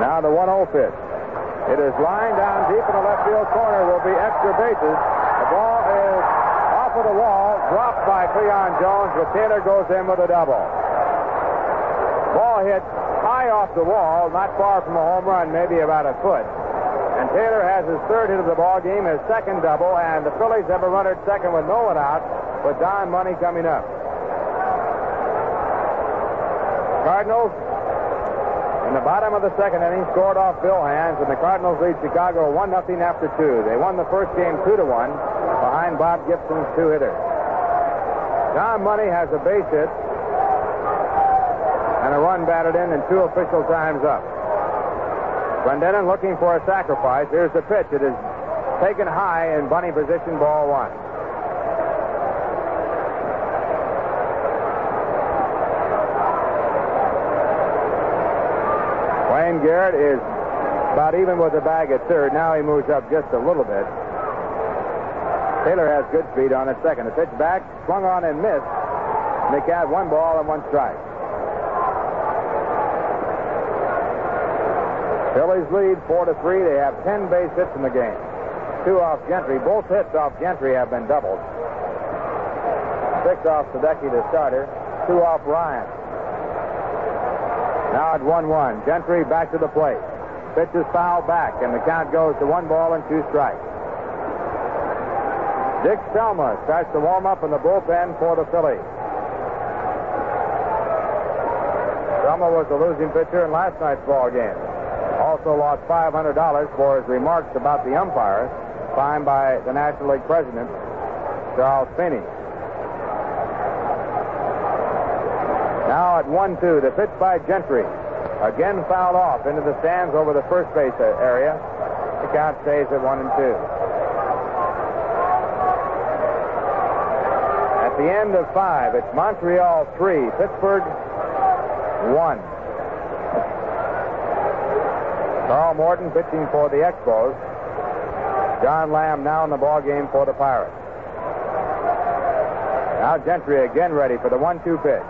Now the 1-0 pitch. It is lined down deep in the left field corner. Will be extra bases. The ball is off of the wall, dropped by Cleon Jones, but Taylor goes in with a double. Ball hit high off the wall, not far from a home run, maybe about a foot. And Taylor has his 3rd hit of the ball game, his 2nd double, and the Phillies have a runner at second with no one out, with Don Money coming up. Cardinals in the bottom of the 2nd inning scored off Bill Hands, and the Cardinals lead Chicago 1-0 after 2. They won the first game 2-1 behind Bob Gibson's 2-hitter. Don Money has a base hit and a run batted in, and 2 official times up. Clendenon looking for a sacrifice. Here's the pitch. It is taken high in bunting position, ball 1. Garrett is about even with the bag at third. Now he moves up just a little bit. Taylor has good speed on at second. The pitch back, swung on and missed. McCad 1 ball and 1 strike. Phillies lead 4-3. They have 10 base hits in the game. 2 off Gentry. Both hits off Gentry have been doubled. 6 off Sadecki, the starter. 2 off Ryan. Now at 1-1. Gentry back to the plate. Pitches foul back, and the count goes to 1 ball and 2 strikes. Dick Selma starts to warm up in the bullpen for the Phillies. Selma was the losing pitcher in last night's ball game. Also lost $500 for his remarks about the umpires, fined by the National League president, Charles Feeney. Now at 1-2, the pitch by Gentry. Again fouled off into the stands over the first base area. The count stays at 1-2. At the end of 5, it's Montreal 3, Pittsburgh 1. Carl Morton pitching for the Expos. John Lamb now in the ballgame for the Pirates. Now Gentry again ready for the 1-2 pitch.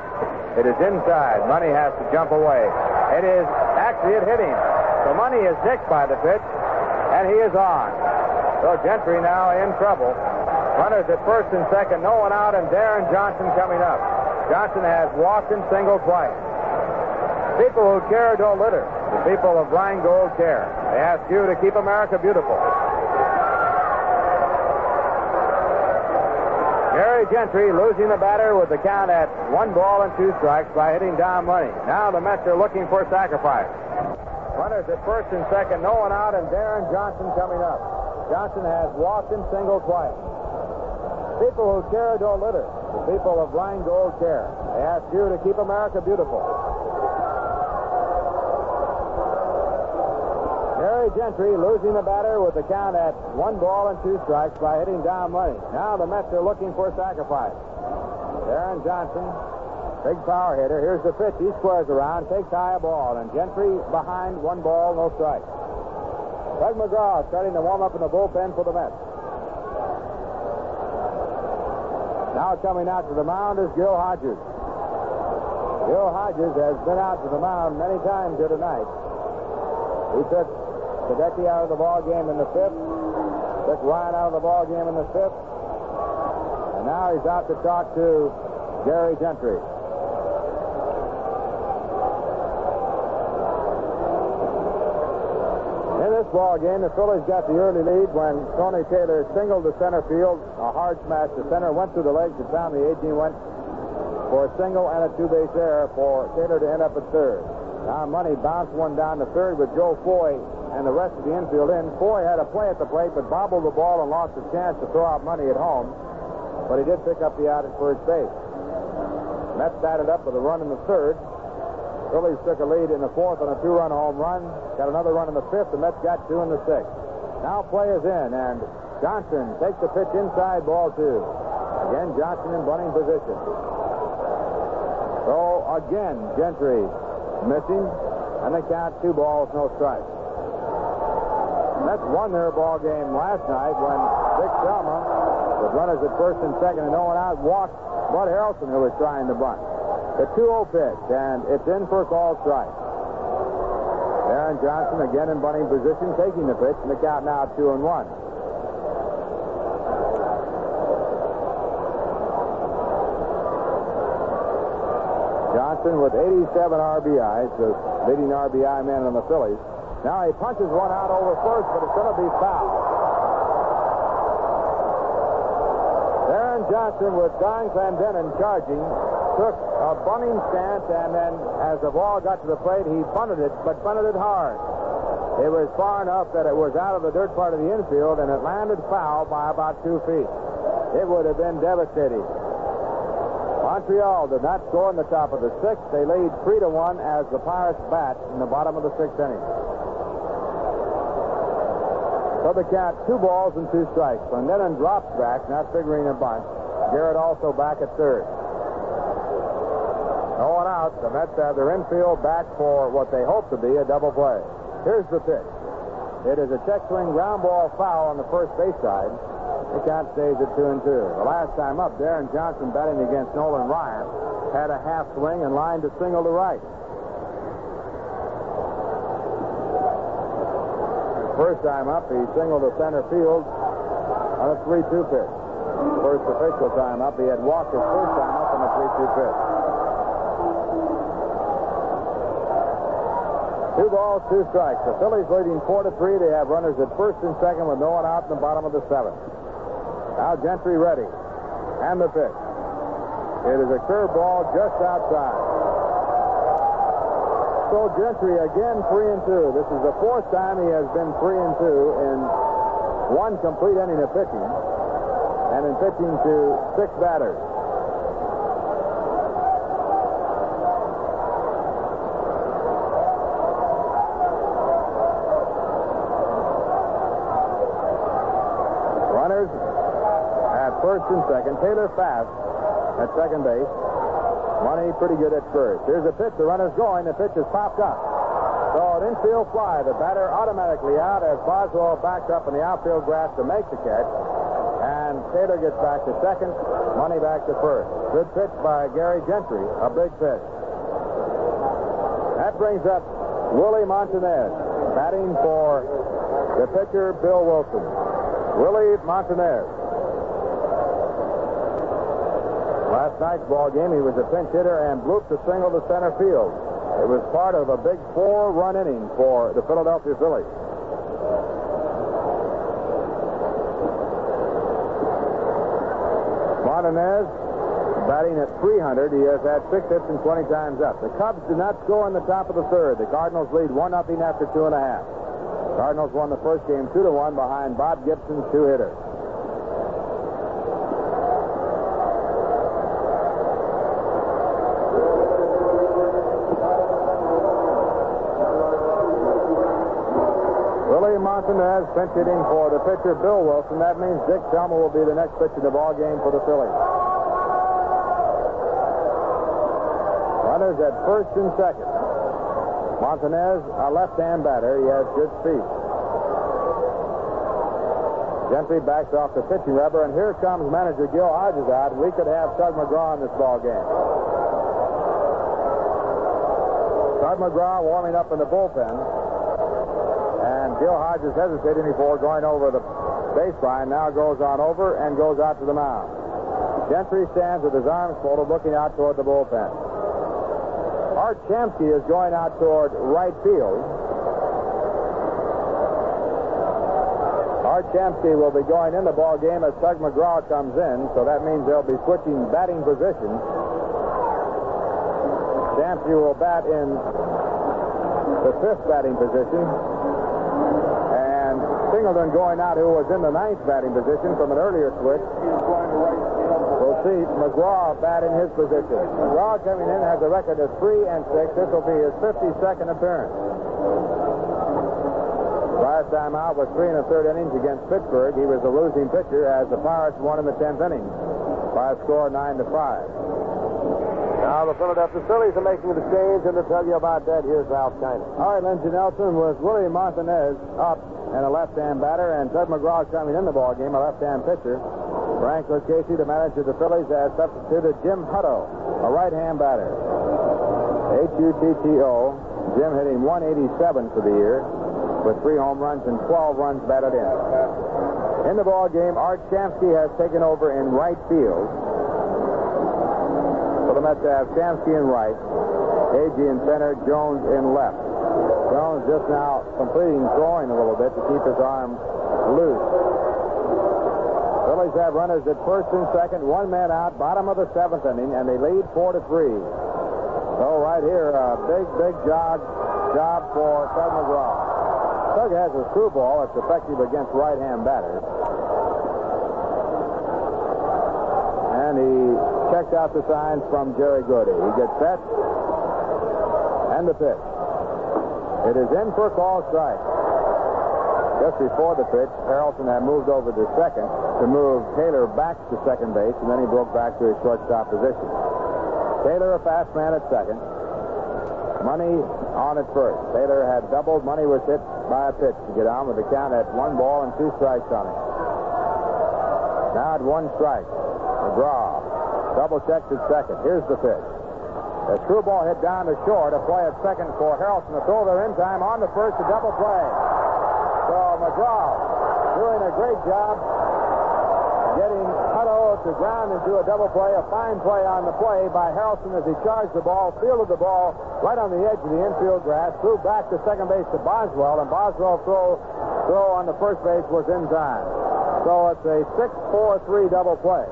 It is inside. Money has to jump away. It is actually, it hit him. So Money is nicked by the pitch, and he is on. So Gentry now in trouble. Runners at first and second, no one out, and Deron Johnson coming up. Johnson has walked and singled twice. People who care don't litter. The people of Rheingold care. They ask you to keep America beautiful. Gary Gentry losing the batter with the count at 1 ball and 2 strikes by hitting Don Money. Now the Mets are looking for sacrifice. Runners at first and second, no one out, and Deron Johnson coming up. Johnson has walked and singled twice. People who care don't litter. The people of Rhine Gold care. They ask you to keep America beautiful. Gary Gentry losing the batter with the count at 1-2 by hitting Don Money. Now the Mets are looking for sacrifice. Deron Johnson, big power hitter. Here's the pitch. He squares around, takes high ball, and Gentry behind 1-0. Tug McGraw starting to warm up in the bullpen for the Mets. Now coming out to the mound is Gil Hodges. Gil Hodges has been out to the mound many times here tonight. He took Sadecki out of the ballgame in the fifth, took Ryan out of the ballgame in the fifth, and now he's out to talk to Gary Gentry. In this ballgame, the Phillies got the early lead when Tony Taylor singled to center field, a hard smash to center, went through the legs to Tommie Agee, went for a single and a two-base error for Taylor to end up at third. Now Money bounced one down to third with Joe Foy and the rest of the infield in. Foy had a play at the plate but bobbled the ball and lost his chance to throw out Money at home, but he did pick up the out at first base. Mets batted up with a run in the third. Phillies took a lead in the fourth on a two-run home run. Got another run in the fifth. The Mets got two in the sixth. Now play is in, and Johnson takes the pitch inside, ball two. Again, Johnson in bunting position. So again, Gentry missing, and they count 2-0. Mets won their ball game last night when Dick Selma, with runners at first and second and no one out, walked Bud Harrelson, who was trying to bunt. The 2-0 pitch, and it's in for a called strike. Deron Johnson again in bunting position, taking the pitch, and the count now 2-1. Johnson with 87 RBIs, the leading RBI man on the Phillies. Now he punches one out over first, but it's going to be fouled. Johnson, with Donn Clendenon charging, took a bunting stance, and then as the ball got to the plate, he bunted it, but bunted it hard. It was far enough that it was out of the dirt part of the infield, and it landed foul by about 2 feet. It would have been devastating. Montreal did not score in the top of the sixth. They lead 3-1 as the Pirates bat in the bottom of the sixth inning. So the count 2-2. Clendenon drops back, not figuring a bunt. Garrett also back at third. No one out. The Mets have their infield back for what they hope to be a double play. Here's the pitch. It is a check swing ground ball foul on the first base side. The count stays at 2-2. The last time up, Deron Johnson batting against Nolan Ryan had a half swing and lined a single to right. First time up, he singled to center field on a 3-2 pitch. First official time up, he had walked his first time up on a 3-2 pitch. 2-2. The Phillies leading 4-3. They have runners at first and second with no one out in the bottom of the seventh. Now Gentry ready. And the pitch. It is a curveball just outside. So Gentry again 3-2. This is the fourth time he has been 3-2 in one complete inning of pitching, and in pitching to six batters. Runners at first and second. Taylor fast at second base. Money pretty good at first. Here's a pitch. The runner's going. The pitch has popped up. So an infield fly. The batter automatically out as Boswell backs up in the outfield grass to make the catch. And Taylor gets back to second. Money back to first. Good pitch by Gary Gentry. A big pitch. That brings up Willie Montanez, batting for the pitcher Bill Wilson. Willie Montanez. Last night's ball game, he was a pinch hitter and blooped a single to center field. It was part of a big four-run inning for the Philadelphia Phillies. Montanez Batting at 300, he has had 6 hits and 20 times up. The Cubs do not score in the top of the third. The Cardinals lead 1-0 after 2.5. Cardinals won the first game 2-1 behind Bob Gibson's 2-hitter. Has pinch hitting for the pitcher Bill Wilson. That means Dick Selma will be the next pitcher of the ball game for the Phillies. Runners at first and second. Montanez, a left-hand batter. He has good speed. Gentry backs off the pitching rubber, and here comes manager Gil Hodges out. We could have Tug McGraw in this ball game. Tug McGraw warming up in the bullpen. And Gil Hodges hesitated before going over the baseline. Now goes on over and goes out to the mound. Gentry stands with his arms folded, looking out toward the bullpen. Art Shamsky is going out toward right field. Art Shamsky will be going in the ball game as Tug McGraw comes in, so that means they'll be switching batting positions. Shamsky will bat in the 5th batting position. Singleton going out, who was in the 9th batting position from an earlier switch. We'll see McGraw bat in his position. McGraw coming in has a record of 3-6. This will be his 52nd appearance. Last time out was 3 1/3 innings against Pittsburgh. He was the losing pitcher as the Pirates won in the 10th inning by a score 9-5. Now the Philadelphia Phillies are making the change, and to tell you about that, here's Al China. All right, Lindsey Nelson with Willie Montanez up and a left-hand batter, and Tug McGraw coming in the ballgame, a left-hand pitcher. Frank Lucchesi, the manager of the Phillies, has substituted Jim Hutto, a right-hand batter. Hutto, Jim hitting 187 for the year with 3 home runs and 12 runs batted in. In the ballgame, Art Shamsky has taken over in right field. The Mets have Shamsky in right, Agee in center, Jones in left. Jones just now completing throwing a little bit to keep his arm loose. Phillies have runners at first and second, 1 man out, bottom of the 7th inning, and they lead 4-3. So right here, a big job for Tug McGraw. Tug has a screwball that's effective against right-hand batters. And he checked out the signs from Jerry Grote. He gets set and the pitch. It is in for call strike. Just before the pitch, Harrelson had moved over to second to move Taylor back to second base, and then he broke back to his shortstop position. Taylor, a fast man at second. Money on at first. Taylor had doubled. Money was hit by a pitch to get on with the count at 1 ball and 2 strikes on him. Now at 1 strike, McGraw double checked at second. Here's the pitch. A true ball hit down to short. A play at second for Harrelson. The throw there in time on the first, a double play. So McGraw doing a great job getting Hutto to ground into a double play. A fine play on the play by Harrelson as he charged the ball, fielded the ball right on the edge of the infield grass, threw back to second base to Boswell, and Boswell's throw on the first base was in time. So it's a 6-4-3 double play.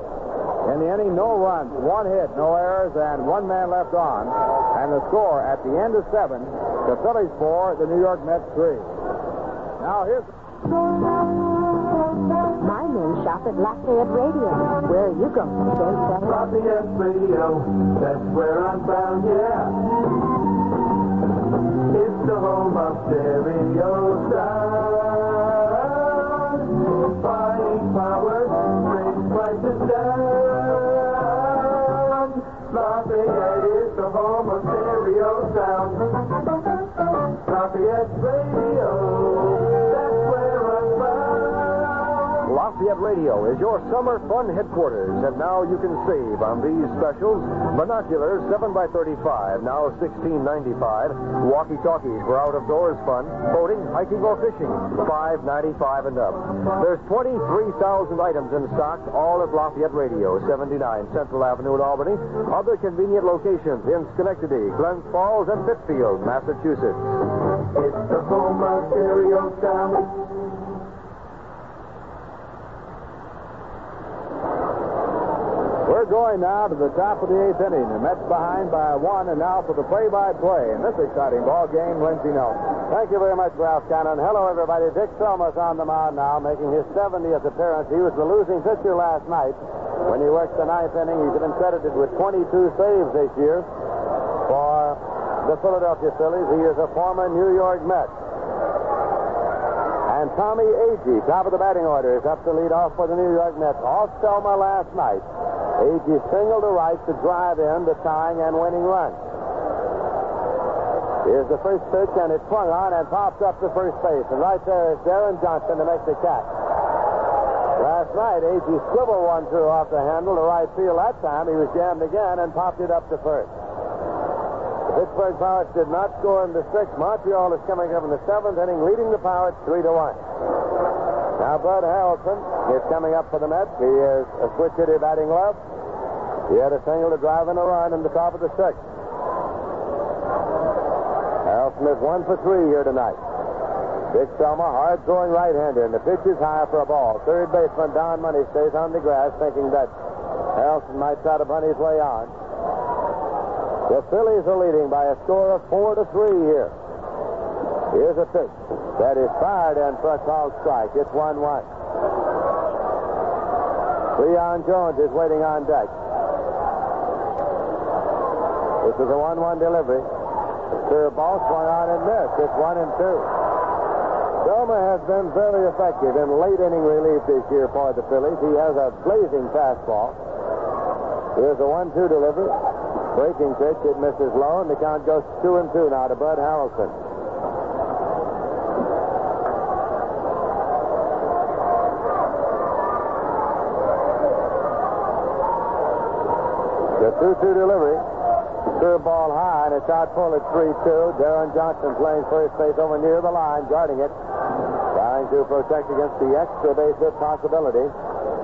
In the inning, no runs, 1 hit, no errors, and 1 man left on. And the score at the end of 7, the Phillies 4, the New York Mets 3. Now here's... My men shop at Lafayette Radio. Where are you going? Lafayette Radio, that's where I'm bound, yeah. It's the home of stereo sound. Fighting power, brings prices down. Lafayette is the home of stereo sound. Lafayette Radio, that's where I'm from. Lafayette Radio is your summer fun headquarters, and now you can save on these specials. Binoculars, 7x35, now $16.95. Walkie-talkies for out-of-doors fun, boating, hiking, or fishing, $5.95 and up. There's 23,000 items in stock, all at Lafayette Radio, 79 Central Avenue in Albany. Other convenient locations in Schenectady, Glens Falls, and Pittsfield, Massachusetts. It's the home of stereo sound. We're going now to the top of the eighth inning. The Mets behind by one, and now for the play-by-play in this exciting ball game, Lindsey Nelson. Thank you very much, Ralph Cannon. Hello, everybody. Dick Selma's on the mound now, making his 70th appearance. He was the losing pitcher last night. When he worked the ninth inning, he's been credited with 22 saves this year for the Philadelphia Phillies. He is a former New York Met. And Tommie Agee, top of the batting order, is up to lead off for the New York Mets. Off Selma last night. Agee singled to right to drive in the tying and winning run. Here's the first pitch, and it's swung on and pops up to first base. And right there is Deron Johnson to make the catch. Last night, Agee swiveled one through off the handle to right field. That time he was jammed again and popped it up to first. Pittsburgh Pirates did not score in the sixth. Montreal is coming up in the seventh inning, leading the Pirates 3-1. Now Bud Harrelson is coming up for the Mets. He is a switch hitter batting left. He had a single to drive in a run in the top of the sixth. Harrelson is 1 for 3 here tonight. Dick Selma, hard-throwing right-hander, and the pitch is high for a ball. Third baseman Don Money stays on the grass, thinking that Harrelson might try to bunt his way on. The Phillies are leading by a score of 4-3 here. Here's a pitch that is fired and for a called strike. It's 1-1. Cleon Jones is waiting on deck. This is a 1-1 delivery. The third ball swung on and missed. It's 1-2. Selma has been very effective in late inning relief this year for the Phillies. He has a blazing fastball. Here's a 1-2 delivery. Breaking pitch, it misses low, and the count goes 2-2 now to Bud Harrelson. The 2-2 delivery, third ball high, and it's out full at 3-2. Deron Johnson playing first base over near the line, guarding it, trying to protect against the extra base hit possibility.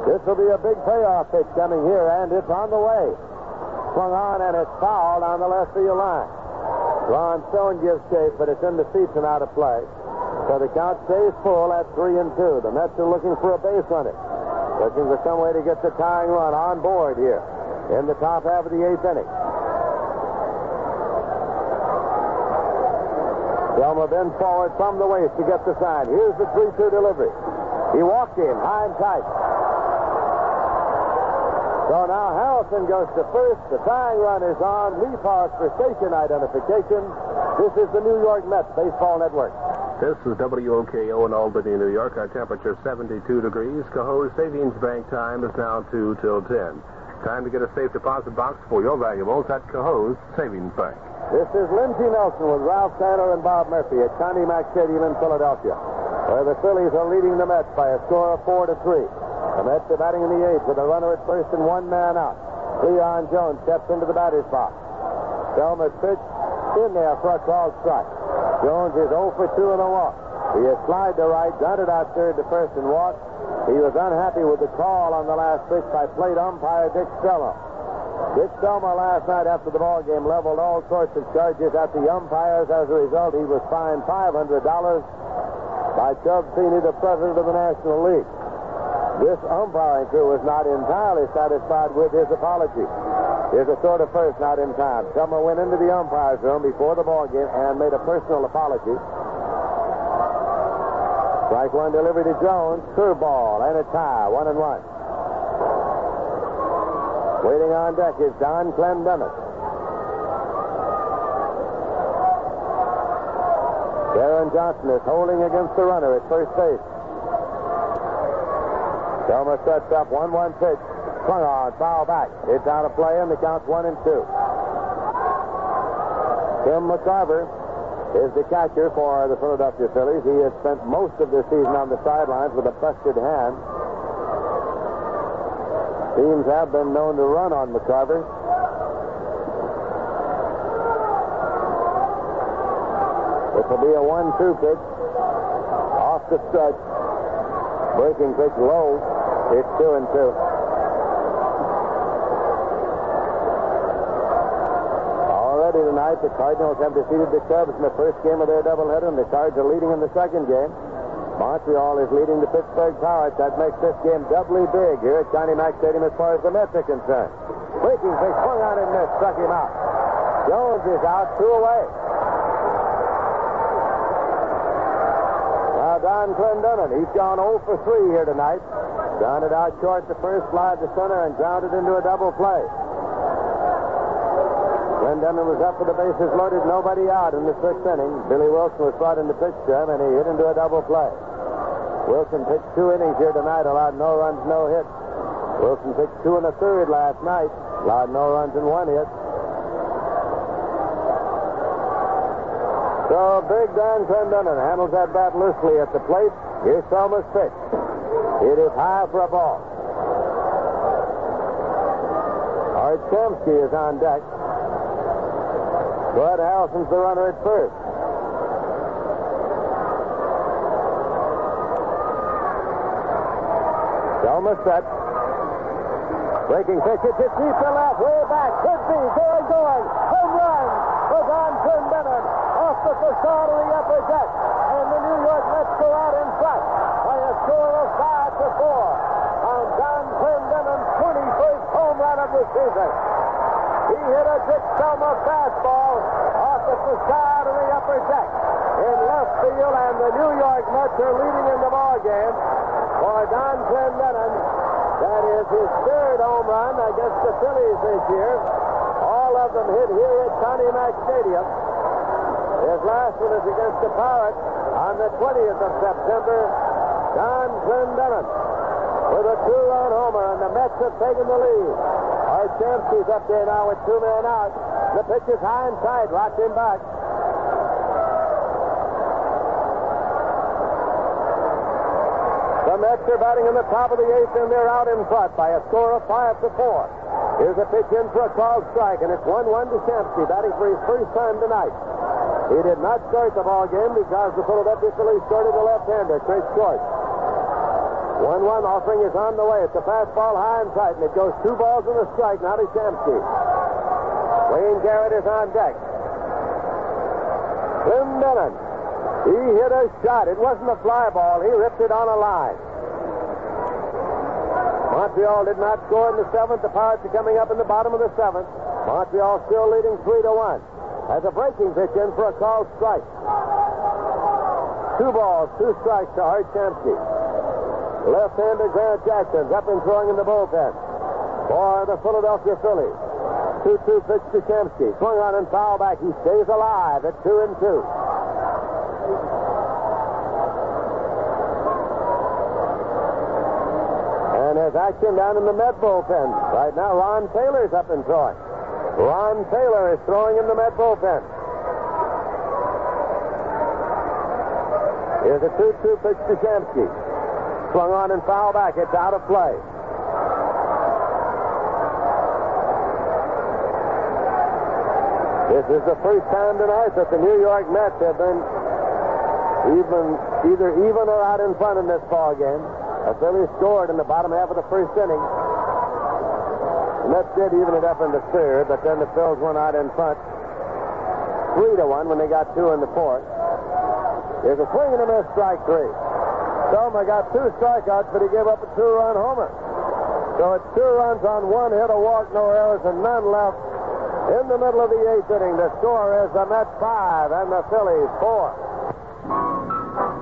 This will be a big payoff pitch coming here, and it's on the way. Swung on, and it's fouled on the left field line. Ron Stone gives chase, but it's in the seats and out of play. So the count stays full at 3-2. The Mets are looking for a base runner. Looking for some way to get the tying run on board here in the top half of the eighth inning. Selma bends forward from the waist to get the sign. Here's the 3-2 delivery. He walked in high and tight. So now Harrelson goes to first. The tying run is on. We pause for station identification. This is the New York Mets Baseball Network. This is WOKO in Albany, New York. Our temperature 72 degrees. Cohoes Savings Bank time is now 2 till 10. Time to get a safe deposit box for your valuables at Cohoes Savings Bank. This is Lindsey Nelson with Ralph Tanner and Bob Murphy at Connie Mack Stadium in Philadelphia, where the Phillies are leading the Mets by a score of 4-3. The Mets are batting in the eighth with a runner at first and one man out. Cleon Jones steps into the batter's box. Selma's pitch in there for a called strike. Jones is 0 for 2 and a walk. He has slide to right, grounded out third to first and walked. He was unhappy with the call on the last pitch by plate umpire Dick Selma. Dick Selma last night after the ball game leveled all sorts of charges at the umpires. As a result, he was fined $500 by Chub Feeney, the president of the National League. This umpiring crew was not entirely satisfied with his apology. Here's a sort of first not in time. Selma went into the umpire's room before the ball game and made a personal apology. Strike one delivery to Jones. Curveball and a tie. 1-1. Waiting on deck is Donn Clendenon. Deron Johnson is holding against the runner at first base. Selma sets up 1-1 pitch. Swung on, foul back. It's out of play, and the count's 1-2. Tim McCarver is the catcher for the Philadelphia Phillies. He has spent most of this season on the sidelines with a busted hand. Teams have been known to run on McCarver. This will be a 1-2 pitch. Off the stretch. Breaking pitch low. It's 2-2. Already tonight, the Cardinals have defeated the Cubs in the first game of their doubleheader, and the Cards are leading in the second game. Montreal is leading the Pittsburgh Pirates. That makes this game doubly big here at Connie Mack Stadium as far as the Mets are concerned. Breaking pitch, swung on and missed, struck him out. Jones is out, two away. Now Donn Clendenon, he's gone 0 for 3 here tonight. Grounded out short to first, slide to center, and grounded into a double play. Clendenon was up with the bases loaded, nobody out in the sixth inning. Billy Wilson was brought into pitch jam, and he hit into a double play. Wilson pitched 2 innings here tonight, allowed no runs, no hits. Wilson pitched 2 1/3 last night, allowed no runs and 1 hit. So big Don Clendenon handles that bat loosely at the plate. Here's Selma's pitch. It is high for a ball. Archamsky is on deck. Bud Harrelson's the runner at first. Selma set. Breaking pitch, it's deep to left, way back. Could be, going. Home run for Don Clendenon off the facade of the upper deck. And the New York Mets go out in front by a score of 5 to 4 on Don Clendenon's 21st home run of the season. He hit a Dick Selma fastball off the facade of the upper deck in left field, and the New York Mets are leading in the ballgame for Don Clendenon. That is his third home run against the Phillies this year. All of them hit here at Connie Mack Stadium. His last one is against the Pirates on the 20th of September. Don Clendenon with a 2-run homer, and the Mets have taken the lead. Archamsky's up there now with 2 men out. The pitch is high and tight, locked him back. The Mets are batting in the top of the 8th, and they're out in front by a score of 5 to 4. Here's a pitch in for a called strike, and it's 1-1 to Shamsky, batting for his first time tonight. He did not start the ball game because the Philadelphia Phillies started the left-hander, Chris Short. 1-1 offering is on the way. It's a fastball high and tight, and it goes 2 balls and a strike now to Shamsky. Wayne Garrett is on deck. Clendenon. He hit a shot. It wasn't a fly ball. He ripped it on a line. Montreal did not score in the 7th. The Pirates are coming up in the bottom of the 7th. Montreal still leading 3-1. Has a breaking pitch in for a called strike. 2 balls, 2 strikes to Archamsky. Left-hander Grant Jackson's up and throwing in the bullpen for the Philadelphia Phillies. 2-2 pitch to Shamsky. Swung on and foul back. He stays alive at 2-2. And there's action down in the Met bullpen. Right now, Ron Taylor's up and throwing. Ron Taylor is throwing in the Met bullpen. Here's a 2-2 pitch to Shamsky. Swung on and foul back. It's out of play. This is the first time tonight that the New York Mets have been either even or out in front in this ball game. The Phillies scored in the bottom half of the first inning. The Mets did even it up in the third, but then the Phillies went out in front 3-1 when they got 2 in the fourth. There's a swing and a miss, strike 3. Selma got 2 strikeouts, but he gave up a 2-run homer. So it's 2 runs on 1 hit, a walk, no errors, and none left in the middle of the 8th inning. The score is the Mets 5 and the Phillies 4.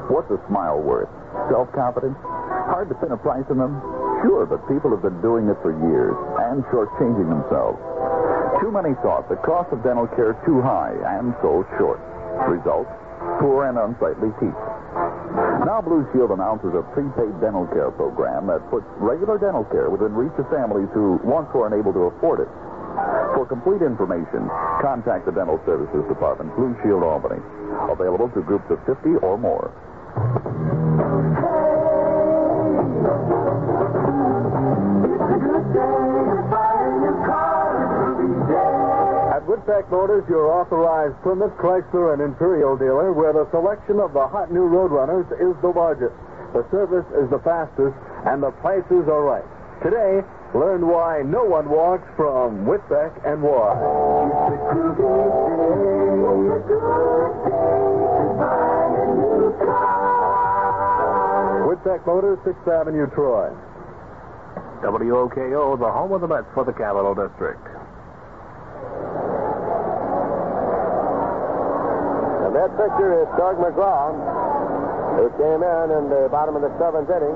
What's a smile worth? Self-confidence? Hard to pin a price on them? Sure, but people have been doing it for years and shortchanging themselves. Too many thought the cost of dental care too high and sold short. Results? Poor and unsightly teeth. Now Blue Shield announces a prepaid dental care program that puts regular dental care within reach of families who once were unable to afford it. For complete information, contact the Dental Services Department, Blue Shield, Albany. Available to groups of 50 or more. At Woodpeck Motors, your authorized Plymouth, Chrysler, and Imperial dealer, where the selection of the hot new Roadrunners is the largest, the service is the fastest, and the prices are right. Today, learn why no one walks from Whitbeck and Waugh. Whitbeck Motors, 6th Avenue, Troy. WOKO, the home of the Mets for the Capital District. And that picture is Tug McGraw, who came in the bottom of the seventh inning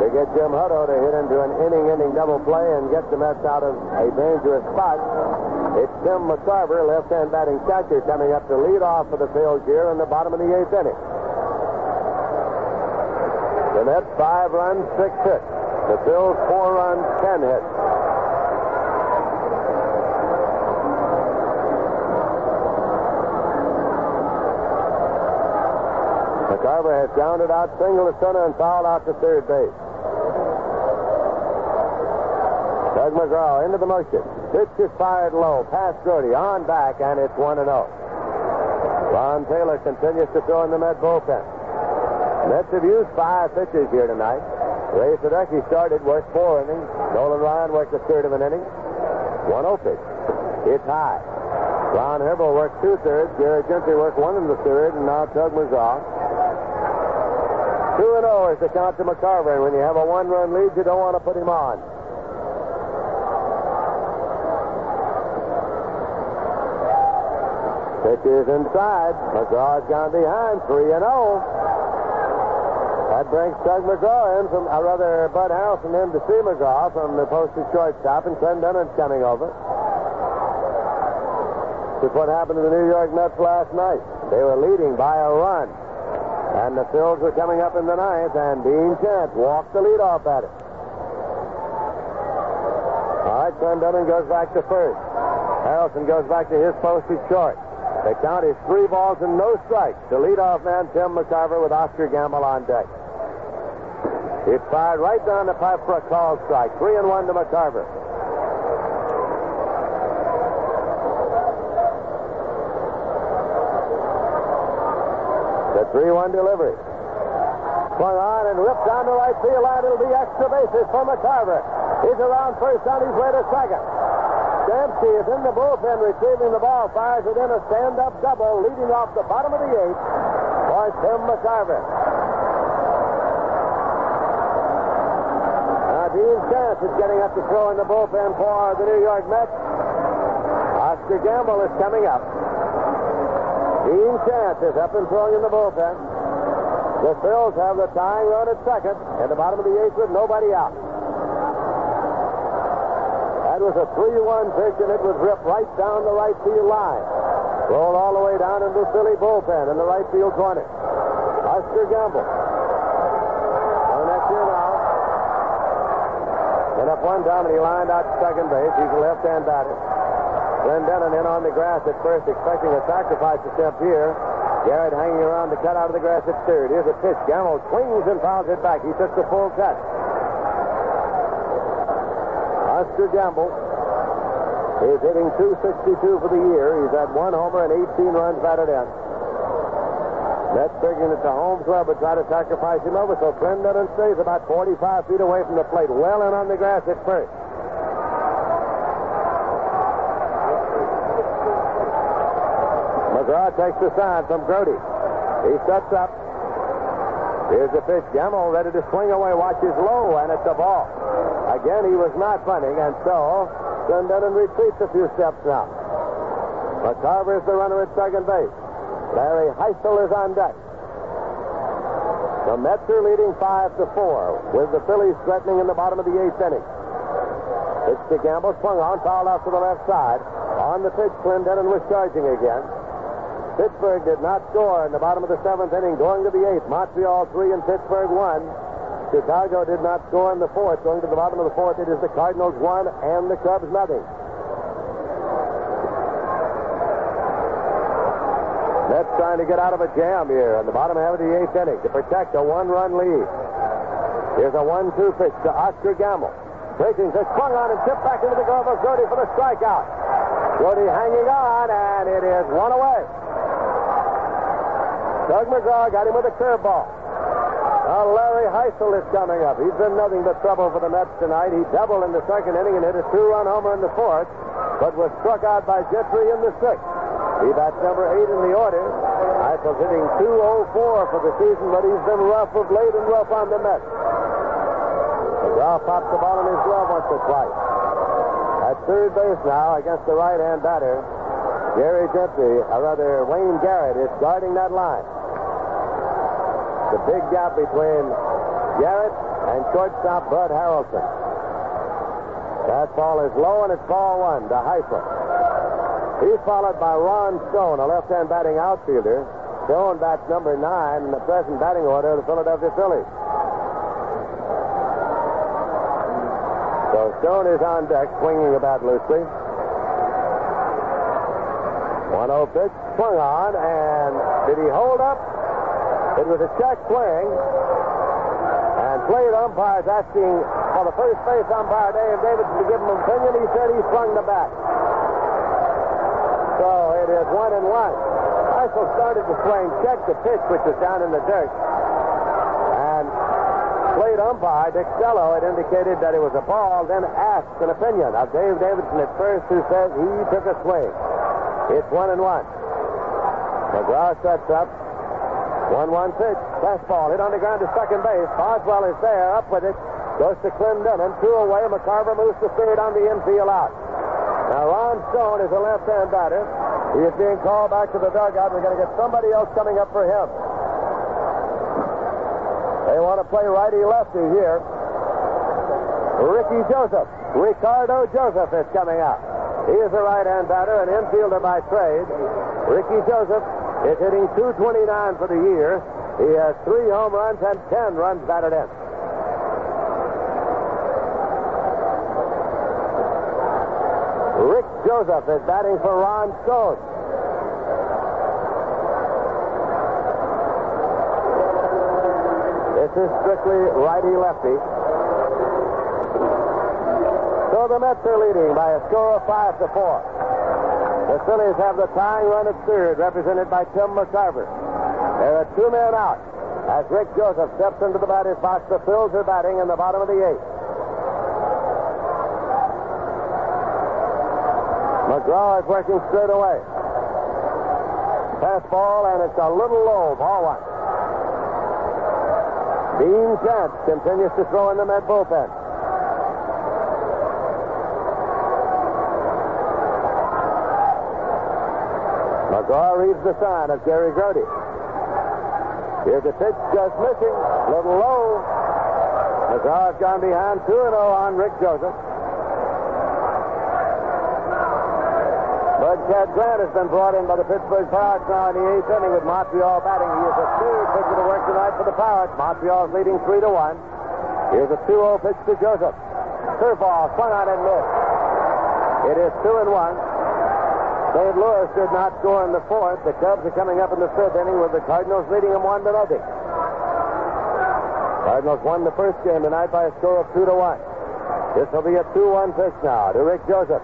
to get Jim Hutto to hit into an inning-ending double play and get the Mets out of a dangerous spot. It's Tim McCarver, left-hand batting catcher, coming up to lead off for the field here in the bottom of the eighth inning. The Mets 5 runs, 6 hits. The Bills 4 runs, 10 hits. McCarver has grounded out single to center and fouled out to third base. Tug McGraw into the motion. Pitch is fired low, past Grote, on back, and it's 1-0. Ron Taylor continues to throw in the Met bullpen. Mets have used 5 pitches here tonight. Ray Sadecki started, worked 4 innings. Nolan Ryan worked a third of an inning. 1-0 pitch. It's high. Ron Hibble worked 2/3. Gary Gentry worked 1 1/3. And now Tug McGraw. 2-0 is the count to McCarver. And when you have a 1-run lead, you don't want to put him on. Pitch is inside. McGraw's gone behind. 3-0. That brings Tug McGraw in from, or rather, Bud Harrelson in to see McGraw from the posted shortstop, and Clendon's coming over. This is what happened to the New York Mets last night. They were leading by a run, and the Phils were coming up in the ninth, and Dean Chance walked the leadoff at it. All right, Clendon goes back to first. Harrelson goes back to his posted short. The count is 3 balls and no strikes. The leadoff man, Tim McCarver, with Oscar Gamble on deck. It's fired right down the pipe for a call strike. 3-1 to McCarver. The 3-1 delivery. Swung on and ripped down the right field line. It'll be extra bases for McCarver. He's around first on his way to second. Dempsey is in the bullpen receiving the ball. Fires it in a stand-up double, leading off the bottom of the eighth for Tim McCarver. Dean Chance is getting up to throw in the bullpen for the New York Mets. Oscar Gamble is coming up. Dean Chance is up and throwing in the bullpen. The Phils have the tying run at second in the bottom of the eighth with nobody out. That was a 3-1 pitch, and it was ripped right down the right field line. Rolled all the way down into the Philly bullpen in the right field corner. Oscar Gamble. Up one down, and he lined out to second base. He's a left-hand batter. Clendenon in on the grass at first, expecting a sacrifice attempt here. Garrett hanging around to cut out of the grass at third. Here's a pitch. Gamble swings and fouls it back. He took the full cut. Oscar Gamble is hitting .262 for the year. He's had 1 homer and 18 runs batted in. That's figuring that the home club would try to sacrifice him over, so Clendenon stays about 45 feet away from the plate, well in on the grass at first. McGraw takes the sign from Grote. He sets up. Here's the pitch. Gamble ready to swing away. Watches low, and it's a ball. Again, he was not running, and so Clendenon retreats a few steps now. McCarver is the runner at second base. Larry Heisler is on deck. The Mets are leading 5-4, with the Phillies threatening in the bottom of the eighth inning. It's to Gamble, swung on, fouled out to the left side. On the pitch, Clendenon was charging again. Pittsburgh did not score in the bottom of the seventh inning, going to the eighth. Montreal 3 and Pittsburgh 1. Chicago did not score in the fourth, going to the bottom of the fourth. It is the Cardinals 1 and the Cubs 0. Mets trying to get out of a jam here in the bottom half of the eighth inning to protect a 1-run lead. Here's a 1-2 pitch to Oscar Gamble. Breaking pitch, swung on and tipped back into the glove of Grote for the strikeout. Grote hanging on, and it is 1 away. Tug McGraw got him with a curveball. Now Larry Heisler is coming up. He's been nothing but trouble for the Mets tonight. He doubled in the second inning and hit a 2-run homer in the fourth, but was struck out by Gentry in the sixth. He bats number 8 in the order. Heisel's hitting .204 for the season, but he's been rough of late and rough on the Mets. McGraw pops the ball in his glove once or twice. At third base now against the right-hand batter, Wayne Garrett is guarding that line. The big gap between Garrett and shortstop Bud Harrelson. That ball is low, and it's ball one to Heisler. He's followed by Ron Stone, a left-hand batting outfielder. Stone bats number 9 in the present batting order of the Philadelphia Phillies. So Stone is on deck, swinging the bat loosely. 1-0 pitch, swung on, and did he hold up? It was a check swing, and plate umpires asking for the first base umpire, Dave Davidson, to give him an opinion. He said he swung the bat. So it is 1-1. Heisler started to swing, checked the pitch, which was down in the dirt, and plate umpire Dick Selma had indicated that it was a ball, then asked an opinion of Dave Davidson at first, who says he took a swing. It's 1-1. McGraw sets up. 1-1 pitch. Fastball hit on the ground to second base. Boswell is there, up with it. Goes to Clendenon. 2 away. McCarver moves to third on the infield out. Now, Ron Stone is a left-hand batter. He is being called back to the dugout. We're going to get somebody else coming up for him. They want to play righty-lefty here. Ricardo Joseph is coming out. He is a right-hand batter, an infielder by trade. Ricky Joseph is hitting .229 for the year. He has 3 home runs and 10 runs batted in. Rick Joseph is batting for Ron Stone. This is strictly righty-lefty. So the Mets are leading by a score of 5-4. The Phillies have the tying run at third, represented by Tim McCarver. There are 2 men out as Rick Joseph steps into the batter's box. The Phils are batting in the bottom of the 8th. McGraw is working straight away. Fastball, and it's a little low. Ball one. Dean Chance continues to throw in the Met bullpen. McGraw reads the sign of Jerry Grote. Here's a pitch just missing. A little low. McGraw has gone behind 2-0 on Rick Joseph. Bud Cat Grant has been brought in by the Pittsburgh Pirates now in the 8th inning with Montreal batting. He is a big pitcher to work tonight for the Pirates. Montreal is leading 3-1. Here's a 2-0 pitch to Joseph. Curveball swung on and missed. It is 2-1. St. Louis did not score in the 4th. The Cubs are coming up in the 5th inning with the Cardinals leading them 1-0. Cardinals won the first game tonight by a score of 2-1. This will be a 2-1 pitch now to Rick Joseph.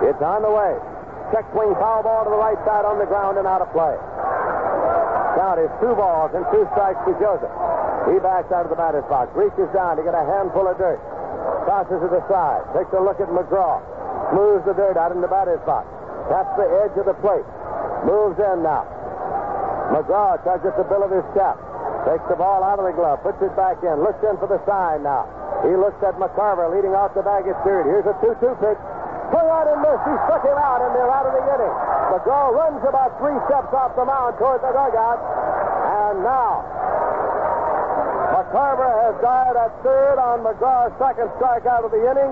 It's on the way. Check swing foul ball to the right side on the ground and out of play. Count is 2 balls and 2 strikes to Joseph. He backs out of the batter's box, reaches down to get a handful of dirt, tosses to the side, takes a look at McGraw. Moves the dirt out in the batter's box. Taps the edge of the plate. Moves in now. McGraw touches the bill of his cap. Takes the ball out of the glove. Puts it back in. Looks in for the sign now. He looks at McCarver leading off the bag at third. Here's a 2-2 pitch. Pull out and miss. He struck him out, and they're out of the inning. McGraw runs about 3 steps off the mound toward the dugout. And now McCarver has died at third on McGraw's second strikeout of the inning.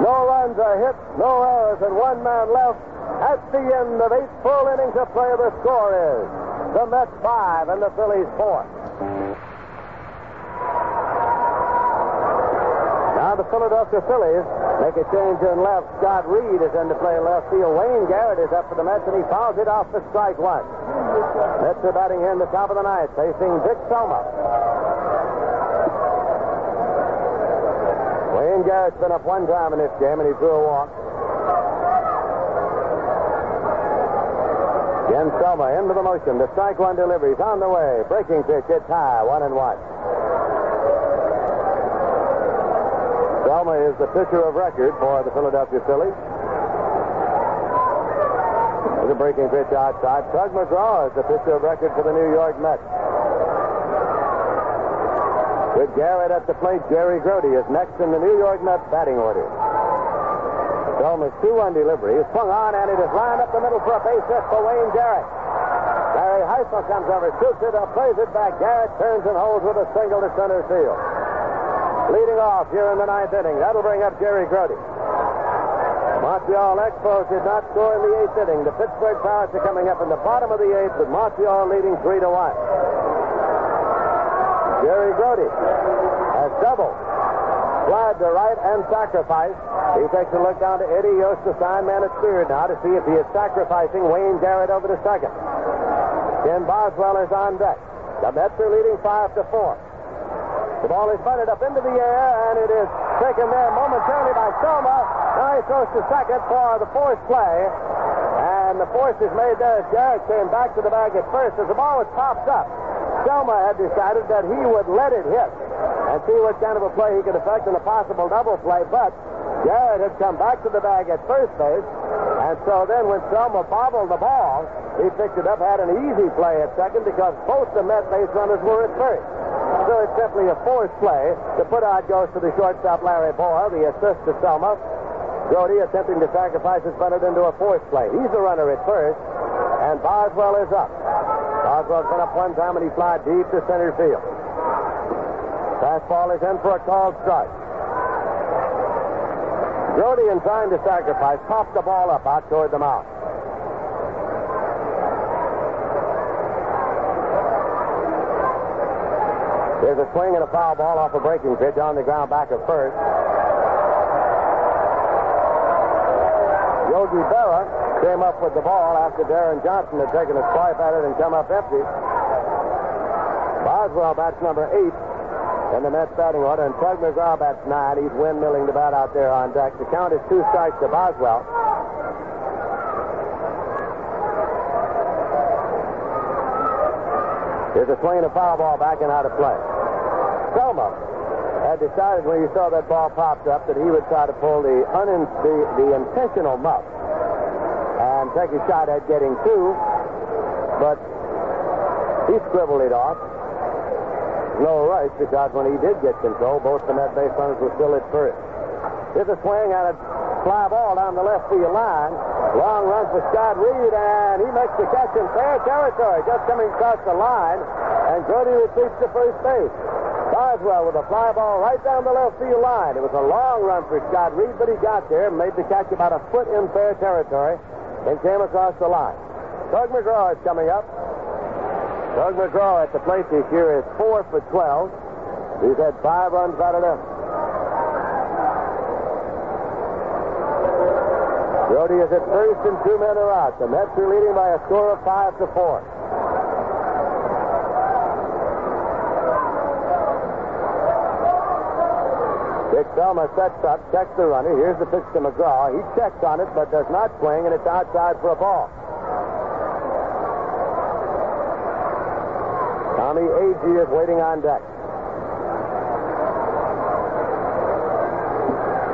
No runs are hit, no errors, and 1 man left. At the end of 8 full innings of play, the score is the Mets 5 and the Phillies 4. Now the Philadelphia Phillies make a change in left. Scott Reed is in to play left field. Wayne Garrett is up for the Mets, and he fouls it off for strike 1. Mets are batting here in the top of the 9th, facing Dick Selma. Garrett's been up 1 time in this game, and he drew a walk. Ken Selma into the motion. The strike 1 delivery is on the way. Breaking pitch. It's high. 1-1. Selma is the pitcher of record for the Philadelphia Phillies. There's a breaking pitch outside. Tug McGraw is the pitcher of record for the New York Mets. 2 With Garrett at the plate, Jerry Grote is next in the New York Mets batting order. Selma's 2-1 delivery is swung on, and it is lined up the middle for a base hit for Wayne Garrett. Larry Heisler comes over, shoots it, plays it back. Garrett turns and holds with a single to center field. Leading off here in the ninth inning. That'll bring up Jerry Grote. Montreal Expos did not score in the eighth inning. The Pittsburgh Pirates are coming up in the bottom of the eighth with Montreal leading 3-1. Jerry Grote has doubled, flied to right and sacrificed. He takes a look down to Eddie Yost, the sign man at third now, to see if he is sacrificing Wayne Garrett over to second. Ken Boswell is on deck. The Mets are leading 5-4. The ball is bunted up into the air, and it is taken there momentarily by Selma. Now he throws to second for the forced play, and the force is made there as Garrett came back to the bag at first. As the ball was popped up, Selma had decided that he would let it hit and see what kind of a play he could effect in a possible double play, but Garrett had come back to the bag at first base, and so then when Selma bobbled the ball, he picked it up, had an easy play at second because both the Met base runners were at first. So it's simply a forced play. The put-out goes to the shortstop, Larry Bowa, the assist to Selma. Grote, attempting to sacrifice, is bunted into a force play. He's the runner at first, and Boswell is up. Boswell's been up one time, and he flied deep to center field. Fastball is in for a called strike. Grote, in trying to sacrifice, popped the ball up out toward the mound. There's a swing and a foul ball off a breaking pitch on the ground back at first. Yogi Berra came up with the ball after Deron Johnson had taken a swipe at it and come up empty. Boswell bats number 8 in the Mets batting order, and Tug McGraw bats 9. He's windmilling the bat out there on deck. The count is 2 strikes to Boswell. There's a swing and a foul ball back and out of play. Selma had decided when he saw that ball popped up that he would try to pull the intentional muff and take a shot at getting 2, but he scribbled it off. No rush, because when he did get control, both the Met base runners were still at first. Here's a swing and a fly ball down the left field line. Long run for Scott Reed, and he makes the catch in fair territory, just coming across the line, and Grote retreats to first base. Boswell with a fly ball right down the left field line. It was a long run for Scott Reed, but he got there and made the catch about a foot in fair territory and came across the line. Tug McGraw is coming up. Tug McGraw at the plate this year is 4 for 12. He's had 5 runs batted in. Grote is at first and 2 men are out. The Mets are leading by a score of 5-4. Dick Selma sets up, checks the runner. Here's the pitch to McGraw. He checks on it, but does not swing, and it's outside for a ball. Tommie Agee is waiting on deck.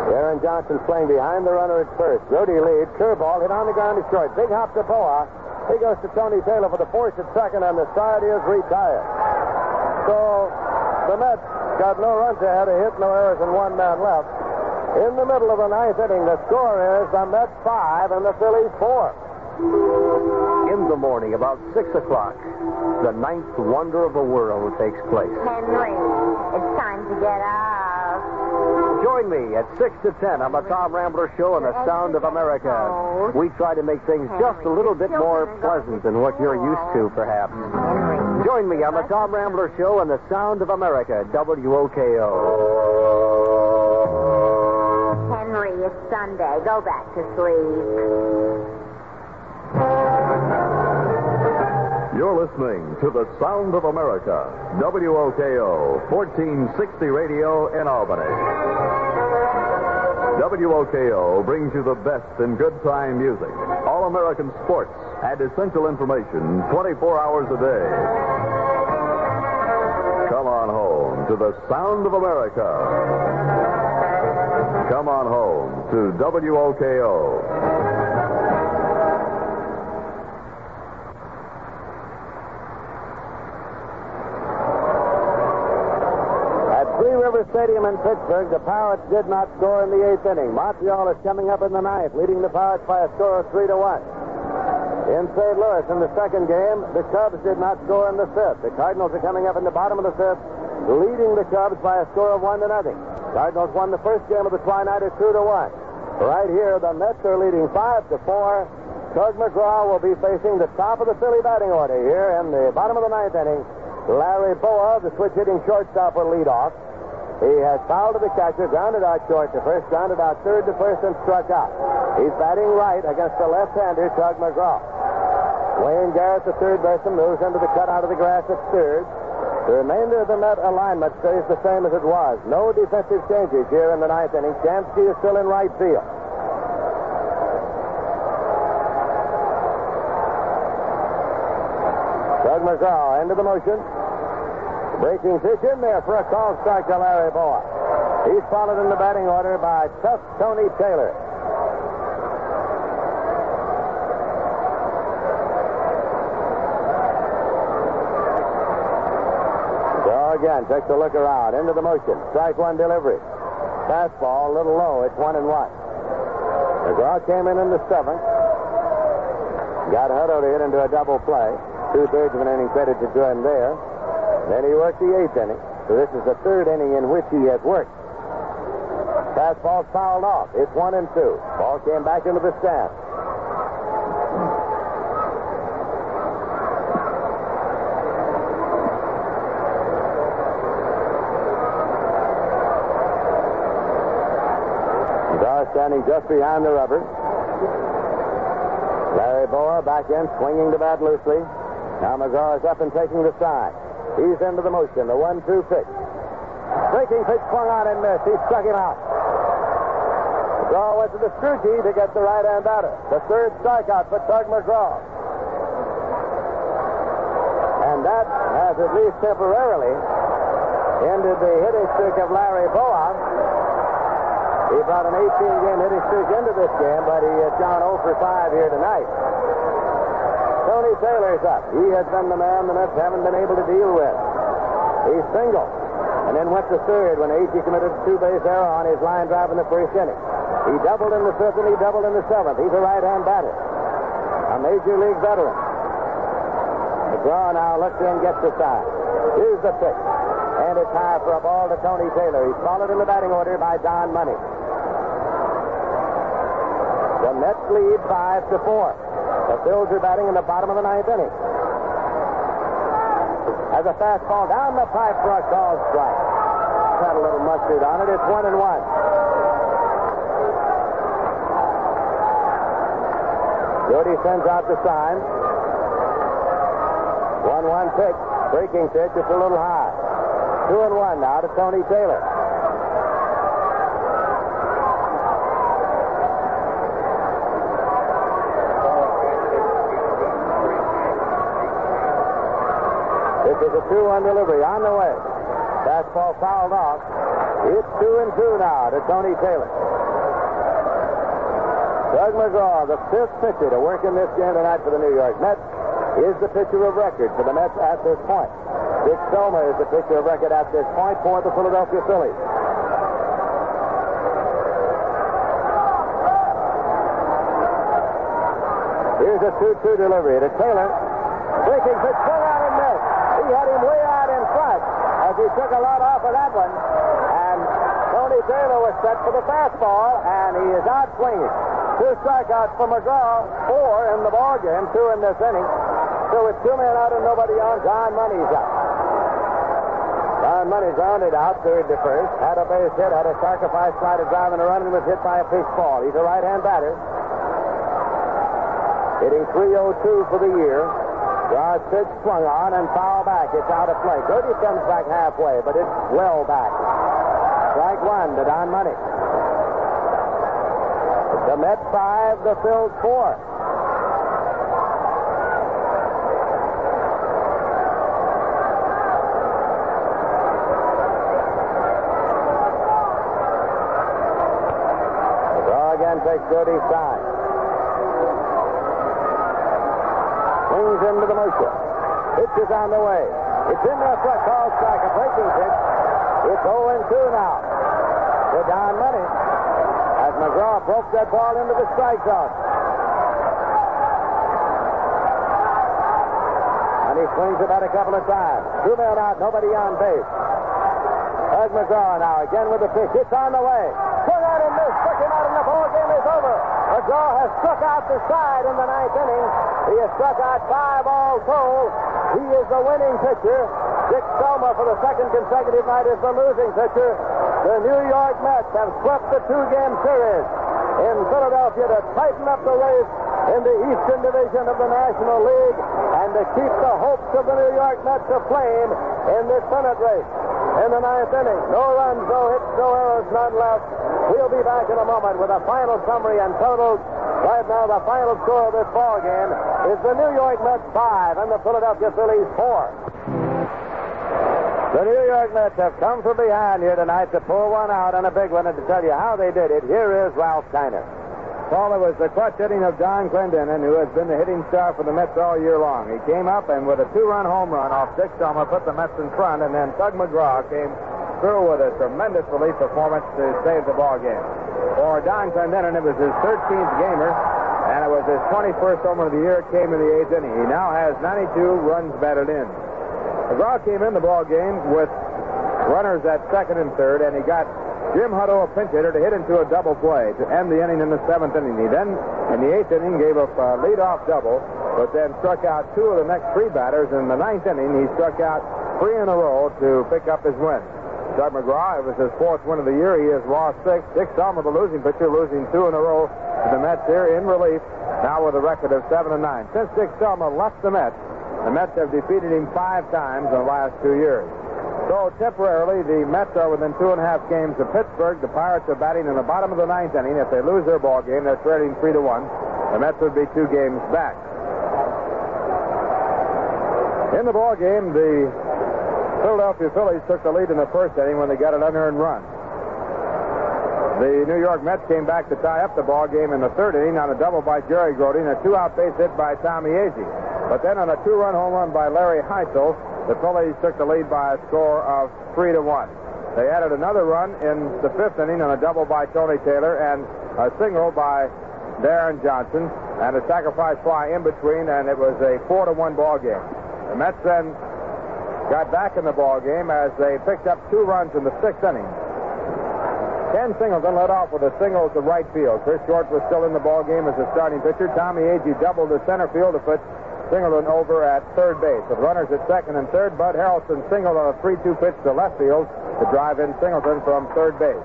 Deron Johnson playing behind the runner at first. Grote leads. Curveball hit on the ground to short. Big hop to Bowa. He goes to Tony Taylor for the force at second, and the side is retired. So the Mets got no runs ahead, a hit, no errors, and 1 man left. In the middle of the ninth inning, the score is the Mets 5 and the Phillies 4. In the morning, about 6 o'clock, the ninth wonder of the world takes place. Henry, it's time to get out. Join me at 6 to 10 on the Tom Rambler Show and the Sound of America. We try to make things just a little bit more pleasant than what you're used to, perhaps. Join me on the Tom Rambler Show and the Sound of America, WOKO. Henry, it's Sunday. Go back to sleep. You're listening to the Sound of America, WOKO, 1460 Radio in Albany. WOKO brings you the best in good time music, all American sports, and essential information 24 hours a day. Come on home to the Sound of America. Come on home to WOKO. At River Stadium in Pittsburgh, the Pirates did not score in the eighth inning. Montreal is coming up in the ninth, leading the Pirates by a score of 3-1. In St. Louis, in the second game, the Cubs did not score in the fifth. The Cardinals are coming up in the bottom of the fifth, leading the Cubs by a score of 1-0. Cardinals won the first game of the Tri-Nighter 2-1. Right here, the Mets are leading 5-4. Tug McGraw will be facing the top of the Philly batting order here in the bottom of the ninth inning. Larry Bowa, the switch-hitting shortstop, will lead off. He has fouled to the catcher, grounded out short to first, grounded out third to first, and struck out. He's batting right against the left-hander, Tug McGraw. Wayne Garrett, the third baseman, moves into the cutout of the grass at third. The remainder of the Met alignment stays the same as it was. No defensive changes here in the ninth inning. Shamsky is still in right field. Tug McGraw into the motion. Breaking pitch in there for a called strike to Larry Bowa. He's followed in the batting order by tough Tony Taylor. So again, takes a look around. Into the motion. Strike one delivery. Fastball a little low. It's 1-1. McGraw came in the seventh. Got Hutto to hit into a double play. 2/3 of an inning credit to him there. Then he worked the eighth inning. So this is the third inning in which he has worked. Fastball fouled off. It's 1-2. Ball came back into the stand. Dar standing just behind the rubber. Larry Bowa back in, swinging the bat loosely. Now McGraw is up and taking the side. He's into the motion, the 1-2 pitch. Breaking pitch swung on and missed. He struck him out. McGraw went to the scrutiny to get the right-hand batter. The third strikeout for Tug McGraw. And that has at least temporarily ended the hitting streak of Larry Bowa. He brought an 18-game hitting streak into this game, but he is down 0 for 5 here tonight. Tony Taylor's up. He has been the man the Mets haven't been able to deal with. He singled and then went to third when Agee committed a two-base error on his line drive in the first inning. He doubled in the fifth and he doubled in the seventh. He's a right-hand batter, a major league veteran. McGraw now looks in, gets the side. Here's the pitch, and it's high for a ball to Tony Taylor. He's followed in the batting order by Don Money. The Mets lead 5-4. The Bills are batting in the bottom of the ninth inning. As a fastball down the pipe for a called strike. Had a little mustard on it. It's 1-1. Jody sends out the sign. 1-1 pitch. Breaking pitch. It's a little high. 2-1 now to Tony Taylor. Is a 2-1 delivery on the way. Fastball fouled off. It's 2-2 now to Tony Taylor. Tug McGraw, the fifth pitcher to work in this game tonight for the New York Mets, is the pitcher of record for the Mets at this point. Dick Selma is the pitcher of record at this point for the Philadelphia Phillies. Here's a 2-2 delivery to Taylor. Breaking pitch, pull out and miss. He had him way out in front as he took a lot off of that one. And Tony Taylor was set for the fastball, and he is out swinging. Two strikeouts for McGraw, four in the ballgame, two in this inning. So it's two men out and nobody on. Don Money's out. Don Money grounded out third to first, had a base hit, had a sacrifice try to drive in a run, and was hit by a pitch ball. He's a right-hand batter. Hitting .302 for the year. Rod pitch swung on and foul back. It's out of play. Cody comes back halfway, but it's well back. Strike one to Don Money. The Mets 5, the Phils 4. Draw again takes Cody's side. Swings into the motion. Pitch is on the way. It's in there for a called strike. A breaking pitch. It's 0-2 now to Don Money as McGraw broke that ball into the strike zone. And he swings about a couple of times. Two men out, nobody on base. Tug McGraw now again with the pitch. It's on the way. Swung out and missed. Took him out, and the ball game is over. McGraw has struck out the side in the ninth inning. He has struck out five all told. He is the winning pitcher. Dick Selma, for the second consecutive night, is the losing pitcher. The New York Mets have swept the two-game series in Philadelphia to tighten up the race in the Eastern Division of the National League and to keep the hopes of the New York Mets aflame in this pennant race. In the ninth inning, no runs, no hits, no errors, none left. We'll be back in a moment with a final summary and totals. Right now, the final score of this ball game is the New York Mets 5 and the Philadelphia Phillies 4. The New York Mets have come from behind here tonight to pull one out on a big one, and to tell you how they did it, here is Ralph Kiner. Paul, it was the clutch hitting of Donn Clendenon, who has been the hitting star for the Mets all year long. He came up and with a two-run home run off Dick Selma put the Mets in front, and then Tug McGraw came through with a tremendous relief performance to save the ball game. For Donn Clendenon, it was his 13th gamer, and it was his 21st home run of the year. It came in the 8th inning. He now has 92 runs batted in. McGraw came in the ball game with runners at second and third, and he got Jim Hutto, a pinch hitter, to hit into a double play to end the inning in the 7th inning. He then, in the 8th inning, gave up a leadoff double, but then struck out two of the next three batters. In the 9th inning, he struck out three in a row to pick up his win. Tug McGraw, it was his 4th win of the year. He has lost 6. Dick Selma, the losing pitcher, losing 2 in a row to the Mets here in relief, now with a record of 7-9. Since Dick Selma left the Mets have defeated him 5 times in the last 2 years. So temporarily, the Mets are within 2.5 games of Pittsburgh. The Pirates are batting in the bottom of the 9th inning. If they lose their ball game, they're trailing 3-1. The Mets would be 2 games back. In the ball game, the Philadelphia Phillies took the lead in the 1st inning when they got an unearned run. The New York Mets came back to tie up the ball game in the 3rd inning on a double by Jerry Grote and a 2-out base hit by Tommie Agee. But then on a 2-run home run by Larry Heisler, the Phillies took the lead by a score of 3-1. They added another run in the 5th inning on a double by Tony Taylor and a single by Deron Johnson and a sacrifice fly in between, and it was a 4-1 ball game. The Mets then got back in the ball game as they picked up 2 runs in the 6th inning. Ken Singleton led off with a single to right field. Chris Short was still in the ball game as a starting pitcher. Tommie Agee doubled to center field to put Singleton over at third base. With runners at second and third, Bud Harrelson singled on a 3-2 pitch to left field to drive in Singleton from third base.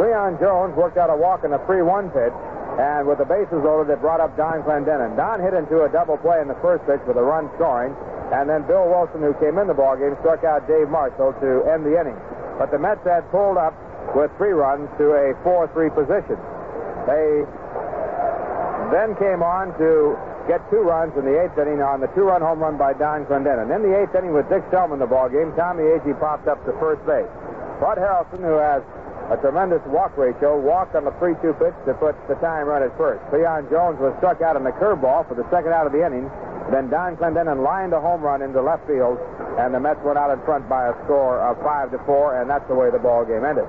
Cleon Jones worked out a walk in a 3-1 pitch, and with the bases loaded, they brought up Donn Clendenon. Don hit into a double play in the 1st pitch with a run scoring. And then Bill Wilson, who came in the ballgame, struck out Dave Marshall to end the inning. But the Mets had pulled up with 3 runs to a 4-3 position. They then came on to get 2 runs in the 8th inning on the 2-run home run by Donn Clendenon. In the 8th inning, with Dick Selma in the ballgame, Tommie Agee popped up to first base. Bud Harrelson, who has a tremendous walk ratio, walked on the 3-2 pitch to put the tying run at first. Cleon Jones was struck out on the curveball for the second out of the inning. Then Donn Clendenon lined a home run into left field, and the Mets went out in front by a score of 5-4, and that's the way the ball game ended.